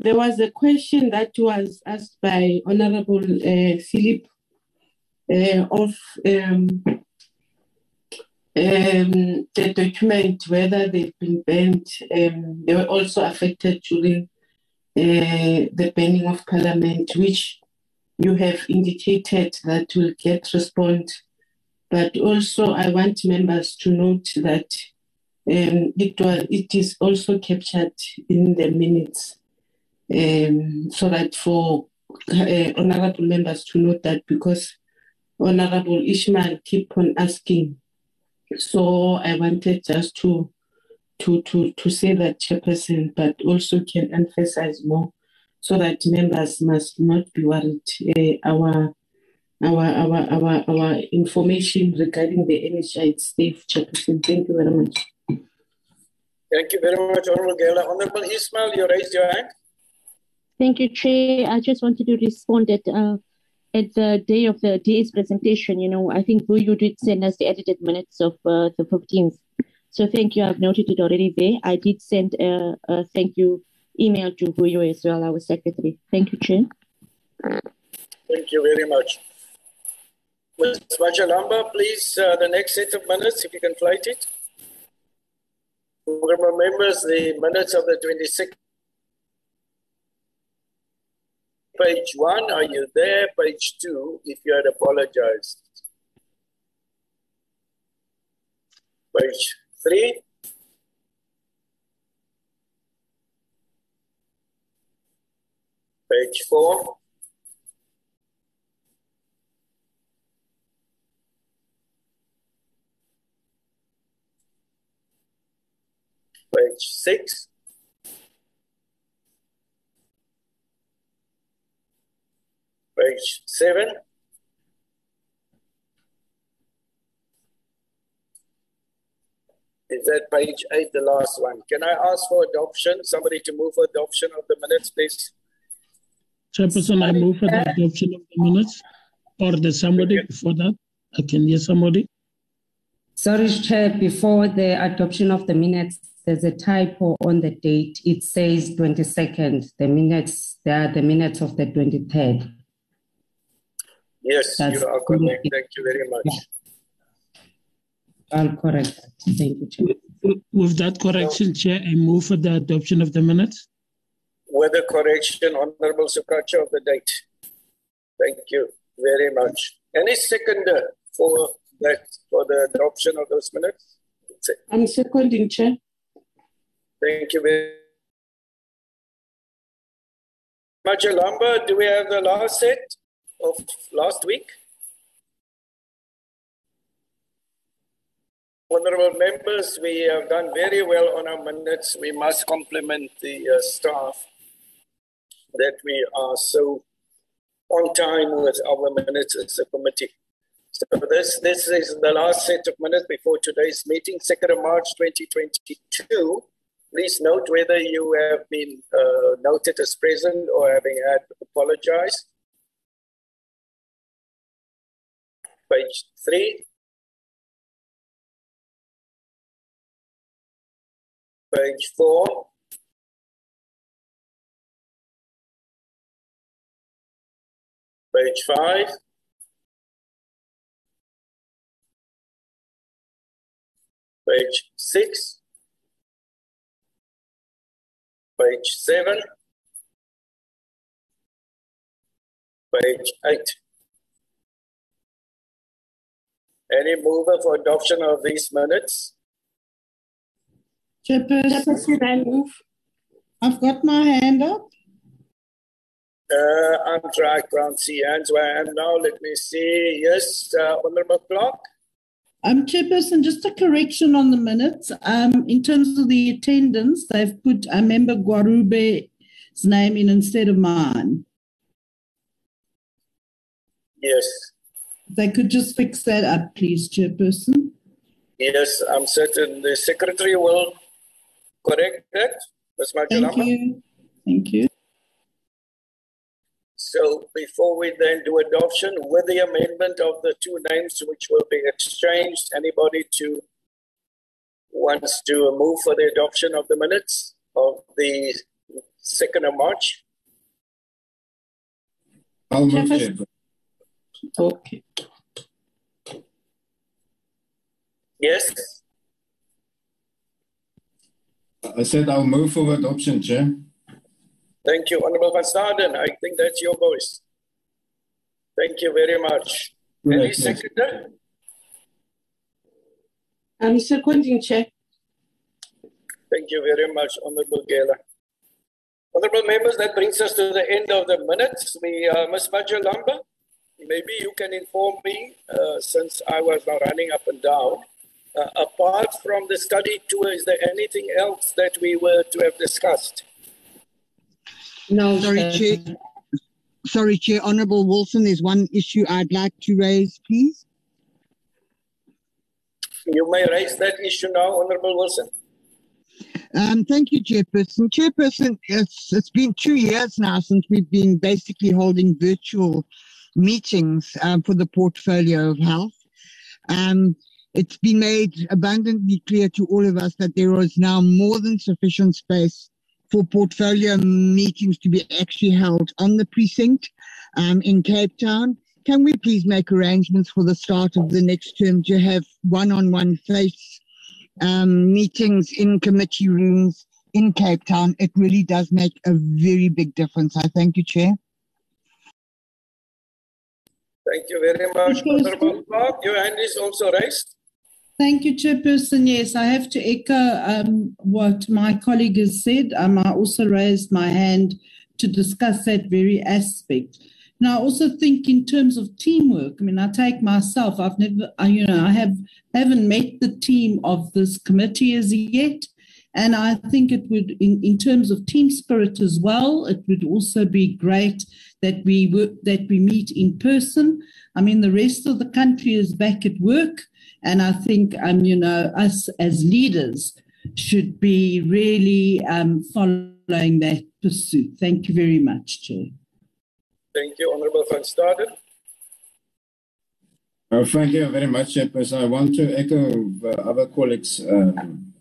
There was a question that was asked by Honourable Philip of the document, whether they've been banned. They were also affected during the banning of Parliament, which you have indicated that will get response. But also I want members to note that it is also captured in the minutes, so that for honourable members to note that, because Honourable Ishmael keep on asking. So I wanted just to say that, Chairperson, but also can emphasize more so that members must not be worried. Our information regarding the NHI is safe, Chairperson. Thank you very much. Thank you very much, Honourable Khatla. Honourable Ishmael, you raised your hand. Thank you, Chair. I just wanted to respond that at the day of the day's presentation, I think you did send us the edited minutes of the 15th. So thank you. I've noted it already there. I did send a thank you email to Vuyo as well, our secretary. Thank you, Chair. Thank you very much. Ms. Majalamba, please, the next set of minutes, if you can flight it. Honourable members, the minutes of the 26th. Page 1, are you there? Page 2, if you had apologized. Page 3. Page 4. Page 6. Page 7, is that page 8, the last one? Can I ask for adoption? Somebody to move for adoption of the minutes, please. Chairperson, I move for the adoption of the minutes. Or there's somebody before that? I can hear somebody. Sorry, Chair, before the adoption of the minutes, there's a typo on the date. It says 22nd. The minutes, they are the minutes of the 23rd. Yes, that's, you are correct. Thank you very much. Yeah. I'll correct that. Thank you, Chair. With that correction, Chair, I move for the adoption of the minutes. With the correction, Honourable Sukacha, of the date. Thank you very much. Any seconder for that, for the adoption of those minutes? I'm seconding, Chair. Thank you very much. Alamba, do we have the last set of last week? Honourable members, we have done very well on our minutes. We must compliment the staff that we are so on time with our minutes as a committee. So this is the last set of minutes before today's meeting, 2nd of March 2022. Please note whether you have been noted as present or having had apologized. Page 3, page 4, page 5, page 6, page 7, page 8. Any mover for adoption of these minutes? Chairperson, I move. I've got my hand up. I'm trying to see hands where I am now. Let me see. Yes, Honourable Clark. Chairperson, just a correction on the minutes. In terms of the attendance, they've put member Guarube's name in instead of mine. Yes. They could just fix that up, please, Chairperson. Yes, I'm certain the Secretary will correct? Ms. Majalama? Thank you. So before we then do adoption, with the amendment of the two names which will be exchanged, anybody who wants to move for the adoption of the minutes of the 2nd of March? I'll move it. Okay. Yes? I said I'll move for adoption, Chair. Thank you, Honourable Van Staden. I think that's your voice. Thank you very much. Right, any seconder? I'm seconding, Chair. Thank you very much, Honourable Gela. Honourable members, that brings us to the end of the minutes. Ms. Majalamba, maybe you can inform me, since I was now running up and down. Apart from the study tour, is there anything else that we were to have discussed? No, sorry, Chair. Honourable Wilson, there's one issue I'd like to raise, please. You may raise that issue now, Honourable Wilson. Thank you, Chairperson. Chairperson, it's been 2 years now since we've been basically holding virtual meetings for the Portfolio of Health. It's been made abundantly clear to all of us that there is now more than sufficient space for portfolio meetings to be actually held on the precinct in Cape Town. Can we please make arrangements for the start of the next term to have one-on-one face meetings in committee rooms in Cape Town? It really does make a very big difference. I thank you, Chair. Thank you very much, Honourable Clark. Your hand is also raised. Thank you, Chairperson. Yes, I have to echo what my colleague has said. I also raised my hand to discuss that very aspect. Now, I also think in terms of teamwork. I mean, I take myself. I've never, I haven't met the team of this committee as yet, and I think it would, in terms of team spirit as well, it would also be great that we meet in person. I mean, the rest of the country is back at work. And I think, us as leaders should be really following that pursuit. Thank you very much, Chair. Thank you, Honourable Van Staden. Thank you very much, Chairperson. I want to echo other colleagues'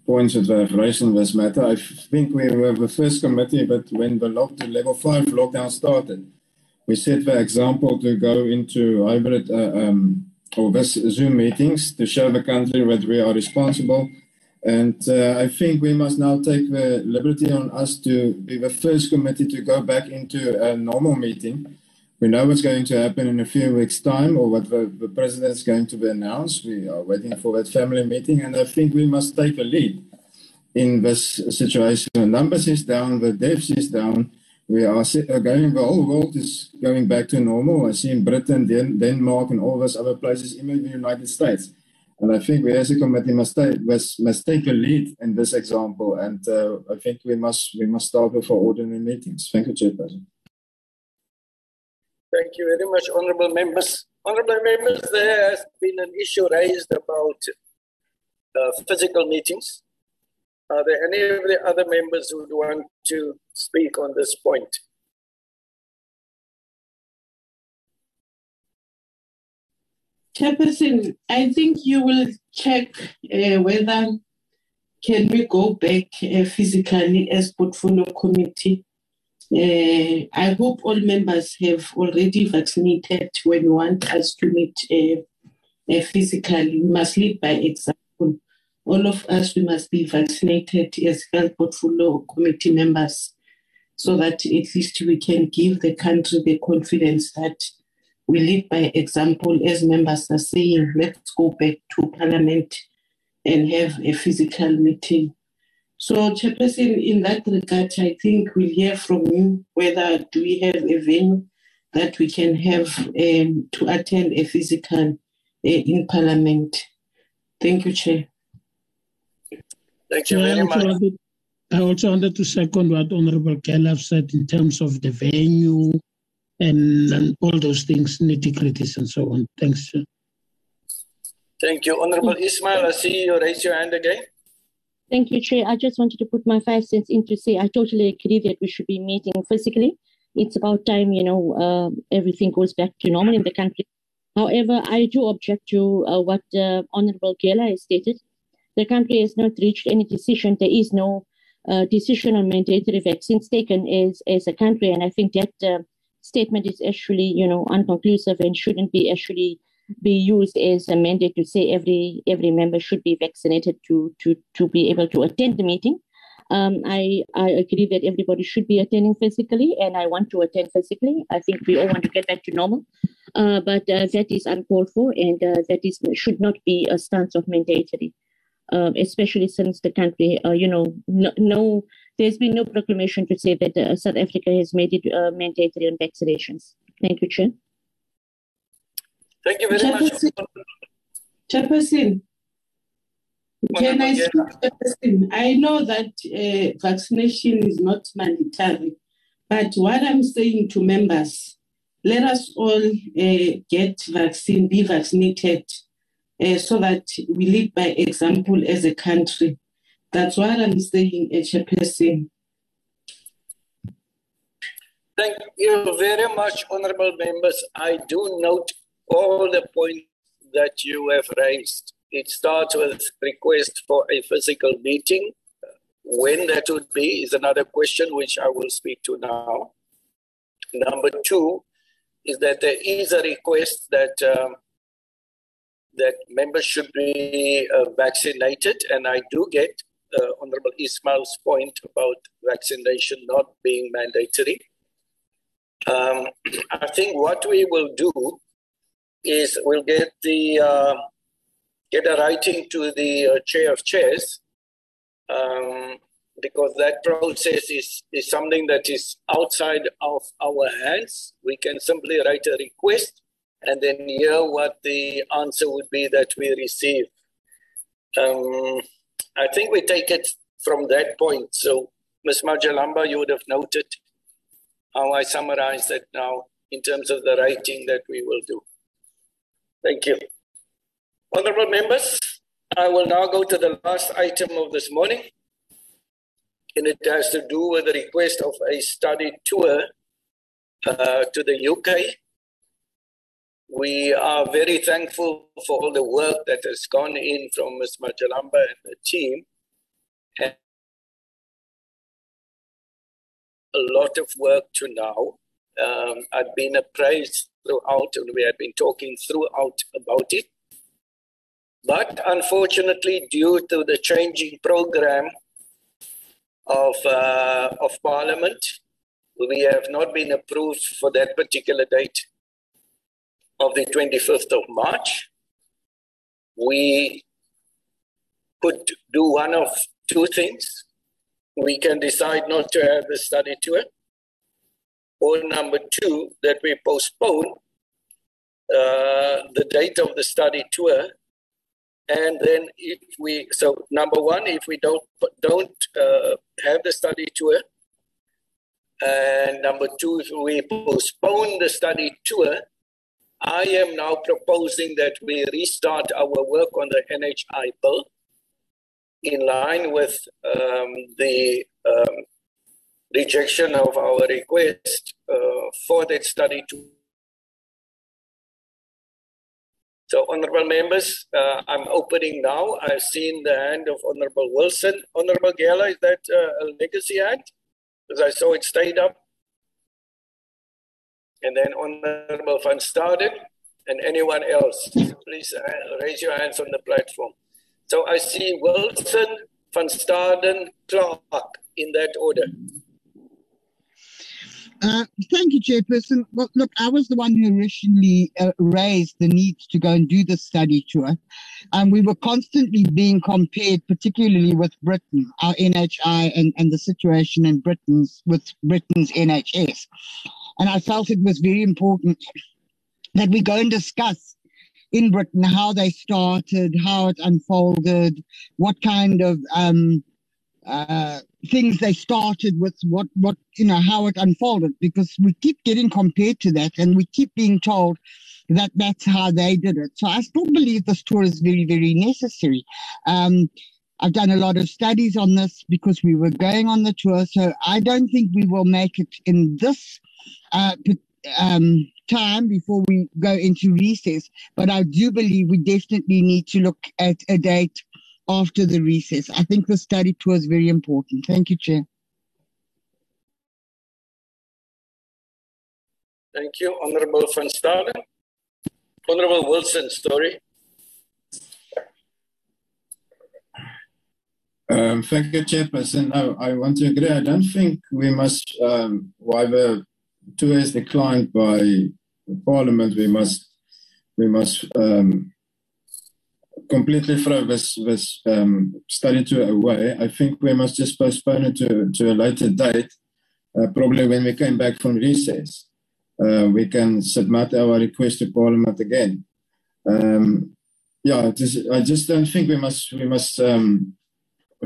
points that I've raised on this matter. I think we were the first committee, but when the level 5 lockdown started, we set the example to go into hybrid for this Zoom meetings to show the country that we are responsible. And I think we must now take the liberty on us to be the first committee to go back into a normal meeting. We know what's going to happen in a few weeks' time or what the president is going to be announced. We are waiting for that family meeting. And I think we must take a lead in this situation. The numbers is down, the deaths is down. We are going, the whole world is going back to normal. I see in Britain, Denmark, and all those other places, even the United States. And I think we as a committee must take the lead in this example. And I think we must start with our ordinary meetings. Thank you, Chairperson. Thank you very much, Honourable Members. Honourable Members, there has been an issue raised about physical meetings. Are there any of the other members who would want to speak on this point? Chairperson, I think you will check whether can we go back physically as Portfolio Committee. I hope all members have already vaccinated when you want us to meet physically. We must lead by example. All of us, we must be vaccinated as Health Portfolio Committee members so that at least we can give the country the confidence that we lead by example as members are saying, let's go back to Parliament and have a physical meeting. So, Chairperson, in that regard, I think we'll hear from you whether do we have a venue that we can have to attend a physical in Parliament. Thank you, Chair. Thank you very much. I also wanted to second what Honourable Khatla said in terms of the venue and all those things, nitty-gritties and so on. Thanks, Chair. Thank you. Honourable Ismail, I see you raise your hand again. Thank you, Chair. I just wanted to put my 5 cents in to say I totally agree that we should be meeting physically. It's about time, everything goes back to normal in the country. However, I do object to what Honourable Gela has stated. The country has not reached any decision. There is no decision on mandatory vaccines taken as a country. And I think that statement is actually, unconclusive and shouldn't be actually be used as a mandate to say every member should be vaccinated to be able to attend the meeting. I agree that everybody should be attending physically, and I want to attend physically. I think we all want to get back to normal, but that is uncalled for, and that should not be a stance of mandatory, especially since the country, there's been no proclamation to say that South Africa has made it mandatory on vaccinations. Thank you, Chair. Thank you very much. Chairperson. Can I stop the person? I know that vaccination is not mandatory, but what I'm saying to members, let us all be vaccinated, so that we lead by example as a country. That's what I'm saying, Chairperson. Thank you very much, honourable members. I do note all the points that you have raised. It starts with request for a physical meeting. When that would be is another question which I will speak to now. Number two is that there is a request that that members should be vaccinated, and I do get Honourable Ismail's point about vaccination not being mandatory. I think what we will do is we'll get the get a writing to the Chair of Chairs, because that process is something that is outside of our hands. We can simply write a request and then hear what the answer would be that we receive. I think we take it from that point. So, Ms. Majalamba, you would have noted how I summarized that now in terms of the writing that we will do. Thank you. Honourable members, I will now go to the last item of this morning, and it has to do with the request of a study tour to the UK. We are very thankful for all the work that has gone in from Ms. Majalamba and the team. And a lot of work to now. I've been appraised throughout, and we had been talking throughout about it. But unfortunately, due to the changing program of Parliament, we have not been approved for that particular date of the 25th of March. We could do one of two things. We can decide not to have the study tour, or number two, that we postpone the date of the study tour. And then number one, if we don't have the study tour, and number two, if we postpone the study tour, I am now proposing that we restart our work on the NHI bill in line with the rejection of our request for that study tour. So, Honourable Members, I'm opening now. I've seen the hand of Honourable Wilson. Honourable Gela, is that a legacy act? Because I saw it stayed up. And then Honourable Van Staden and anyone else. Please raise your hands on the platform. So I see Wilson, Van Staden, Clark in that order. Thank you, Chairperson. Well, look, I was the one who originally raised the need to go and do the study tour. We were constantly being compared, particularly with Britain, our NHI and the situation in Britain's with Britain's NHS. And I felt it was very important that we go and discuss in Britain how they started, how it unfolded, what kind of things they started with, what how it unfolded, because we keep getting compared to that, and we keep being told that that's how they did it. So I still believe this tour is very, very necessary. I've done a lot of studies on this because we were going on the tour. So I don't think we will make it in this time before we go into recess. But I do believe we definitely need to look at a date after the recess. I think the study tour is very important. Thank you, Chair. Thank you, Honourable Van Staden. Honourable Wilson, sorry. Thank you, Chairperson. I want to agree. I don't think we must, while the tour is declined by Parliament, we must completely throw this study tour away. I think we must just postpone it to a later date, probably when we came back from recess. We can submit our request to Parliament again. I just don't think we must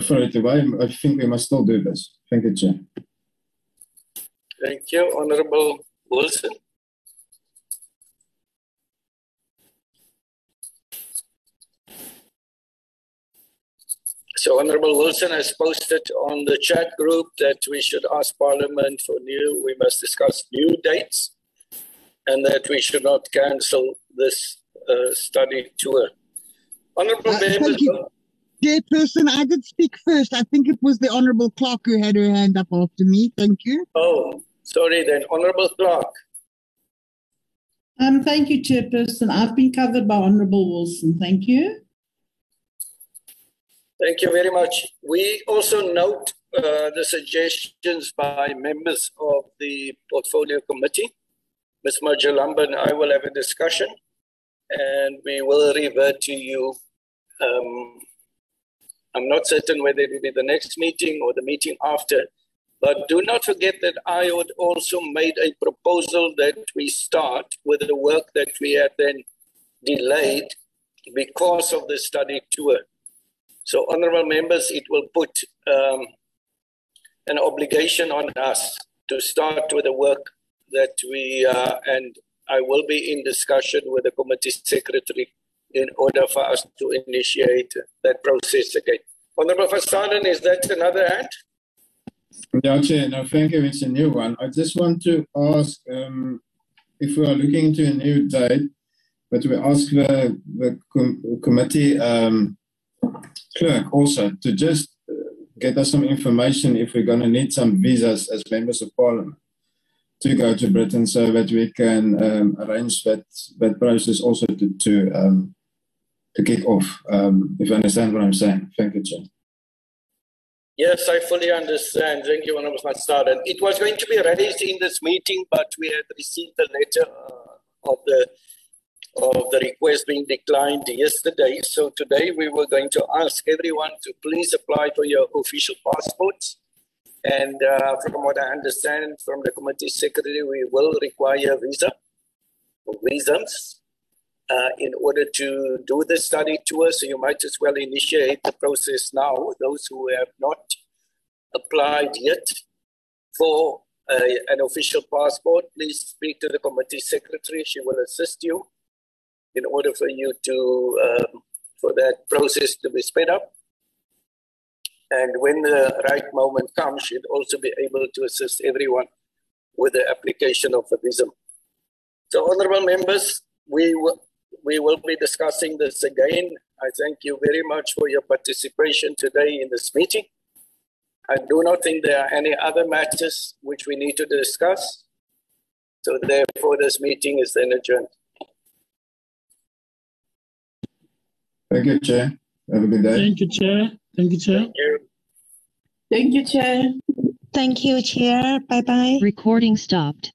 throw it away. I think we must still do this. Thank you, Chair. Thank you, Honourable Wilson. So, Honourable Wilson has posted on the chat group that we should ask Parliament for we must discuss new dates, and that we should not cancel this study tour. Honourable Chairperson, I did speak first. I think it was the Honourable Clark who had her hand up after me. Thank you. Oh, sorry then. Honourable Clark. Thank you, Chairperson. I've been covered by Honourable Wilson. Thank you. Thank you very much. We also note the suggestions by members of the Portfolio Committee. Ms. Majalamba and I will have a discussion, and we will revert to you. I'm not certain whether it will be the next meeting or the meeting after, but do not forget that I had also made a proposal that we start with the work that we had then delayed because of the study tour. So, honourable members, it will put an obligation on us to start with the work that and I will be in discussion with the committee secretary in order for us to initiate that process again. Honourable Van Staden, is that another hand? No, Chair, no, thank you. It's a new one. I just want to ask if we are looking to a new date, but we ask the committee clerk also to just get us some information if we're going to need some visas as members of Parliament to go to Britain, so that we can arrange that process also to kick off, if you understand what I'm saying. Thank you, Chair. Yes, I fully understand. Thank you, Honourable Van Staden. It was going to be raised in this meeting, but we had received the letter of the request being declined yesterday. So today we were going to ask everyone to please apply for your official passports. And from what I understand from the committee secretary, we will require visas in order to do the study tour. So you might as well initiate the process now. Those who have not applied yet for an official passport, please speak to the committee secretary. She will assist you in order for you to for that process to be sped up. And when the right moment comes, she'd also be able to assist everyone with the application of the visa. So, honourable members, we will be discussing this again. I thank you very much for your participation today in this meeting. I do not think there are any other matters which we need to discuss. So, therefore, this meeting is then adjourned. Thank you, Chair. Have a good day. Thank you, Chair. Thank you, Chair. Thank you, Chair. Thank you, Chair. Bye-bye. Recording stopped.